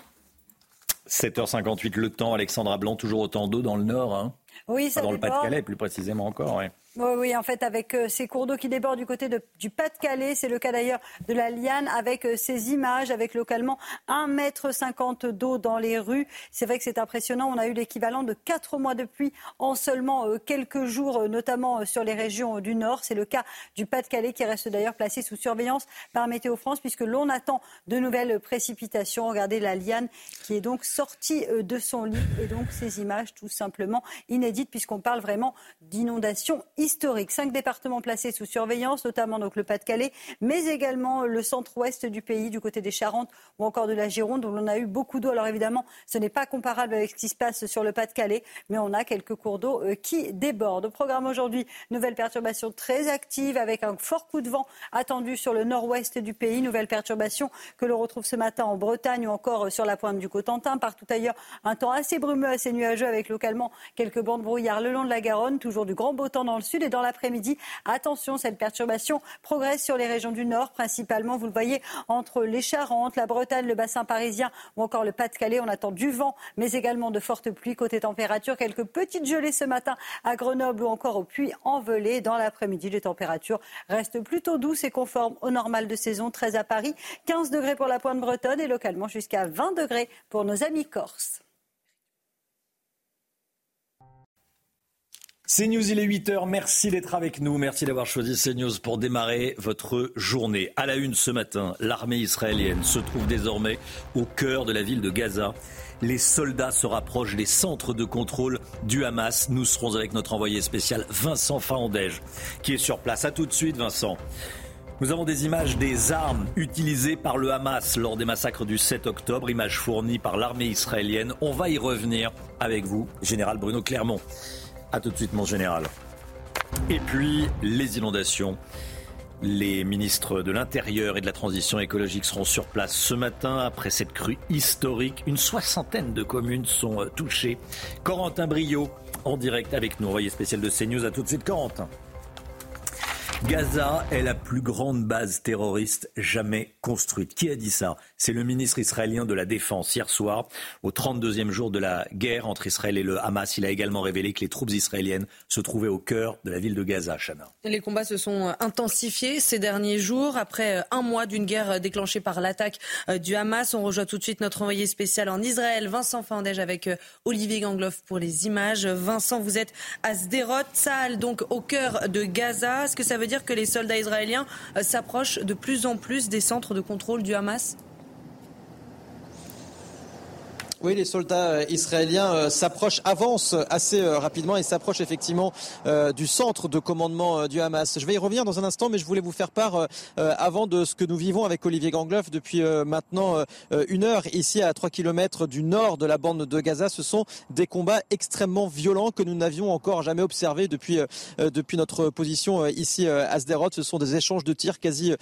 7h58, le temps, Alexandra Blanc, toujours autant d'eau dans le Nord, hein. Oui, ça dépend. Dans le Pas-de-Calais, plus précisément encore, oui. Oui, en fait, avec ces cours d'eau qui débordent du côté du Pas-de-Calais, c'est le cas d'ailleurs de la Liane, avec ces images, avec localement 1,50 m d'eau dans les rues. C'est vrai que c'est impressionnant, on a eu l'équivalent de 4 mois de pluie en seulement quelques jours, notamment sur les régions du Nord. C'est le cas du Pas-de-Calais qui reste d'ailleurs placé sous surveillance par Météo France, puisque l'on attend de nouvelles précipitations. Regardez la Liane qui est donc sortie de son lit, et donc ces images tout simplement inédites, puisqu'on parle vraiment d'inondations historique. 5 départements placés sous surveillance, notamment donc le Pas-de-Calais, mais également le centre-ouest du pays, du côté des Charentes ou encore de la Gironde, où l'on a eu beaucoup d'eau. Alors évidemment, ce n'est pas comparable avec ce qui se passe sur le Pas-de-Calais, mais on a quelques cours d'eau qui débordent. Au programme aujourd'hui, nouvelle perturbation très active avec un fort coup de vent attendu sur le nord-ouest du pays. Nouvelle perturbation que l'on retrouve ce matin en Bretagne ou encore sur la pointe du Cotentin. Partout ailleurs, un temps assez brumeux, assez nuageux avec localement quelques bancs de brouillard le long de la Garonne. Toujours du grand beau temps dans le sud, et dans l'après-midi, attention, cette perturbation progresse sur les régions du nord, principalement, vous le voyez, entre les Charentes, la Bretagne, le bassin parisien ou encore le Pas-de-Calais. On attend du vent, mais également de fortes pluies. Côté température, quelques petites gelées ce matin à Grenoble ou encore au Puy-en-Velay. Dans l'après-midi, les températures restent plutôt douces et conformes au normal de saison. 13 à Paris, 15 degrés pour la pointe bretonne et localement jusqu'à 20 degrés pour nos amis corses. CNews, il est 8h. Merci d'être avec nous. Merci d'avoir choisi CNews pour démarrer votre journée. À la une ce matin, l'armée israélienne se trouve désormais au cœur de la ville de Gaza. Les soldats se rapprochent des centres de contrôle du Hamas. Nous serons avec notre envoyé spécial Vincent Fahandège qui est sur place. À tout de suite, Vincent. Nous avons des images des armes utilisées par le Hamas lors des massacres du 7 octobre, images fournies par l'armée israélienne. On va y revenir avec vous, général Bruno Clermont. A tout de suite, mon général. Et puis, les inondations. Les ministres de l'Intérieur et de la Transition écologique seront sur place ce matin après cette crue historique. Une 60aine de communes sont touchées. Corentin Brio, en direct avec nous, envoyé spécial de CNews. A tout de suite, Corentin. Gaza est la plus grande base terroriste jamais construite. Qui a dit ça ? C'est le ministre israélien de la Défense hier soir, au 32e jour de la guerre entre Israël et le Hamas. Il a également révélé que les troupes israéliennes se trouvaient au cœur de la ville de Gaza, Chana. Les combats se sont intensifiés ces derniers jours. Après un mois d'une guerre déclenchée par l'attaque du Hamas, on rejoint tout de suite notre envoyé spécial en Israël, Vincent Fahandège, avec Olivier Gangloff pour les images. Vincent, vous êtes à Sderot, Tsahal, donc au cœur de Gaza. Est-ce que ça veut dire que les soldats israéliens s'approchent de plus en plus des centres de contrôle du Hamas ? Oui, les soldats israéliens s'approchent, avancent assez rapidement et s'approchent effectivement du centre de commandement du Hamas. Je vais y revenir dans un instant, mais je voulais vous faire part avant de ce que nous vivons avec Olivier Gangloff depuis maintenant une heure ici à 3 km du nord de la bande de Gaza. Ce sont des combats extrêmement violents que nous n'avions encore jamais observés depuis notre position ici à Sderot. Ce sont des échanges de tirs quasi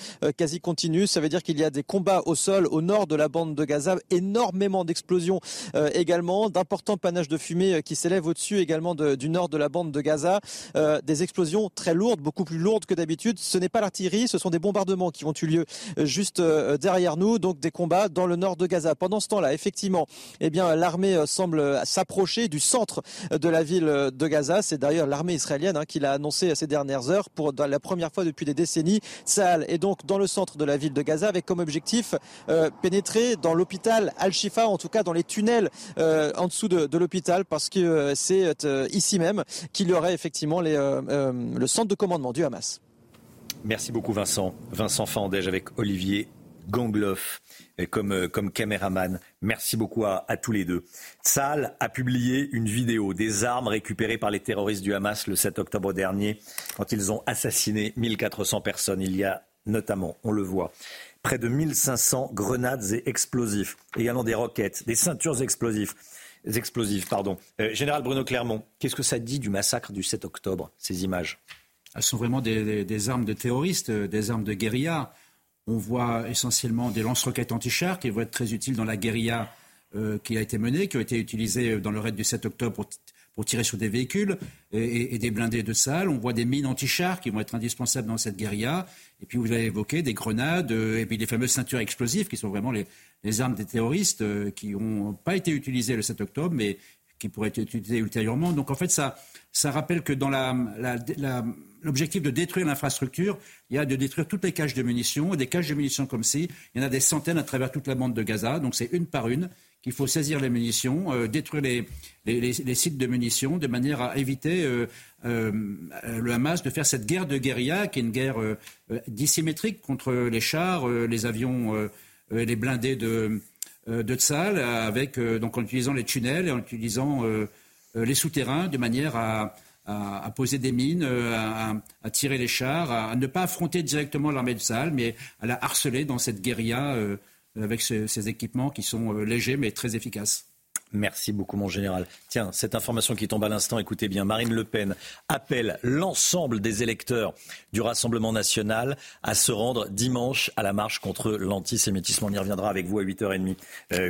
continus. Ça veut dire qu'il y a des combats au sol au nord de la bande de Gaza, énormément d'explosions également. D'importants panaches de fumée qui s'élèvent au-dessus également du nord de la bande de Gaza. Des explosions très lourdes, beaucoup plus lourdes que d'habitude. Ce n'est pas l'artillerie, ce sont des bombardements qui ont eu lieu juste derrière nous. Donc des combats dans le nord de Gaza. Pendant ce temps-là, effectivement, eh bien l'armée semble s'approcher du centre de la ville de Gaza. C'est d'ailleurs l'armée israélienne qui l'a annoncé ces dernières heures pour la première fois depuis des décennies. Tsahal est donc dans le centre de la ville de Gaza avec comme objectif pénétrer dans l'hôpital Al-Shifa, en tout cas dans les tunnels en dessous de l'hôpital, parce que c'est ici même qu'il y aurait effectivement le centre de commandement du Hamas. Merci beaucoup Vincent. Vincent Fandège avec Olivier Gangloff comme caméraman. Merci beaucoup à tous les deux. Tsahal a publié une vidéo des armes récupérées par les terroristes du Hamas le 7 octobre dernier, quand ils ont assassiné 1400 personnes. Il y a notamment, on le voit, près de 1500 grenades et explosifs, également des roquettes, des ceintures explosives. Général Bruno Clermont, qu'est-ce que ça dit du massacre du 7 octobre, ces images ? Elles sont vraiment des armes de terroristes, des armes de guérilla. On voit essentiellement des lance-roquettes anti-chars qui vont être très utiles dans la guérilla qui a été menée, qui ont été utilisées dans le raid du 7 octobre pour tirer sur des véhicules et des blindés de Tsahal. On voit des mines anti-chars qui vont être indispensables dans cette guérilla. Et puis vous l'avez évoqué, des grenades et puis les fameuses ceintures explosives qui sont vraiment les armes des terroristes qui n'ont pas été utilisées le 7 octobre mais qui pourraient être utilisées ultérieurement. Donc en fait ça rappelle que dans l'objectif de détruire l'infrastructure, il y a de détruire toutes les caches de munitions, et des caches de munitions comme ci, il y en a des centaines à travers toute la bande de Gaza, donc c'est une par une qu'il faut saisir les munitions, détruire les sites de munitions de manière à éviter le Hamas de faire cette guerre de guérilla qui est une guerre dissymétrique contre les chars, les avions, les blindés de Tsahal, avec, donc en utilisant les tunnels et en utilisant les souterrains de manière à poser des mines, à tirer les chars, à ne pas affronter directement l'armée de Tsahal, mais à la harceler dans cette guérilla avec ces équipements qui sont légers mais très efficaces. Merci beaucoup mon général. Tiens, cette information qui tombe à l'instant, écoutez bien, Marine Le Pen appelle l'ensemble des électeurs du Rassemblement national à se rendre dimanche à la marche contre l'antisémitisme. On y reviendra avec vous à 8h30,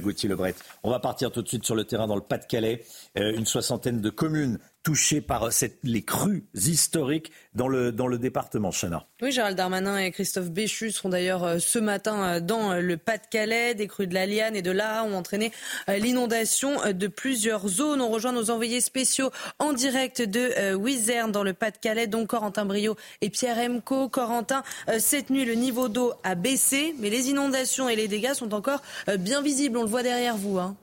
Gauthier Lebret. On va partir tout de suite sur le terrain dans le Pas-de-Calais. Une soixantaine de communes touchées par les crues historiques dans le département, Chana. Oui, Gérald Darmanin et Christophe Béchu seront d'ailleurs ce matin dans le Pas-de-Calais. Des crues de la Liane et de l'Aa ont entraîné l'inondation de plusieurs zones. On rejoint nos envoyés spéciaux en direct de Wizerne dans le Pas-de-Calais, donc Corentin Brio et Pierre Emco. Corentin, cette nuit, le niveau d'eau a baissé, mais les inondations et les dégâts sont encore bien visibles. On le voit derrière vous, hein.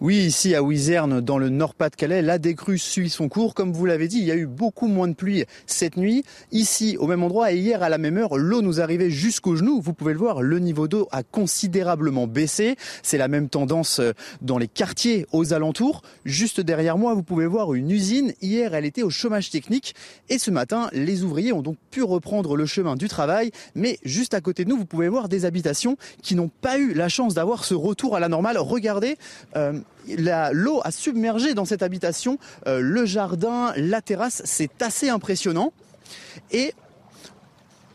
Oui, ici à Wizerne, dans le Nord-Pas-de-Calais, la décrue suit son cours. Comme vous l'avez dit, il y a eu beaucoup moins de pluie cette nuit. Ici, au même endroit, et hier à la même heure, l'eau nous arrivait jusqu'aux genoux. Vous pouvez le voir, le niveau d'eau a considérablement baissé. C'est la même tendance dans les quartiers aux alentours. Juste derrière moi, vous pouvez voir une usine. Hier, elle était au chômage technique. Et ce matin, les ouvriers ont donc pu reprendre le chemin du travail. Mais juste à côté de nous, vous pouvez voir des habitations qui n'ont pas eu la chance d'avoir ce retour à la normale. Regardez... l'eau a submergé dans cette habitation, le jardin, la terrasse, c'est assez impressionnant. Et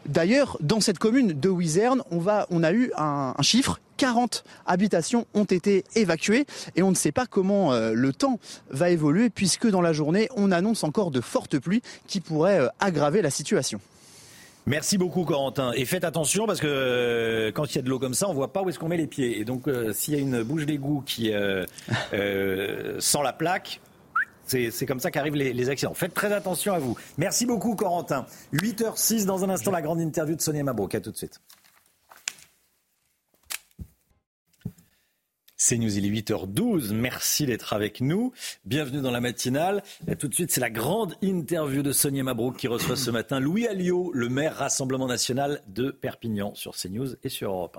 d'ailleurs, dans cette commune de Wizerne, on a eu un chiffre, 40 habitations ont été évacuées et on ne sait pas comment le temps va évoluer puisque dans la journée, on annonce encore de fortes pluies qui pourraient aggraver la situation. Merci beaucoup Corentin. Et faites attention parce que quand il y a de l'eau comme ça, on voit pas où est-ce qu'on met les pieds. Et donc s'il y a une bouche d'égout qui sent la plaque, c'est comme ça qu'arrivent les accidents. Faites très attention à vous. Merci beaucoup Corentin. 8h06 dans un instant, la grande interview de Sonia Mabrouk. À tout de suite. CNews, il est 8h12. Merci d'être avec nous. Bienvenue dans la matinale. Et tout de suite, c'est la grande interview de Sonia Mabrouk qui reçoit ce matin Louis Alliot, le maire Rassemblement National de Perpignan sur CNews et sur Europe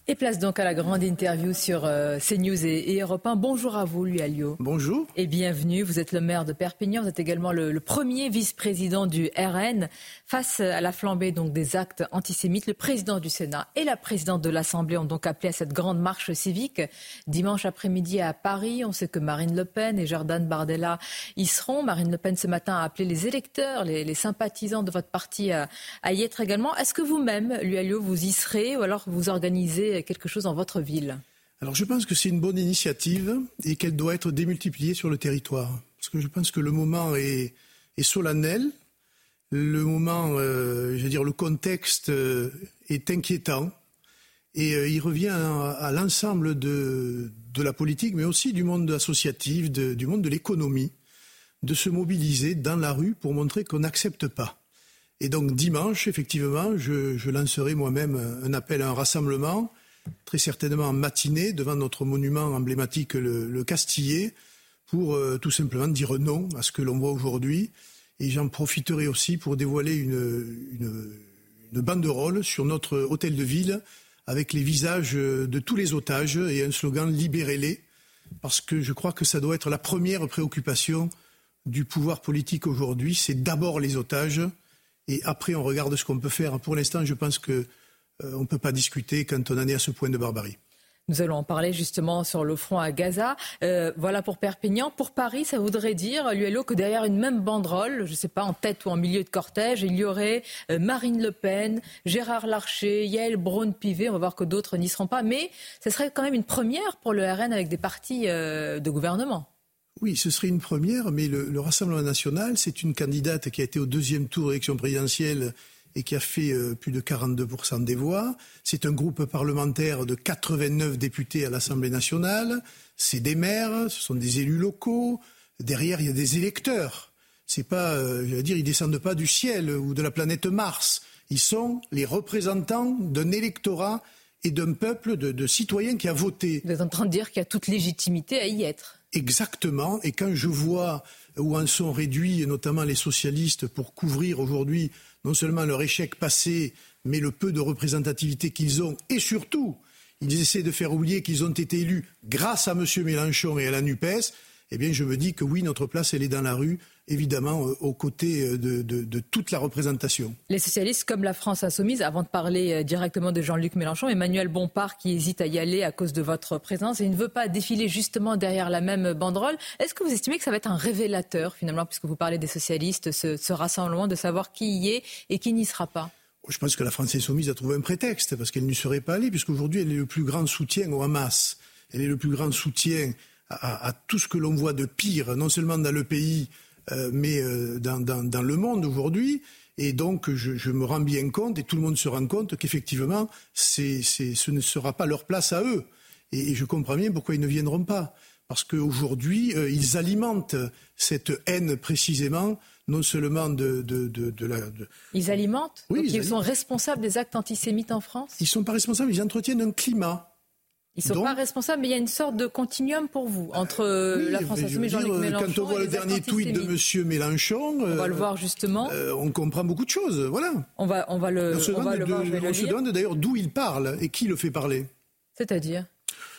1. Et place donc à la grande interview sur CNews et Europe 1. Bonjour à vous, Louis Alliot. Bonjour. Et bienvenue. Vous êtes le maire de Perpignan. Vous êtes également le premier vice-président du RN. Face à la flambée donc des actes antisémites, le président du Sénat et la présidente de l'Assemblée ont donc appelé à cette grande marche civique dimanche après-midi à Paris. On sait que Marine Le Pen et Jordan Bardella y seront. Marine Le Pen ce matin a appelé les électeurs, les sympathisants de votre parti à y être également. Est-ce que vous-même, Louis Alliot, vous y serez ou alors vous organisez quelque chose dans votre ville? Alors je pense que c'est une bonne initiative et qu'elle doit être démultipliée sur le territoire. Parce que je pense que le moment est solennel, le moment, le contexte est inquiétant et il revient à l'ensemble de la politique mais aussi du monde associatif, du monde de l'économie, de se mobiliser dans la rue pour montrer qu'on n'accepte pas. Et donc dimanche, effectivement, je lancerai moi-même un appel à un rassemblement très certainement en matinée, devant notre monument emblématique, le Castillet, pour tout simplement dire non à ce que l'on voit aujourd'hui. Et j'en profiterai aussi pour dévoiler une banderole sur notre hôtel de ville, avec les visages de tous les otages et un slogan « Libérez-les », parce que je crois que ça doit être la première préoccupation du pouvoir politique aujourd'hui, c'est d'abord les otages, et après on regarde ce qu'on peut faire. Pour l'instant, je pense que on ne peut pas discuter quand on en est à ce point de barbarie. Nous allons en parler justement sur le front à Gaza. Voilà pour Perpignan. Pour Paris, ça voudrait dire, Louis Alliot, que derrière une même banderole, je ne sais pas, en tête ou en milieu de cortège, il y aurait Marine Le Pen, Gérard Larcher, Yaël Braun-Pivet. On va voir que d'autres n'y seront pas. Mais ce serait quand même une première pour le RN avec des partis de gouvernement. Oui, ce serait une première, mais le Rassemblement national, c'est une candidate qui a été au deuxième tour d'élection présidentielle et qui a fait plus de 42% des voix. C'est un groupe parlementaire de 89 députés à l'Assemblée nationale. C'est des maires, ce sont des élus locaux. Derrière, il y a des électeurs. C'est pas, ils descendent pas du ciel ou de la planète Mars. Ils sont les représentants d'un électorat et d'un peuple de citoyens qui a voté. Vous êtes en train de dire qu'il y a toute légitimité à y être. Exactement. Et quand je vois où en sont réduits, notamment les socialistes, pour couvrir aujourd'hui non seulement leur échec passé, mais le peu de représentativité qu'ils ont. Et surtout, ils essaient de faire oublier qu'ils ont été élus grâce à M. Mélenchon et à la NUPES. Eh bien, je me dis que oui, notre place, elle est dans la rue, évidemment, aux côtés de toute la représentation. Les socialistes, comme la France insoumise, avant de parler directement de Jean-Luc Mélenchon, Emmanuel Bompard, qui hésite à y aller à cause de votre présence et ne veut pas défiler justement derrière la même banderole. Est-ce que vous estimez que ça va être un révélateur, finalement, puisque vous parlez des socialistes, ce rassemblement, de savoir qui y est et qui n'y sera pas? Je pense que la France insoumise a trouvé un prétexte, parce qu'elle n'y serait pas allée, puisqu'aujourd'hui, elle est le plus grand soutien au Hamas. Elle est le plus grand soutien à tout ce que l'on voit de pire, non seulement dans le pays, mais dans le monde aujourd'hui. Et donc, je me rends bien compte, et tout le monde se rend compte, qu'effectivement, ce ne sera pas leur place à eux. Et je comprends bien pourquoi ils ne viendront pas. Parce qu'aujourd'hui, ils alimentent cette haine précisément, non seulement Ils alimentent ? Oui, donc ils sont responsables des actes antisémites en France ? Ils ne sont pas responsables, ils entretiennent un climat. Ils ne sont pas responsables, mais il y a une sorte de continuum pour vous, entre la France insoumise, Jean-Luc Mélenchon. Quand on voit le dernier tweet de M. Mélenchon, on va le voir justement. On comprend beaucoup de choses, voilà. On se demande d'ailleurs d'où il parle et qui le fait parler. C'est-à-dire ?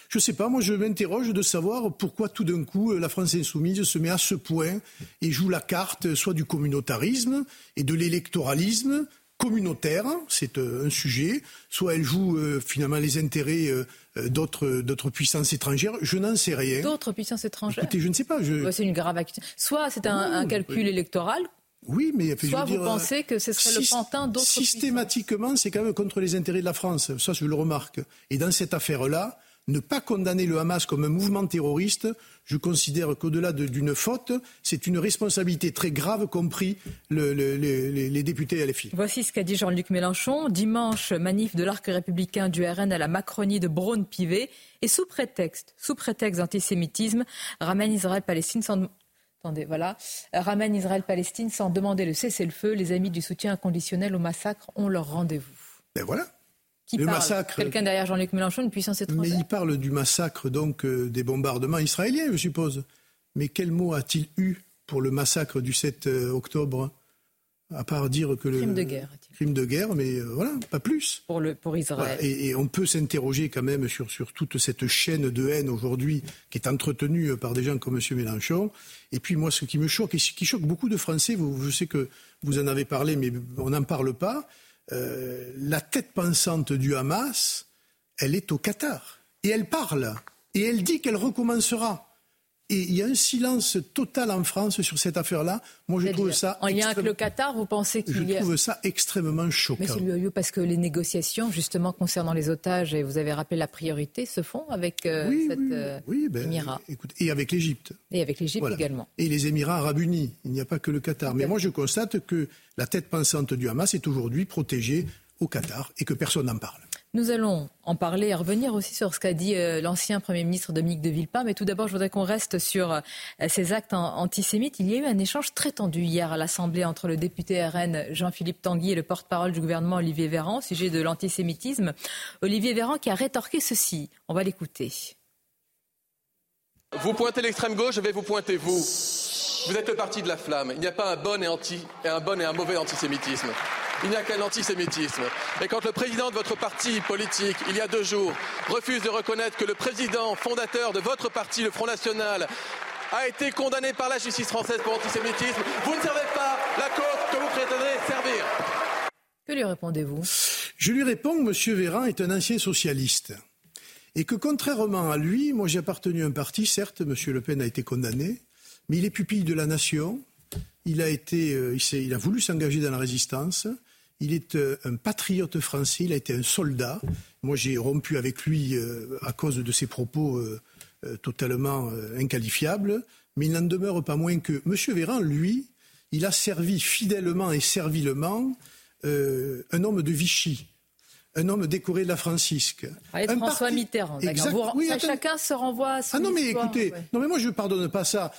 Je ne sais pas, moi je m'interroge de savoir pourquoi tout d'un coup la France insoumise se met à ce point et joue la carte soit du communautarisme et de l'électoralisme, communautaire, c'est un sujet, soit elle joue finalement les intérêts d'autres puissances étrangères, je n'en sais rien. D'autres puissances étrangères ? Écoutez, je ne sais pas. C'est une grave accusation. Soit c'est un calcul électoral, oui, mais, soit vous pensez que ce serait le pantin d'autres puissances. Systématiquement, c'est quand même contre les intérêts de la France, ça je le remarque. Et dans cette affaire-là, ne pas condamner le Hamas comme un mouvement terroriste, je considère qu'au-delà d'une faute, c'est une responsabilité très grave, compris les députés LFI. Voici ce qu'a dit Jean-Luc Mélenchon. Dimanche, manif de l'arc républicain du RN à la Macronie de Braun-Pivet. Et sous prétexte d'antisémitisme, ramène Israël-Palestine sans demander le cessez-le-feu. Les amis du soutien inconditionnel au massacre ont leur rendez-vous. Ben voilà. Qui parle massacre. Quelqu'un derrière Jean-Luc Mélenchon, une puissance étrangère. Mais il parle du massacre, donc, des bombardements israéliens, je suppose. Mais quel mot a-t-il eu pour le massacre du 7 octobre ? à part dire que le crime de guerre, mais voilà, pas plus. Pour Israël. Voilà. Et on peut s'interroger quand même sur toute cette chaîne de haine aujourd'hui qui est entretenue par des gens comme M. Mélenchon. Et puis moi, ce qui me choque, et ce qui choque beaucoup de Français, je sais que vous en avez parlé, mais on n'en parle pas, la tête pensante du Hamas, elle est au Qatar. Et elle parle. Et elle dit qu'elle recommencera. Et il y a un silence total en France sur cette affaire-là. Moi, je trouve ça... En lien avec le Qatar, vous pensez qu'il y a... Je trouve ça extrêmement choquant. Monsieur Luoyou, parce que les négociations, justement, concernant les otages, et vous avez rappelé la priorité, se font avec Émirats. Écoute, et avec l'Égypte. Et avec l'Égypte également. Et les Émirats arabes unis. Il n'y a pas que le Qatar. Mais moi, je constate que la tête pensante du Hamas est aujourd'hui protégée au Qatar et que personne n'en parle. Nous allons en parler et revenir aussi sur ce qu'a dit l'ancien Premier ministre Dominique de Villepin. Mais tout d'abord, je voudrais qu'on reste sur ces actes antisémites. Il y a eu un échange très tendu hier à l'Assemblée entre le député RN Jean-Philippe Tanguy et le porte-parole du gouvernement Olivier Véran au sujet de l'antisémitisme. Olivier Véran qui a rétorqué ceci. On va l'écouter. Vous pointez l'extrême gauche, je vais vous pointer vous. Vous êtes le parti de la flamme. Il n'y a pas un bon et un mauvais antisémitisme. Il n'y a qu'un antisémitisme. Et quand le président de votre parti politique, il y a 2 jours, refuse de reconnaître que le président fondateur de votre parti, le Front National, a été condamné par la justice française pour antisémitisme, vous ne servez pas la cause que vous prétendez servir. Que lui répondez-vous ? Je lui réponds que M. Véran est un ancien socialiste. Et que contrairement à lui, moi j'ai appartenu à un parti, certes, M. Le Pen a été condamné, mais il est pupille de la nation, il a voulu s'engager dans la résistance... Il est un patriote français, il a été un soldat. Moi, j'ai rompu avec lui à cause de ses propos totalement inqualifiables. Mais il n'en demeure pas moins que M. Véran, lui, il a servi fidèlement et servilement un homme de Vichy, un homme décoré de la Francisque. Allez, François Mitterrand, d'accord. Chacun se renvoie à son histoire. Ah non, mais écoutez, non, mais moi, je ne pardonne pas ça.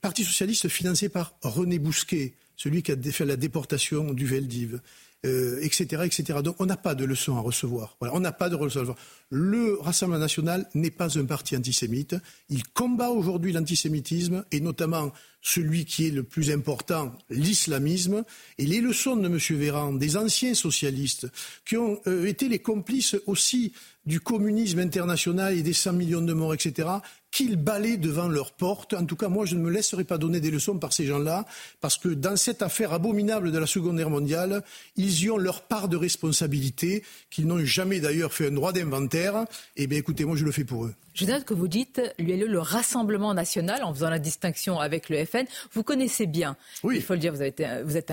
Parti socialiste financé par René Bousquet. Celui qui a fait la déportation du Veldiv, etc., etc. Donc on n'a pas de leçon à recevoir. Voilà, on n'a pas de leçon à recevoir. Le Rassemblement national n'est pas un parti antisémite. Il combat aujourd'hui l'antisémitisme, et notamment celui qui est le plus important, l'islamisme. Et les leçons de M. Véran, des anciens socialistes, qui ont été les complices aussi du communisme international et des 100 millions de morts, etc., qu'ils balaient devant leur porte. En tout cas, moi, je ne me laisserai pas donner des leçons par ces gens-là, parce que dans cette affaire abominable de la Seconde Guerre mondiale, ils y ont leur part de responsabilité, qu'ils n'ont jamais d'ailleurs fait un droit d'inventaire. Eh bien, écoutez, moi, je le fais pour eux. Je note que vous dites, le Rassemblement national, en faisant la distinction avec le FN, vous connaissez bien. Oui. Il faut le dire, vous êtes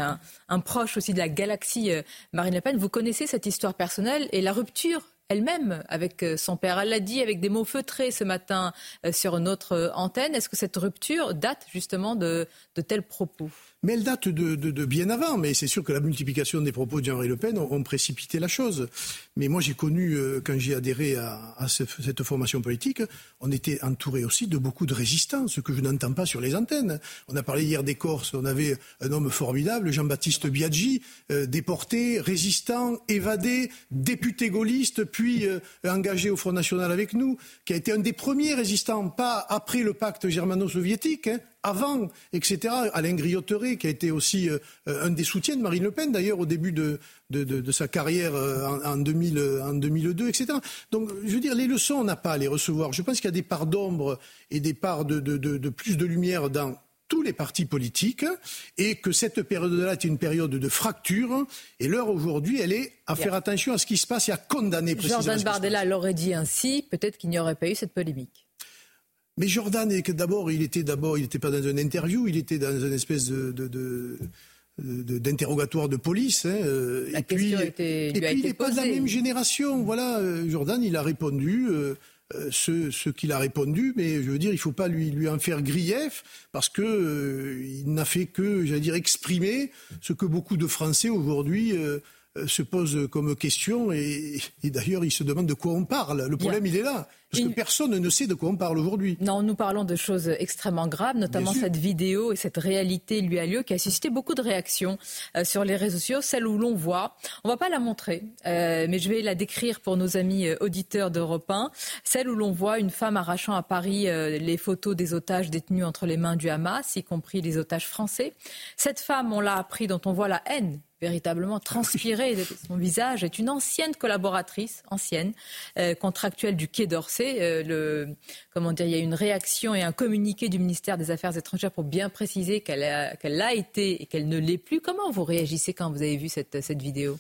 un proche aussi de la galaxie Marine Le Pen. Vous connaissez cette histoire personnelle et la rupture elle-même avec son père. Elle l'a dit avec des mots feutrés ce matin sur notre antenne. Est-ce que cette rupture date justement de tels propos ? Mais elle date de bien avant. Mais c'est sûr que la multiplication des propos de Jean-Marie Le Pen ont précipité la chose. Mais moi, j'ai connu, quand j'ai adhéré à cette formation politique, on était entouré aussi de beaucoup de résistants, ce que je n'entends pas sur les antennes. On a parlé hier des Corses. On avait un homme formidable, Jean-Baptiste Biagi, déporté, résistant, évadé, député gaulliste, puis engagé au Front National avec nous, qui a été un des premiers résistants, pas après le pacte germano-soviétique, avant, etc. Alain Griotteret, qui a été aussi un des soutiens de Marine Le Pen, d'ailleurs, au début de sa carrière en 2002, etc. Donc, je veux dire, les leçons, on n'a pas à les recevoir. Je pense qu'il y a des parts d'ombre et des parts de plus de lumière dans tous les partis politiques, et que cette période-là est une période de fracture, et l'heure aujourd'hui, elle est à faire attention à ce qui se passe et à condamner précisément. Jordan Bardella l'aurait dit ainsi, peut-être qu'il n'y aurait pas eu cette polémique. Mais Jordan, d'abord, il n'était pas dans une interview, il était dans une espèce d'interrogatoire de police. Hein, et puis il n'est pas de la même génération. Voilà, Jordan, il a répondu ce qu'il a répondu, mais je veux dire, il ne faut pas lui en faire grief, parce qu'il n'a fait que, exprimer ce que beaucoup de Français aujourd'hui se pose comme question et d'ailleurs, ils se demandent de quoi on parle. Le problème, il est là. Parce que personne ne sait de quoi on parle aujourd'hui. Non, nous parlons de choses extrêmement graves, notamment cette vidéo et cette réalité lui a lieu qui a suscité beaucoup de réactions sur les réseaux sociaux. Celle où l'on voit, on ne va pas la montrer, mais je vais la décrire pour nos amis auditeurs d'Europe 1. Celle où l'on voit une femme arrachant à Paris les photos des otages détenus entre les mains du Hamas, y compris les otages français. Cette femme, on l'a appris, dont on voit la haine véritablement transpirée de son visage, est une ancienne collaboratrice, contractuelle du Quai d'Orsay. Il y a une réaction et un communiqué du ministère des Affaires étrangères pour bien préciser qu'elle l'a été et qu'elle ne l'est plus. Comment vous réagissez quand vous avez vu cette vidéo ?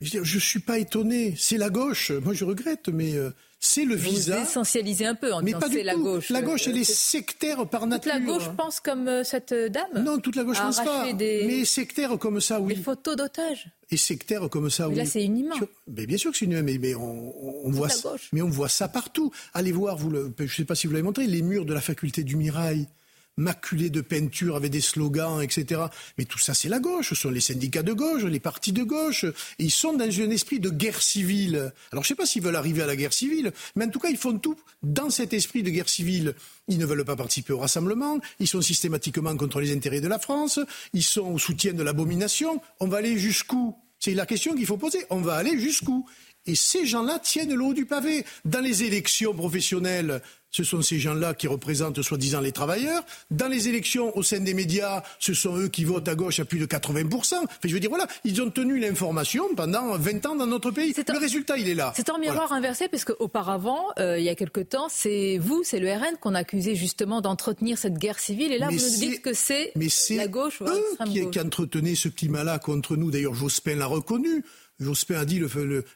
Je ne suis pas étonné. C'est la gauche. Moi, je regrette, mais c'est le visage. Vous essentialisez un peu en disant c'est la gauche. La gauche, elle est sectaire par nature. Toute la gauche pense comme cette dame ? Non, toute la gauche pense pas. Mais sectaire comme ça, oui. Des photos d'otages. Et sectaire comme ça, oui. Là, c'est une image. Mais bien sûr que c'est une image. Mais on voit ça. Mais on voit ça partout. Allez voir, je ne sais pas si vous l'avez montré, les murs de la faculté du Mirail, maculés de peinture avec des slogans, etc. Mais tout ça, c'est la gauche. Ce sont les syndicats de gauche, les partis de gauche. Et ils sont dans un esprit de guerre civile. Alors, je ne sais pas s'ils veulent arriver à la guerre civile, mais en tout cas, ils font tout dans cet esprit de guerre civile. Ils ne veulent pas participer au rassemblement. Ils sont systématiquement contre les intérêts de la France. Ils sont au soutien de l'abomination. On va aller jusqu'où ? C'est la question qu'il faut poser. On va aller jusqu'où ? Et ces gens-là tiennent le haut du pavé. Dans les élections professionnelles, ce sont ces gens-là qui représentent soi-disant les travailleurs. Dans les élections au sein des médias, ce sont eux qui votent à gauche à plus de 80%. Enfin, je veux dire, voilà, ils ont tenu l'information pendant 20 ans dans notre pays. Le résultat, il est là. C'est en miroir inversé, parce qu'auparavant, il y a quelque temps, c'est le RN qu'on accusait justement d'entretenir cette guerre civile. Et là, vous nous dites que c'est la gauche ou l'extrême gauche. Qui entretenait ce climat-là contre nous. D'ailleurs, Jospin l'a reconnu. Jospin a dit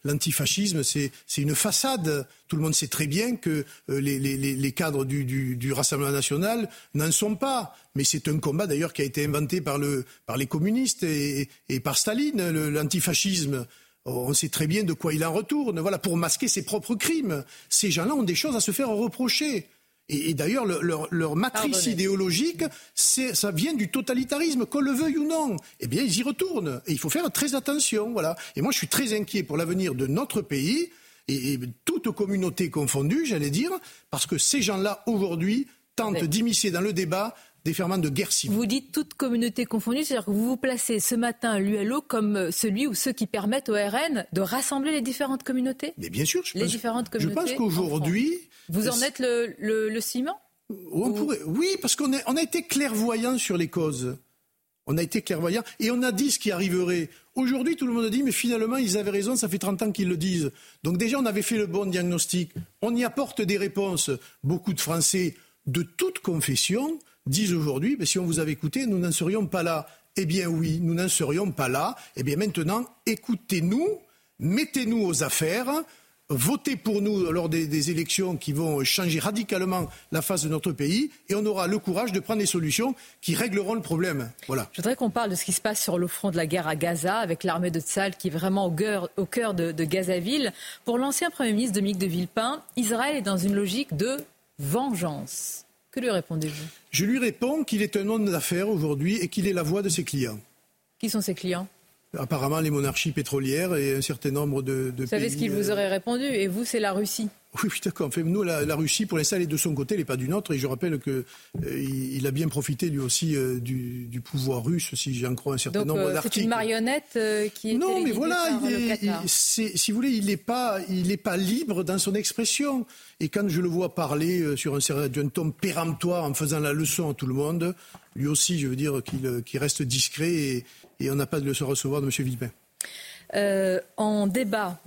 l'antifascisme, c'est une façade. Tout le monde sait très bien que les cadres du Rassemblement national n'en sont pas. Mais c'est un combat d'ailleurs qui a été inventé par les communistes et par Staline, l'antifascisme. On sait très bien de quoi il en retourne. Voilà, pour masquer ses propres crimes. Ces gens-là ont des choses à se faire reprocher. Et d'ailleurs, leur matrice idéologique, ça vient du totalitarisme, qu'on le veuille ou non. Eh bien, ils y retournent. Et il faut faire très attention, voilà. Et moi, je suis très inquiet pour l'avenir de notre pays, et toute communauté confondue, j'allais dire, parce que ces gens-là, aujourd'hui, tentent d'immiscer dans le débat des ferments de guerre civile. Vous dites toute communauté confondue, c'est-à-dire que vous vous placez ce matin, l'ULO, comme celui ou ceux qui permettent au RN de rassembler les différentes communautés ? Mais bien sûr, je pense qu'aujourd'hui... Vous en êtes le ciment ? Oui, parce qu'on a été clairvoyant sur les causes. On a été clairvoyant et on a dit ce qui arriverait. Aujourd'hui, tout le monde dit, mais finalement, ils avaient raison, ça fait 30 ans qu'ils le disent. Donc déjà, on avait fait le bon diagnostic. On y apporte des réponses. Beaucoup de Français de toute confession disent aujourd'hui, mais si on vous avait écouté, nous n'en serions pas là. Eh bien oui, nous n'en serions pas là. Eh bien maintenant, écoutez-nous, mettez-nous aux affaires, votez pour nous lors des élections qui vont changer radicalement la face de notre pays et on aura le courage de prendre des solutions qui régleront le problème. Voilà. Je voudrais qu'on parle de ce qui se passe sur le front de la guerre à Gaza avec l'armée de Tsahal qui est vraiment au cœur de Gazaville. Pour l'ancien Premier ministre Dominique de Villepin, Israël est dans une logique de vengeance. Que lui répondez-vous ? Je lui réponds qu'il est un homme d'affaires aujourd'hui et qu'il est la voix de ses clients. Qui sont ses clients ? Apparemment, les monarchies pétrolières et un certain nombre de pays... Vous savez ce qu'il vous aurait répondu ? Et vous, c'est la Russie ? Oui, d'accord. Enfin, nous, la Russie, pour l'instant, elle est de son côté, elle n'est pas du nôtre. Et je rappelle qu'il a bien profité, lui aussi, du pouvoir russe, si j'en crois un certain nombre d'articles. C'est une marionnette qui est... Non, mais voilà, si vous voulez, il n'est pas libre dans son expression. Et quand je le vois parler sur d'un ton péremptoire en faisant la leçon à tout le monde, lui aussi, je veux dire, qu'il reste discret et on n'a pas de leçon à recevoir de M. Villepin. En débat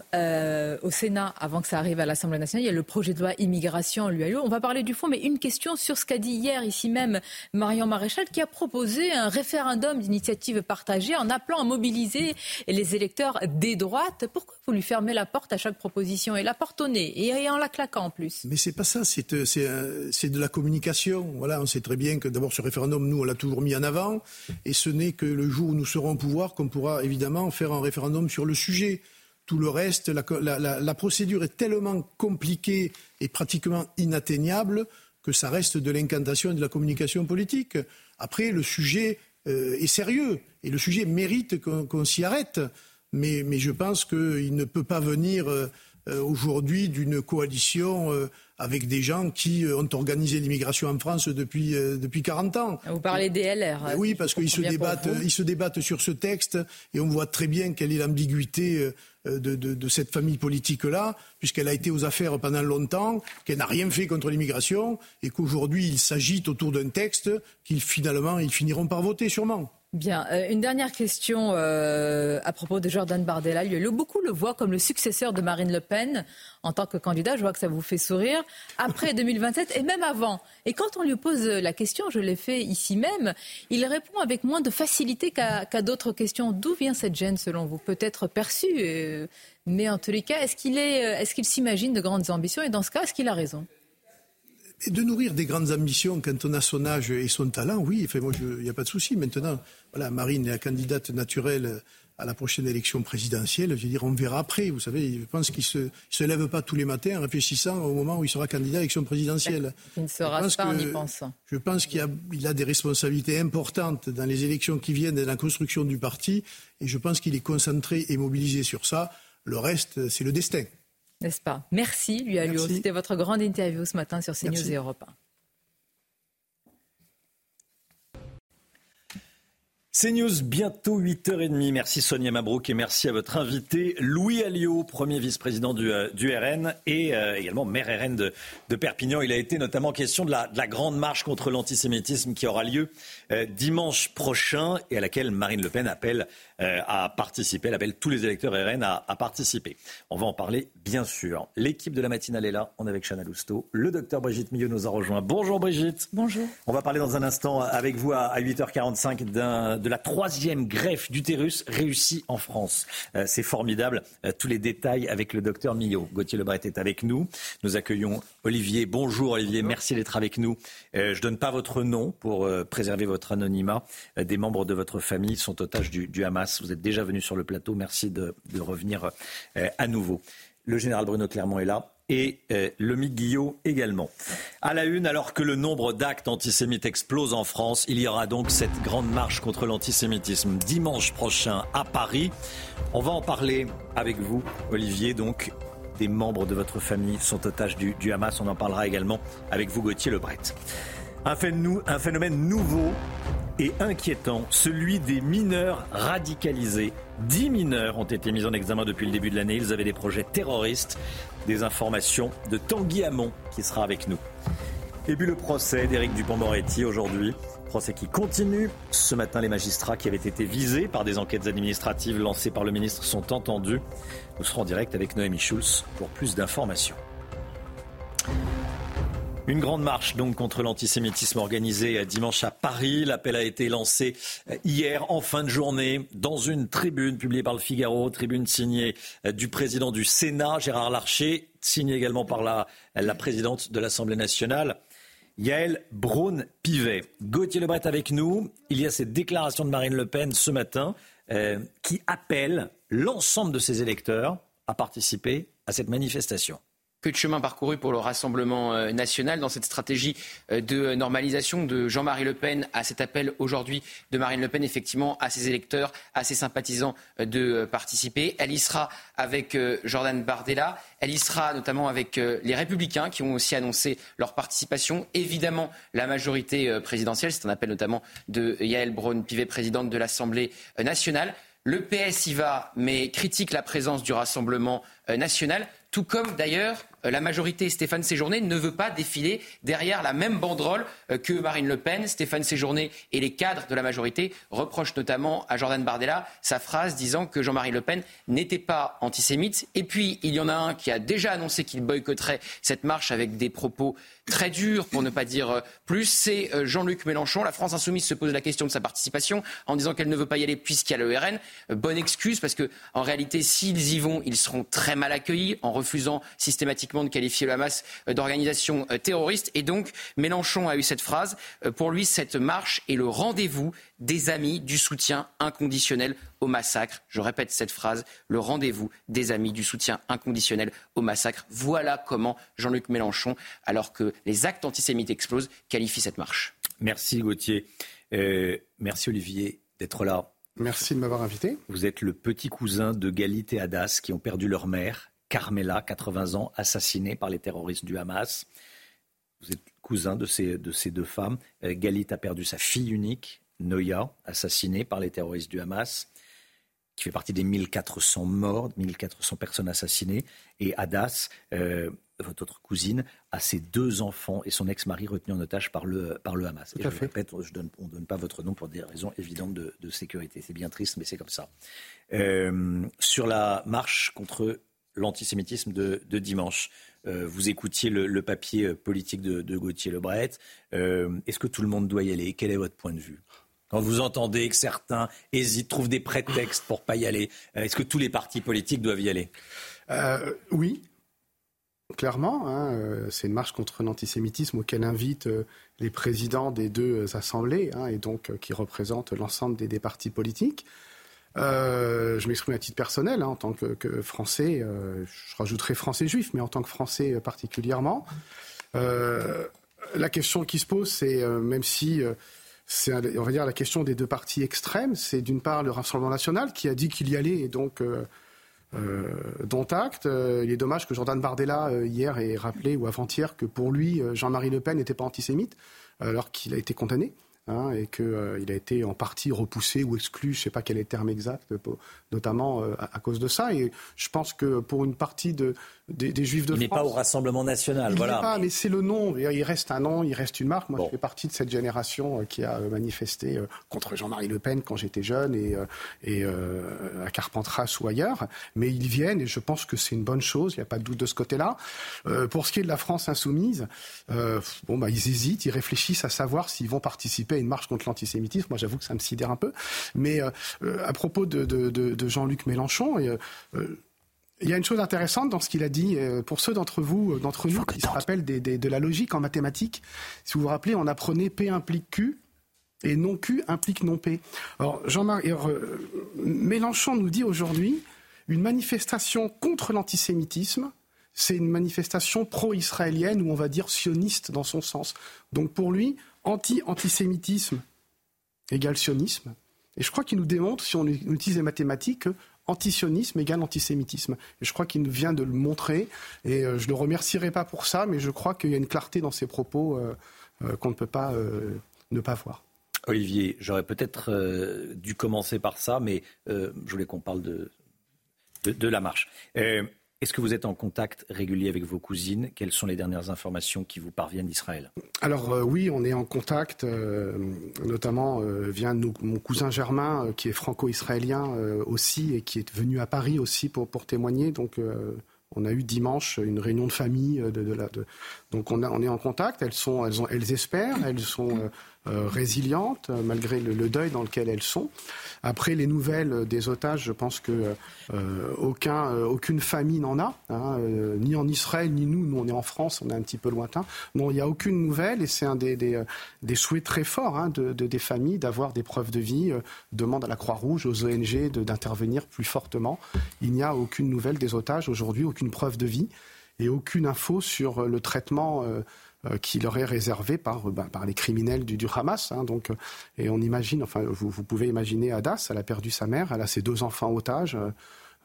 au Sénat, avant que ça arrive à l'Assemblée nationale, il y a le projet de loi immigration, l'UAE. On va parler du fond, mais une question sur ce qu'a dit hier, ici même, Marion Maréchal, qui a proposé un référendum d'initiative partagée en appelant à mobiliser les électeurs des droites. Pourquoi vous lui fermez la porte à chaque proposition et la porte au nez, et en la claquant en plus ? Mais c'est pas ça, c'est de la communication. Voilà, on sait très bien que d'abord ce référendum, nous, on l'a toujours mis en avant, et ce n'est que le jour où nous serons au pouvoir qu'on pourra évidemment faire un référendum sur le sujet. Tout le reste, la procédure est tellement compliquée et pratiquement inatteignable que ça reste de l'incantation et de la communication politique. Après, le sujet est sérieux et le sujet mérite qu'on s'y arrête. mais je pense qu'il ne peut pas venir aujourd'hui d'une coalition avec des gens qui ont organisé l'immigration en France depuis 40 ans. Vous parlez des LR. Oui, parce qu'ils se débattent sur ce texte et on voit très bien quelle est l'ambiguïté de cette famille politique-là, puisqu'elle a été aux affaires pendant longtemps, qu'elle n'a rien fait contre l'immigration et qu'aujourd'hui ils s'agitent autour d'un texte qu'ils finalement ils finiront par voter sûrement. Bien, une dernière question à propos de Jordan Bardella. Beaucoup le voient comme le successeur de Marine Le Pen en tant que candidat. Je vois que ça vous fait sourire. Après 2027 et même avant. Et quand on lui pose la question, je l'ai fait ici même, il répond avec moins de facilité qu'à d'autres questions. D'où vient cette gêne selon vous? Peut-être perçue, mais en tous les cas, est-ce qu'il s'imagine de grandes ambitions? Et dans ce cas, est-ce qu'il a raison? Et de nourrir des grandes ambitions quand on a son âge et son talent, oui, enfin, moi, il n'y a pas de souci. Maintenant, voilà, Marine est la candidate naturelle à la prochaine élection présidentielle. Je veux dire, on verra après. Vous savez, je pense qu'il ne se lève pas tous les matins en réfléchissant au moment où il sera candidat à l'élection présidentielle. Il ne sera pas en y pensant. Je pense qu'il a des responsabilités importantes dans les élections qui viennent et dans la construction du parti. Et je pense qu'il est concentré et mobilisé sur ça. Le reste, c'est le destin. N'est-ce pas? Merci, lui à lui. C'était votre grande interview ce matin sur CNews et Europe 1. CNews, bientôt 8h30. Merci Sonia Mabrouk et merci à votre invité Louis Alliot, premier vice-président du RN et également maire RN de Perpignan. Il a été notamment question de la grande marche contre l'antisémitisme qui aura lieu dimanche prochain et à laquelle Marine Le Pen appelle à participer. Elle appelle tous les électeurs RN à participer. On va en parler, bien sûr. L'équipe de la matinale est là. On est avec Chana Lousteau. Le docteur Brigitte Millot nous a rejoint. Bonjour Brigitte. Bonjour. On va parler dans un instant avec vous à 8h45 de la 3e greffe d'utérus réussie en France. C'est formidable. Tous les détails avec le docteur Millot. Gauthier Lebret est avec nous. Nous accueillons Olivier. Bonjour Olivier. Bonjour. Merci d'être avec nous. Je donne pas votre nom pour préserver votre anonymat. Des membres de votre famille sont otages du Hamas. Vous êtes déjà venu sur le plateau. Merci de revenir à nouveau. Le général Bruno Clermont est là et Lemy Guillot également. À la une, alors que le nombre d'actes antisémites explose en France, il y aura donc cette grande marche contre l'antisémitisme dimanche prochain à Paris. On va en parler avec vous, Olivier. Donc, des membres de votre famille sont otages du Hamas. On en parlera également avec vous, Gauthier Lebret. Un phénomène nouveau et inquiétant, celui des mineurs radicalisés. 10 mineurs ont été mis en examen depuis le début de l'année. Ils avaient des projets terroristes. Des informations de Tanguy Hamon qui sera avec nous. Et puis le procès d'Éric Dupond-Moretti aujourd'hui. Procès qui continue. Ce matin, les magistrats qui avaient été visés par des enquêtes administratives lancées par le ministre sont entendus. Nous serons en direct avec Noémie Schulz pour plus d'informations. Une grande marche donc contre l'antisémitisme organisée dimanche à Paris. L'appel a été lancé hier en fin de journée dans une tribune publiée par Le Figaro, tribune signée du président du Sénat, Gérard Larcher, signée également par la présidente de l'Assemblée nationale, Yaël Braun-Pivet. Gauthier Lebret avec nous. Il y a cette déclaration de Marine Le Pen ce matin qui appelle l'ensemble de ses électeurs à participer à cette manifestation. Peu de chemin parcouru pour le Rassemblement national dans cette stratégie de normalisation de Jean-Marie Le Pen à cet appel aujourd'hui de Marine Le Pen, effectivement, à ses électeurs, à ses sympathisants de participer. Elle y sera avec Jordan Bardella, elle y sera notamment avec les Républicains qui ont aussi annoncé leur participation. Évidemment, la majorité présidentielle, c'est un appel notamment de Yaël Braun-Pivet, présidente de l'Assemblée nationale. Le PS y va, mais critique la présence du Rassemblement national. Tout comme d'ailleurs la majorité, Stéphane Séjourné ne veut pas défiler derrière la même banderole que Marine Le Pen. Stéphane Séjourné et les cadres de la majorité reprochent notamment à Jordan Bardella sa phrase disant que Jean-Marie Le Pen n'était pas antisémite. Et puis il y en a un qui a déjà annoncé qu'il boycotterait cette marche avec des propos très durs pour ne pas dire plus. C'est Jean-Luc Mélenchon. La France Insoumise se pose la question de sa participation en disant qu'elle ne veut pas y aller puisqu'il y a le RN. Bonne excuse parce que en réalité s'ils y vont, ils seront très mal accueillis en refusant systématiquement de qualifier le Hamas d'organisation terroriste. Et donc, Mélenchon a eu cette phrase. Pour lui, cette marche est le rendez-vous des amis du soutien inconditionnel au massacre. Je répète cette phrase, le rendez-vous des amis du soutien inconditionnel au massacre. Voilà comment Jean-Luc Mélenchon, alors que les actes antisémites explosent, qualifie cette marche. Merci Gauthier. Merci Olivier d'être là. Merci de m'avoir invité. Vous êtes le petit cousin de Galit et Hadas qui ont perdu leur mère, Carmela, 80 ans, assassinée par les terroristes du Hamas. Vous êtes cousin de ces deux femmes. Galit a perdu sa fille unique, Noya, assassinée par les terroristes du Hamas, qui fait partie des 1400 morts, 1400 personnes assassinées. Et Hadas, votre autre cousine, a ses deux enfants et son ex-mari retenus en otage par le Hamas. Et je répète, on ne donne pas votre nom pour des raisons évidentes de sécurité. C'est bien triste, mais c'est comme ça. Sur la marche contre l'antisémitisme de dimanche, vous écoutiez le papier politique de Gauthier Lebret. Est-ce que tout le monde doit y aller? Quel est votre point de vue? Quand vous entendez que certains hésitent, trouvent des prétextes pour ne pas y aller, est-ce que tous les partis politiques doivent y aller? Oui. Clairement, c'est une marche contre l'antisémitisme auquel invitent les présidents des deux assemblées et donc qui représentent l'ensemble des partis politiques. Je m'exprime à titre personnel en tant que Français, je rajouterai Français juif, mais en tant que Français particulièrement. La question qui se pose, c'est même si c'est, on va dire, la question des deux partis extrêmes, c'est d'une part le Rassemblement national qui a dit qu'il y allait et donc... dont acte. Il est dommage que Jordan Bardella hier ait rappelé ou avant-hier que pour lui Jean-Marie Le Pen n'était pas antisémite alors qu'il a été condamné et qu'il a été en partie repoussé ou exclu, je ne sais pas quel est le terme exact, notamment à cause de ça. Et je pense que pour une partie des Juifs de France... Il n'est pas au Rassemblement National, voilà. Pas, mais c'est le nom. Il reste un nom, il reste une marque. Moi, je fais partie de cette génération qui a manifesté contre Jean-Marie Le Pen quand j'étais jeune et à Carpentras ou ailleurs. Mais ils viennent et je pense que c'est une bonne chose. Il n'y a pas de doute de ce côté-là. Pour ce qui est de la France insoumise, ils hésitent, ils réfléchissent à savoir s'ils vont participer à une marche contre l'antisémitisme. Moi, j'avoue que ça me sidère un peu. Mais à propos de Jean-Luc Mélenchon, il y a une chose intéressante dans ce qu'il a dit. Pour ceux d'entre nous, qui se rappellent de la logique en mathématiques, si vous vous rappelez, on apprenait P implique Q et non Q implique non P. Alors, Mélenchon nous dit aujourd'hui une manifestation contre l'antisémitisme. C'est une manifestation pro-israélienne ou on va dire sioniste dans son sens. Donc pour lui, antisémitisme égale sionisme. Et je crois qu'il nous démontre, si on utilise les mathématiques, antisionisme égale antisémitisme. Et je crois qu'il nous vient de le montrer. Et je ne le remercierai pas pour ça, mais je crois qu'il y a une clarté dans ses propos qu'on ne peut pas ne pas voir. Olivier, j'aurais peut-être dû commencer par ça, mais je voulais qu'on parle de la marche. Est-ce que vous êtes en contact régulier avec vos cousines? Quelles sont les dernières informations qui vous parviennent d'Israël? Alors oui, on est en contact, notamment via mon cousin Germain, qui est franco-israélien aussi, et qui est venu à Paris aussi pour témoigner. Donc on a eu dimanche une réunion de famille. Donc on est en contact, elles espèrent, elles sont... résilientes malgré le deuil dans lequel elles sont. Après les nouvelles des otages, je pense que aucune famille n'en a, ni en Israël ni nous. Nous on est en France, on est un petit peu lointain. Non, il n'y a aucune nouvelle et c'est un des souhaits très forts des familles d'avoir des preuves de vie. Demande à la Croix-Rouge, aux ONG d'intervenir plus fortement. Il n'y a aucune nouvelle des otages aujourd'hui, aucune preuve de vie et aucune info sur le traitement qui leur est réservé par les criminels du Hamas. Donc, et on imagine, enfin, vous pouvez imaginer Hadas, elle a perdu sa mère, elle a ses deux enfants otages,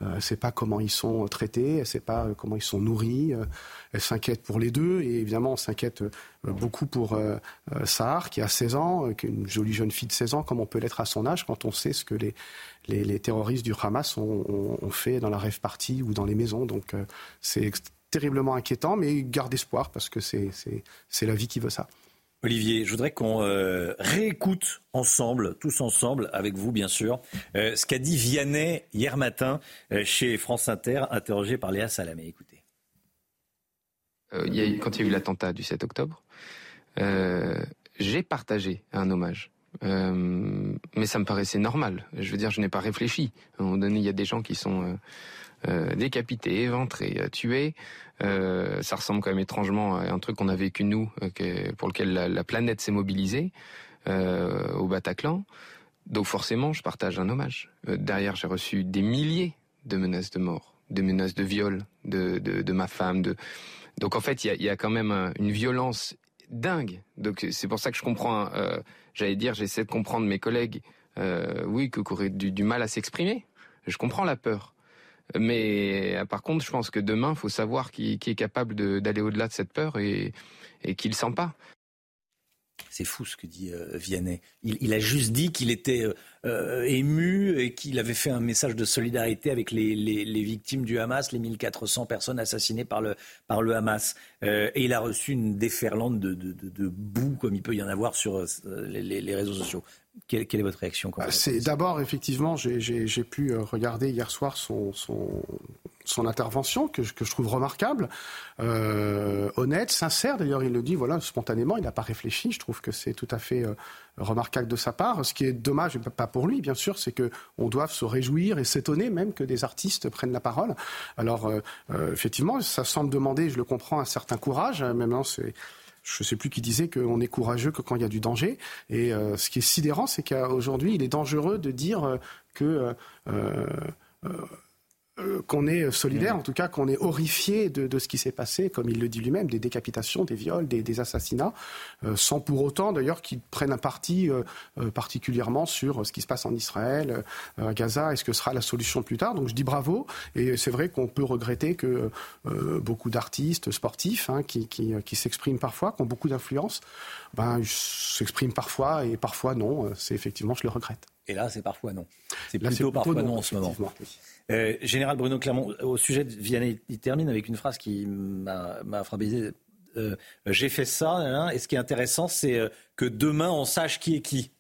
elle ne sait pas comment ils sont traités, elle ne sait pas comment ils sont nourris, elle s'inquiète pour les deux, et évidemment on s'inquiète beaucoup pour Sahar, qui a 16 ans, qui est une jolie jeune fille de 16 ans, comme on peut l'être à son âge, quand on sait ce que les terroristes du Hamas ont fait dans la rave party ou dans les maisons. Donc c'est terriblement inquiétant, mais garde espoir parce que c'est la vie qui veut ça. Olivier, je voudrais qu'on réécoute ensemble, tous ensemble, avec vous bien sûr, ce qu'a dit Vianney hier matin chez France Inter, interrogé par Léa Salamé. Écoutez. Quand il y a eu l'attentat du 7 octobre, j'ai partagé un hommage. Mais ça me paraissait normal. Je veux dire, je n'ai pas réfléchi. À un moment donné, il y a des gens qui sont... décapité, éventré, tué. Ça ressemble quand même étrangement à un truc qu'on a vécu nous, pour lequel la planète s'est mobilisée au Bataclan. Donc forcément, je partage un hommage. Derrière, j'ai reçu des milliers de menaces de mort, de menaces de viol de ma femme. Donc en fait, il y a quand même une violence dingue. Donc c'est pour ça que je comprends. J'essaie de comprendre mes collègues oui, qui auraient du mal à s'exprimer. Je comprends la peur. Mais par contre, je pense que demain, il faut savoir qui est capable d'aller au-delà de cette peur et qui ne le sent pas. C'est fou ce que dit Vianney. Il a juste dit qu'il était ému et qu'il avait fait un message de solidarité avec les victimes du Hamas, les 1400 personnes assassinées par le Hamas. Et il a reçu une déferlante de boue, comme il peut y en avoir sur les réseaux sociaux. Quelle est votre réaction quand c'est, d'abord, effectivement, j'ai pu regarder hier soir son intervention, que je trouve remarquable, honnête, sincère. D'ailleurs, il le dit spontanément, il n'a pas réfléchi. Je trouve que c'est tout à fait remarquable de sa part. Ce qui est dommage, pas pour lui, bien sûr, c'est qu'on doive se réjouir et s'étonner même que des artistes prennent la parole. Alors, effectivement, ça semble demander, je le comprends, un certain courage. Maintenant, c'est... Je ne sais plus qui disait qu'on est courageux que quand il y a du danger. Et ce qui est sidérant, c'est qu'aujourd'hui, il est dangereux de dire qu'on est solidaire, en tout cas qu'on est horrifié de ce qui s'est passé, comme il le dit lui-même, des décapitations, des viols, des assassinats, sans pour autant d'ailleurs qu'ils prennent un parti particulièrement sur ce qui se passe en Israël, à Gaza, est-ce que sera la solution plus tard. Donc je dis bravo, et c'est vrai qu'on peut regretter que beaucoup d'artistes sportifs qui s'expriment parfois, qui ont beaucoup d'influence, s'expriment parfois et parfois non, c'est effectivement, je le regrette. Et là, c'est parfois non. C'est plutôt parfois non en ce moment. Général Bruno Clermont, au sujet de Vianney, il termine avec une phrase qui m'a frappé. J'ai fait ça, et ce qui est intéressant, c'est que demain, on sache qui est qui.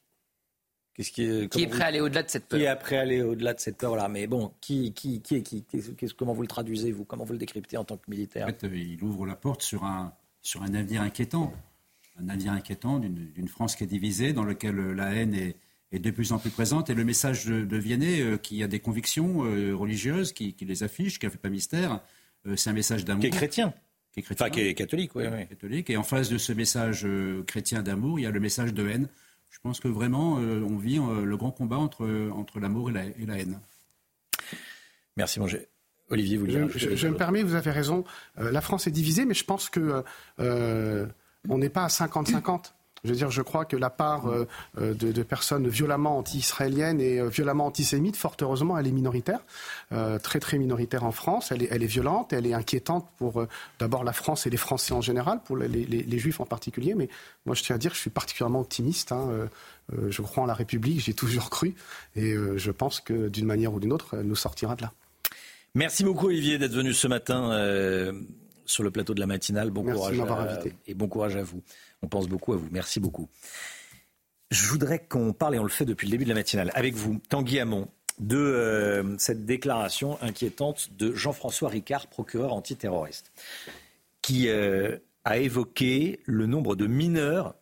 Qui est prêt à aller au-delà de cette peur. Qui est prêt à aller au-delà de cette peur, voilà. Mais bon, qui est qui ? Comment vous le traduisez, vous ? Comment vous le décryptez en tant que militaire ? En fait, il ouvre la porte sur un avenir inquiétant. Un avenir inquiétant d'une France qui est divisée, dans lequel la haine est de plus en plus présente. Et le message de Vianney, qui a des convictions religieuses, qui les affiche, qui ne fait pas mystère, c'est un message d'amour. Qui est chrétien. Enfin, qui est catholique, oui. Catholique. Et en face de ce message chrétien d'amour, il y a le message de haine. Je pense que vraiment, on vit le grand combat entre l'amour et la haine. Merci, Manger. Olivier, vous le dites. Je me permets, vous avez raison. La France est divisée, mais je pense qu'on n'est pas à 50-50. Je veux dire, je crois que la part de personnes violemment anti-israéliennes et violemment antisémites, fort heureusement, elle est minoritaire, très très minoritaire en France. Elle est violente, elle est inquiétante pour d'abord la France et les Français en général, pour les Juifs en particulier. Mais moi, je tiens à dire, je suis particulièrement optimiste. Je crois en la République, j'y ai toujours cru, et je pense que d'une manière ou d'une autre, elle nous sortira de là. Merci beaucoup, Olivier, d'être venu ce matin sur le plateau de la matinale. Bon courage à vous. On pense beaucoup à vous. Merci beaucoup. Je voudrais qu'on parle, et on le fait depuis le début de la matinale, avec vous, Tanguy Hamon, de cette déclaration inquiétante de Jean-François Ricard, procureur antiterroriste, qui a évoqué le nombre de mineurs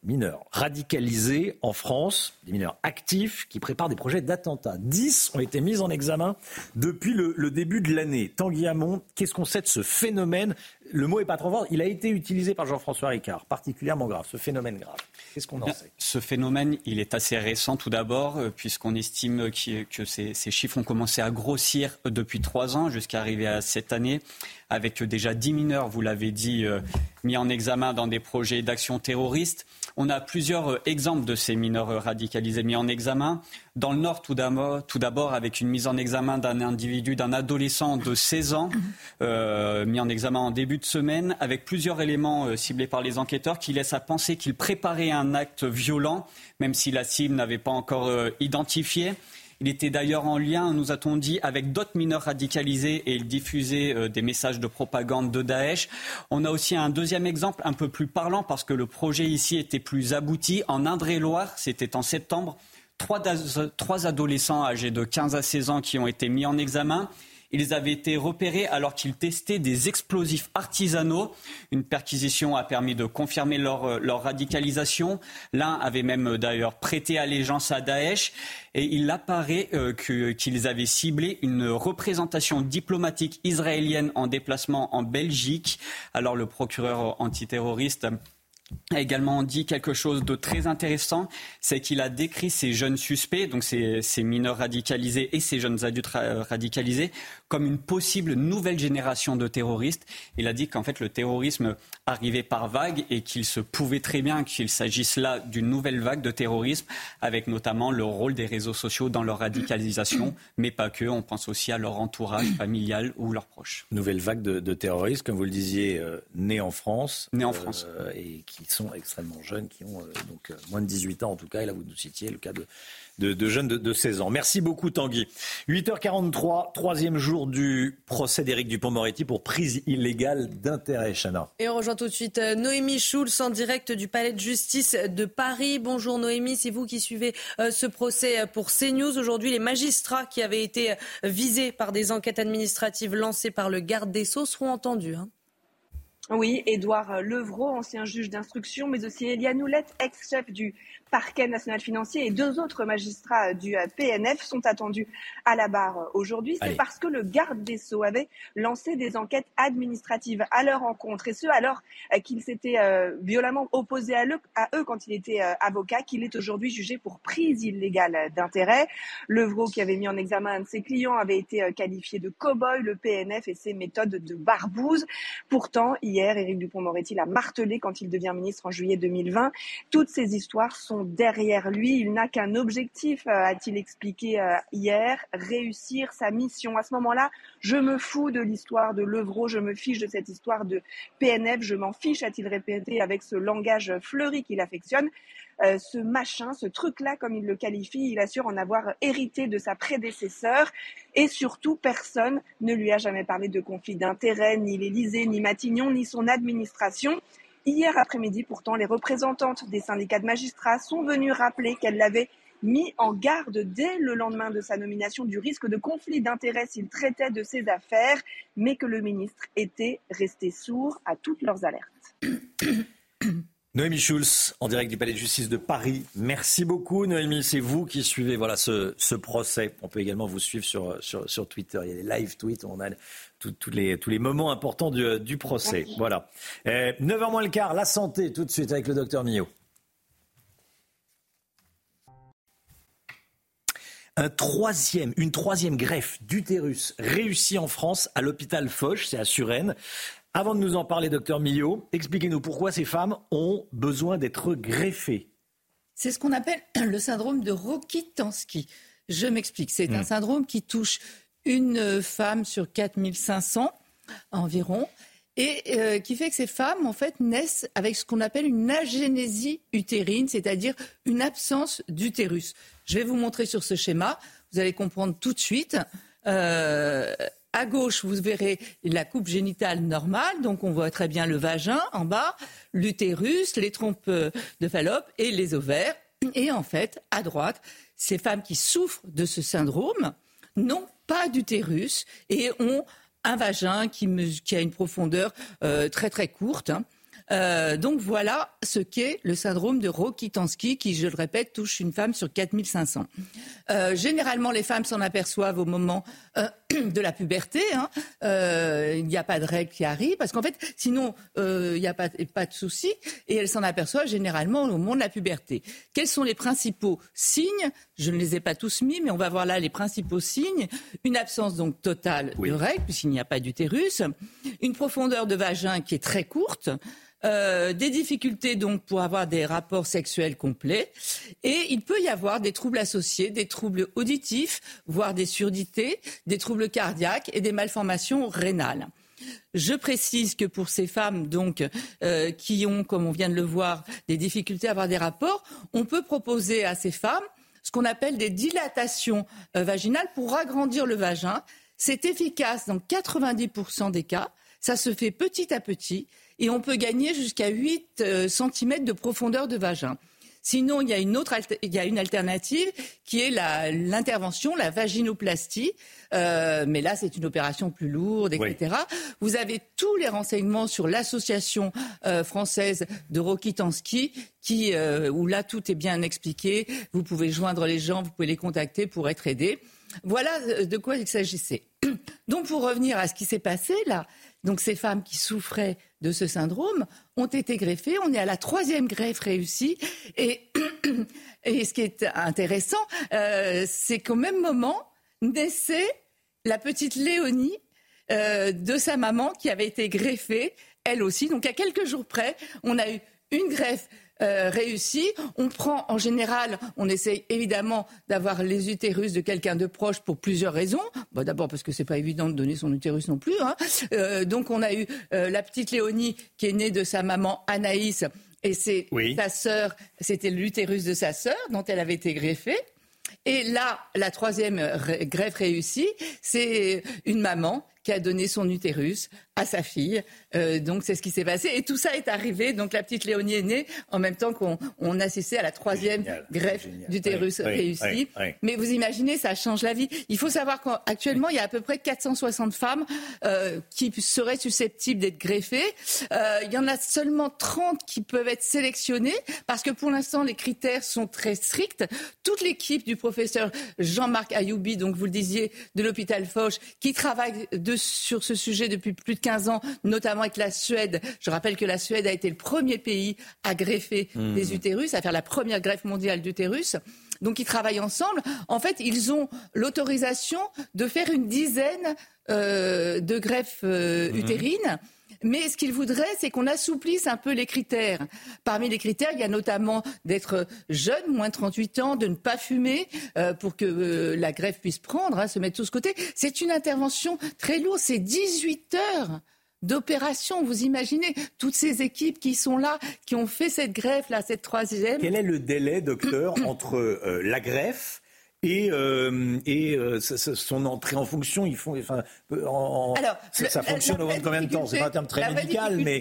radicalisés en France, des mineurs actifs qui préparent des projets d'attentats. 10 ont été mis en examen depuis le début de l'année. Tanguy Hamon, qu'est-ce qu'on sait de ce phénomène ? Le mot n'est pas trop fort, il a été utilisé par Jean-François Ricard, particulièrement grave, ce phénomène grave. Qu'est-ce qu'on en sait ? Ce phénomène, il est assez récent tout d'abord, puisqu'on estime que ces chiffres ont commencé à grossir depuis 3 ans jusqu'à arriver à cette année, avec déjà 10 mineurs, vous l'avez dit, mis en examen dans des projets d'action terroriste. On a plusieurs exemples de ces mineurs radicalisés mis en examen. Dans le Nord, tout d'abord avec une mise en examen d'un adolescent de 16 ans, mis en examen en début de semaine, avec plusieurs éléments ciblés par les enquêteurs qui laissent à penser qu'il préparait un acte violent, même si la cible n'avait pas encore identifié. Il était d'ailleurs en lien, nous a-t-on dit, avec d'autres mineurs radicalisés et il diffusait des messages de propagande de Daesh. On a aussi un deuxième exemple un peu plus parlant parce que le projet ici était plus abouti. En Indre-et-Loire, c'était en septembre, 3 adolescents âgés de 15 à 16 ans qui ont été mis en examen. Ils avaient été repérés alors qu'ils testaient des explosifs artisanaux. Une perquisition a permis de confirmer leur radicalisation. L'un avait même d'ailleurs prêté allégeance à Daesh. Et il apparaît qu'ils avaient ciblé une représentation diplomatique israélienne en déplacement en Belgique. Alors le procureur antiterroriste a également dit quelque chose de très intéressant, c'est qu'il a décrit ces jeunes suspects, donc ces mineurs radicalisés et ces jeunes adultes radicalisés, comme une possible nouvelle génération de terroristes. Il a dit qu'en fait le terrorisme arrivait par vagues et qu'il se pouvait très bien qu'il s'agisse là d'une nouvelle vague de terrorisme, avec notamment le rôle des réseaux sociaux dans leur radicalisation, mais pas que, on pense aussi à leur entourage familial ou leurs proches. Nouvelle vague de terroristes, comme vous le disiez, née en France. Née en France. Et qui sont extrêmement jeunes, qui ont moins de 18 ans en tout cas. Et là, vous nous citiez le cas de jeunes de 16 ans. Merci beaucoup, Tanguy. 8h43, troisième jour du procès d'Éric Dupond-Moretti pour prise illégale d'intérêt, Chana. Et on rejoint tout de suite Noémie Schulz en direct du Palais de Justice de Paris. Bonjour Noémie, c'est vous qui suivez ce procès pour CNews. Aujourd'hui, les magistrats qui avaient été visés par des enquêtes administratives lancées par le garde des Sceaux seront entendus. Oui, Édouard Levrault, ancien juge d'instruction, mais aussi Éliane Houlette, ex-chef du parquet national financier, et deux autres magistrats du PNF sont attendus à la barre aujourd'hui. C'est parce que le garde des Sceaux avait lancé des enquêtes administratives à leur encontre, et ce alors qu'il s'était violemment opposé à eux quand il était avocat, qu'il est aujourd'hui jugé pour prise illégale d'intérêt. Levrault, qui avait mis en examen un de ses clients, avait été qualifié de cow-boy, le PNF et ses méthodes de barbouze. Pourtant, hier, Éric Dupond-Moretti l'a martelé quand il devient ministre en juillet 2020. Toutes ces histoires sont derrière lui. Il n'a qu'un objectif, a-t-il expliqué hier, réussir sa mission. À ce moment-là, je me fous de l'histoire de Levrault, je me fiche de cette histoire de PNF, je m'en fiche, a-t-il répété avec ce langage fleuri qu'il affectionne. Ce machin, ce truc-là, comme il le qualifie, il assure en avoir hérité de sa prédécesseur. Et surtout, personne ne lui a jamais parlé de conflit d'intérêts, ni l'Élysée, ni Matignon, ni son administration. Hier après-midi, pourtant, les représentantes des syndicats de magistrats sont venues rappeler qu'elles l'avaient mis en garde dès le lendemain de sa nomination du risque de conflit d'intérêts s'il traitait de ses affaires, mais que le ministre était resté sourd à toutes leurs alertes. Noémie Schulz, en direct du Palais de Justice de Paris. Merci beaucoup, Noémie. C'est vous qui suivez ce procès. On peut également vous suivre sur Twitter. Il y a des live tweets. On a tous les moments importants du procès. Merci. Voilà. 9h moins le quart, la santé, tout de suite avec le docteur Millot. Une troisième greffe d'utérus réussie en France à l'hôpital Foch, c'est à Suresnes. Avant de nous en parler, docteur Millot, expliquez-nous pourquoi ces femmes ont besoin d'être greffées. C'est ce qu'on appelle le syndrome de Rokitansky. Je m'explique. C'est un syndrome qui touche une femme sur 4500 environ et qui fait que ces femmes, en fait, naissent avec ce qu'on appelle une agénésie utérine, c'est-à-dire une absence d'utérus. Je vais vous montrer sur ce schéma. Vous allez comprendre tout de suite. À gauche, vous verrez la coupe génitale normale, donc on voit très bien le vagin en bas, l'utérus, les trompes de Fallope et les ovaires. Et en fait, à droite, ces femmes qui souffrent de ce syndrome n'ont pas d'utérus et ont un vagin qui a une profondeur très très courte. Donc voilà ce qu'est le syndrome de Rokitansky qui, je le répète, touche une femme sur 4500. Généralement, les femmes s'en aperçoivent au moment de la puberté. Il n'y a pas de règles qui arrivent parce qu'en fait, sinon, il n'y a pas de souci. Et elles s'en aperçoivent généralement au moment de la puberté. Quels sont les principaux signes ? Je ne les ai pas tous mis, mais on va voir là les principaux signes. Une absence donc totale de règles puisqu'il n'y a pas d'utérus. Une profondeur de vagin qui est très courte. Des difficultés donc pour avoir des rapports sexuels complets et il peut y avoir des troubles associés, des troubles auditifs, voire des surdités, des troubles cardiaques et des malformations rénales. Je précise que pour ces femmes donc qui ont, comme on vient de le voir, des difficultés à avoir des rapports, on peut proposer à ces femmes ce qu'on appelle des dilatations vaginales pour agrandir le vagin. C'est efficace dans 90% des cas, ça se fait petit à petit. Et on peut gagner jusqu'à 8 cm de profondeur de vagin. Sinon, il y a une alternative qui est l'intervention, la vaginoplastie. Mais là, c'est une opération plus lourde, etc. Oui. Vous avez tous les renseignements sur l'association française de Rokitansky, où là, tout est bien expliqué. Vous pouvez joindre les gens, vous pouvez les contacter pour être aidés. Voilà de quoi il s'agissait. Donc, pour revenir à ce qui s'est passé là, Donc ces femmes qui souffraient de ce syndrome ont été greffées. On est à la 3e greffe réussie. Et ce qui est intéressant, c'est qu'au même moment naissait la petite Léonie de sa maman qui avait été greffée, elle aussi. Donc à quelques jours près, on a eu une greffe réussie. On prend en général, on essaye évidemment d'avoir les utérus de quelqu'un de proche pour plusieurs raisons. Bah, d'abord parce que c'est pas évident de donner son utérus non plus. Hein. Donc on a eu la petite Léonie qui est née de sa maman Anaïs et c'est sa sœur, c'était l'utérus de sa sœur dont elle avait été greffée. Et là, la 3e greffe réussie, c'est une maman qui a donné son utérus à sa fille. Donc c'est ce qui s'est passé. Et tout ça est arrivé. Donc la petite Léonie est née en même temps qu'on assistait à la 3e greffe d'utérus réussie. Oui. Mais vous imaginez, ça change la vie. Il faut savoir qu'actuellement, il y a à peu près 460 femmes qui seraient susceptibles d'être greffées. Il y en a seulement 30 qui peuvent être sélectionnées parce que pour l'instant, les critères sont très stricts. Toute l'équipe du professeur Jean-Marc Ayoubi, donc vous le disiez, de l'hôpital Foch, qui travaille sur ce sujet depuis plus de 15 ans, notamment avec la Suède. Je rappelle que la Suède a été le premier pays à greffer des utérus, à faire la première greffe mondiale d'utérus. Donc ils travaillent ensemble. En fait, ils ont l'autorisation de faire une dizaine de greffes utérines. Mais ce qu'ils voudraient, c'est qu'on assouplisse un peu les critères. Parmi les critères, il y a notamment d'être jeune, moins de 38 ans, de ne pas fumer pour que la greffe puisse prendre, se mettre tout ce côté. C'est une intervention très lourde, c'est 18 heures d'opération. Vous imaginez toutes ces équipes qui sont là, qui ont fait cette greffe-là, cette 3e. Quel est le délai, docteur, entre la greffe et son entrée en fonction, ça fonctionne au bout de combien de temps? C'est pas un terme très médical, mais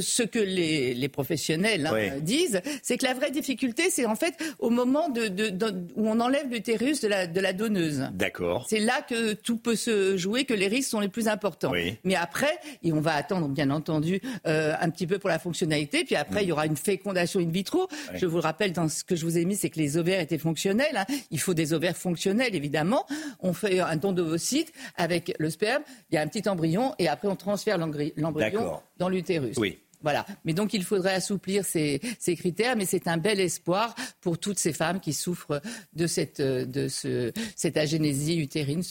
ce que les professionnels disent, c'est que la vraie difficulté, c'est en fait au moment où on enlève l'utérus de la donneuse. D'accord. C'est là que tout peut se jouer, que les risques sont les plus importants. Oui. Mais après, et on va attendre bien entendu un petit peu pour la fonctionnalité, puis après il y aura une fécondation in vitro. Oui. Je vous rappelle, dans ce que je vous ai mis, c'est que les ovaires étaient fonctionnels. Hein. Il faut des ovaires fonctionnels, évidemment. On fait un don d'ovocytes avec le sperme. Il y a un petit embryon et après, on transfère l'embryon dans l'utérus. Oui. Voilà. Mais donc, il faudrait assouplir ces critères. Mais c'est un bel espoir pour toutes ces femmes qui souffrent de cette agénésie utérine,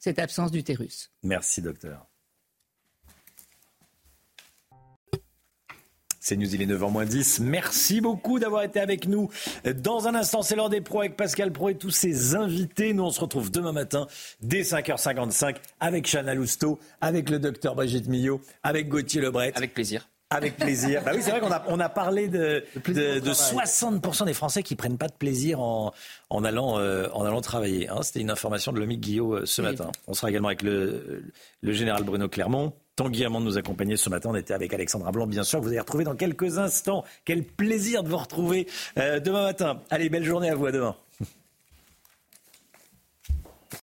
cette absence d'utérus. Merci, docteur. C'est News, il est 9h-10. Merci beaucoup d'avoir été avec nous. Dans un instant, c'est l'heure des pros avec Pascal Praud et tous ses invités. Nous, on se retrouve demain matin dès 5h55 avec Chana Lousteau, avec le docteur Brigitte Millot, avec Gauthier Lebret. Avec plaisir. Avec plaisir. Bah oui, c'est vrai qu'on a parlé de 60% des Français qui prennent pas de plaisir en allant travailler. Hein, c'était une information de Lomique Guillot ce matin. On sera également avec le général Bruno Clermont. Tanguy Hamon nous accompagnait ce matin. On était avec Alexandra Blanc, bien sûr. Vous allez retrouver dans quelques instants. Quel plaisir de vous retrouver demain matin. Allez, belle journée à vous. À demain.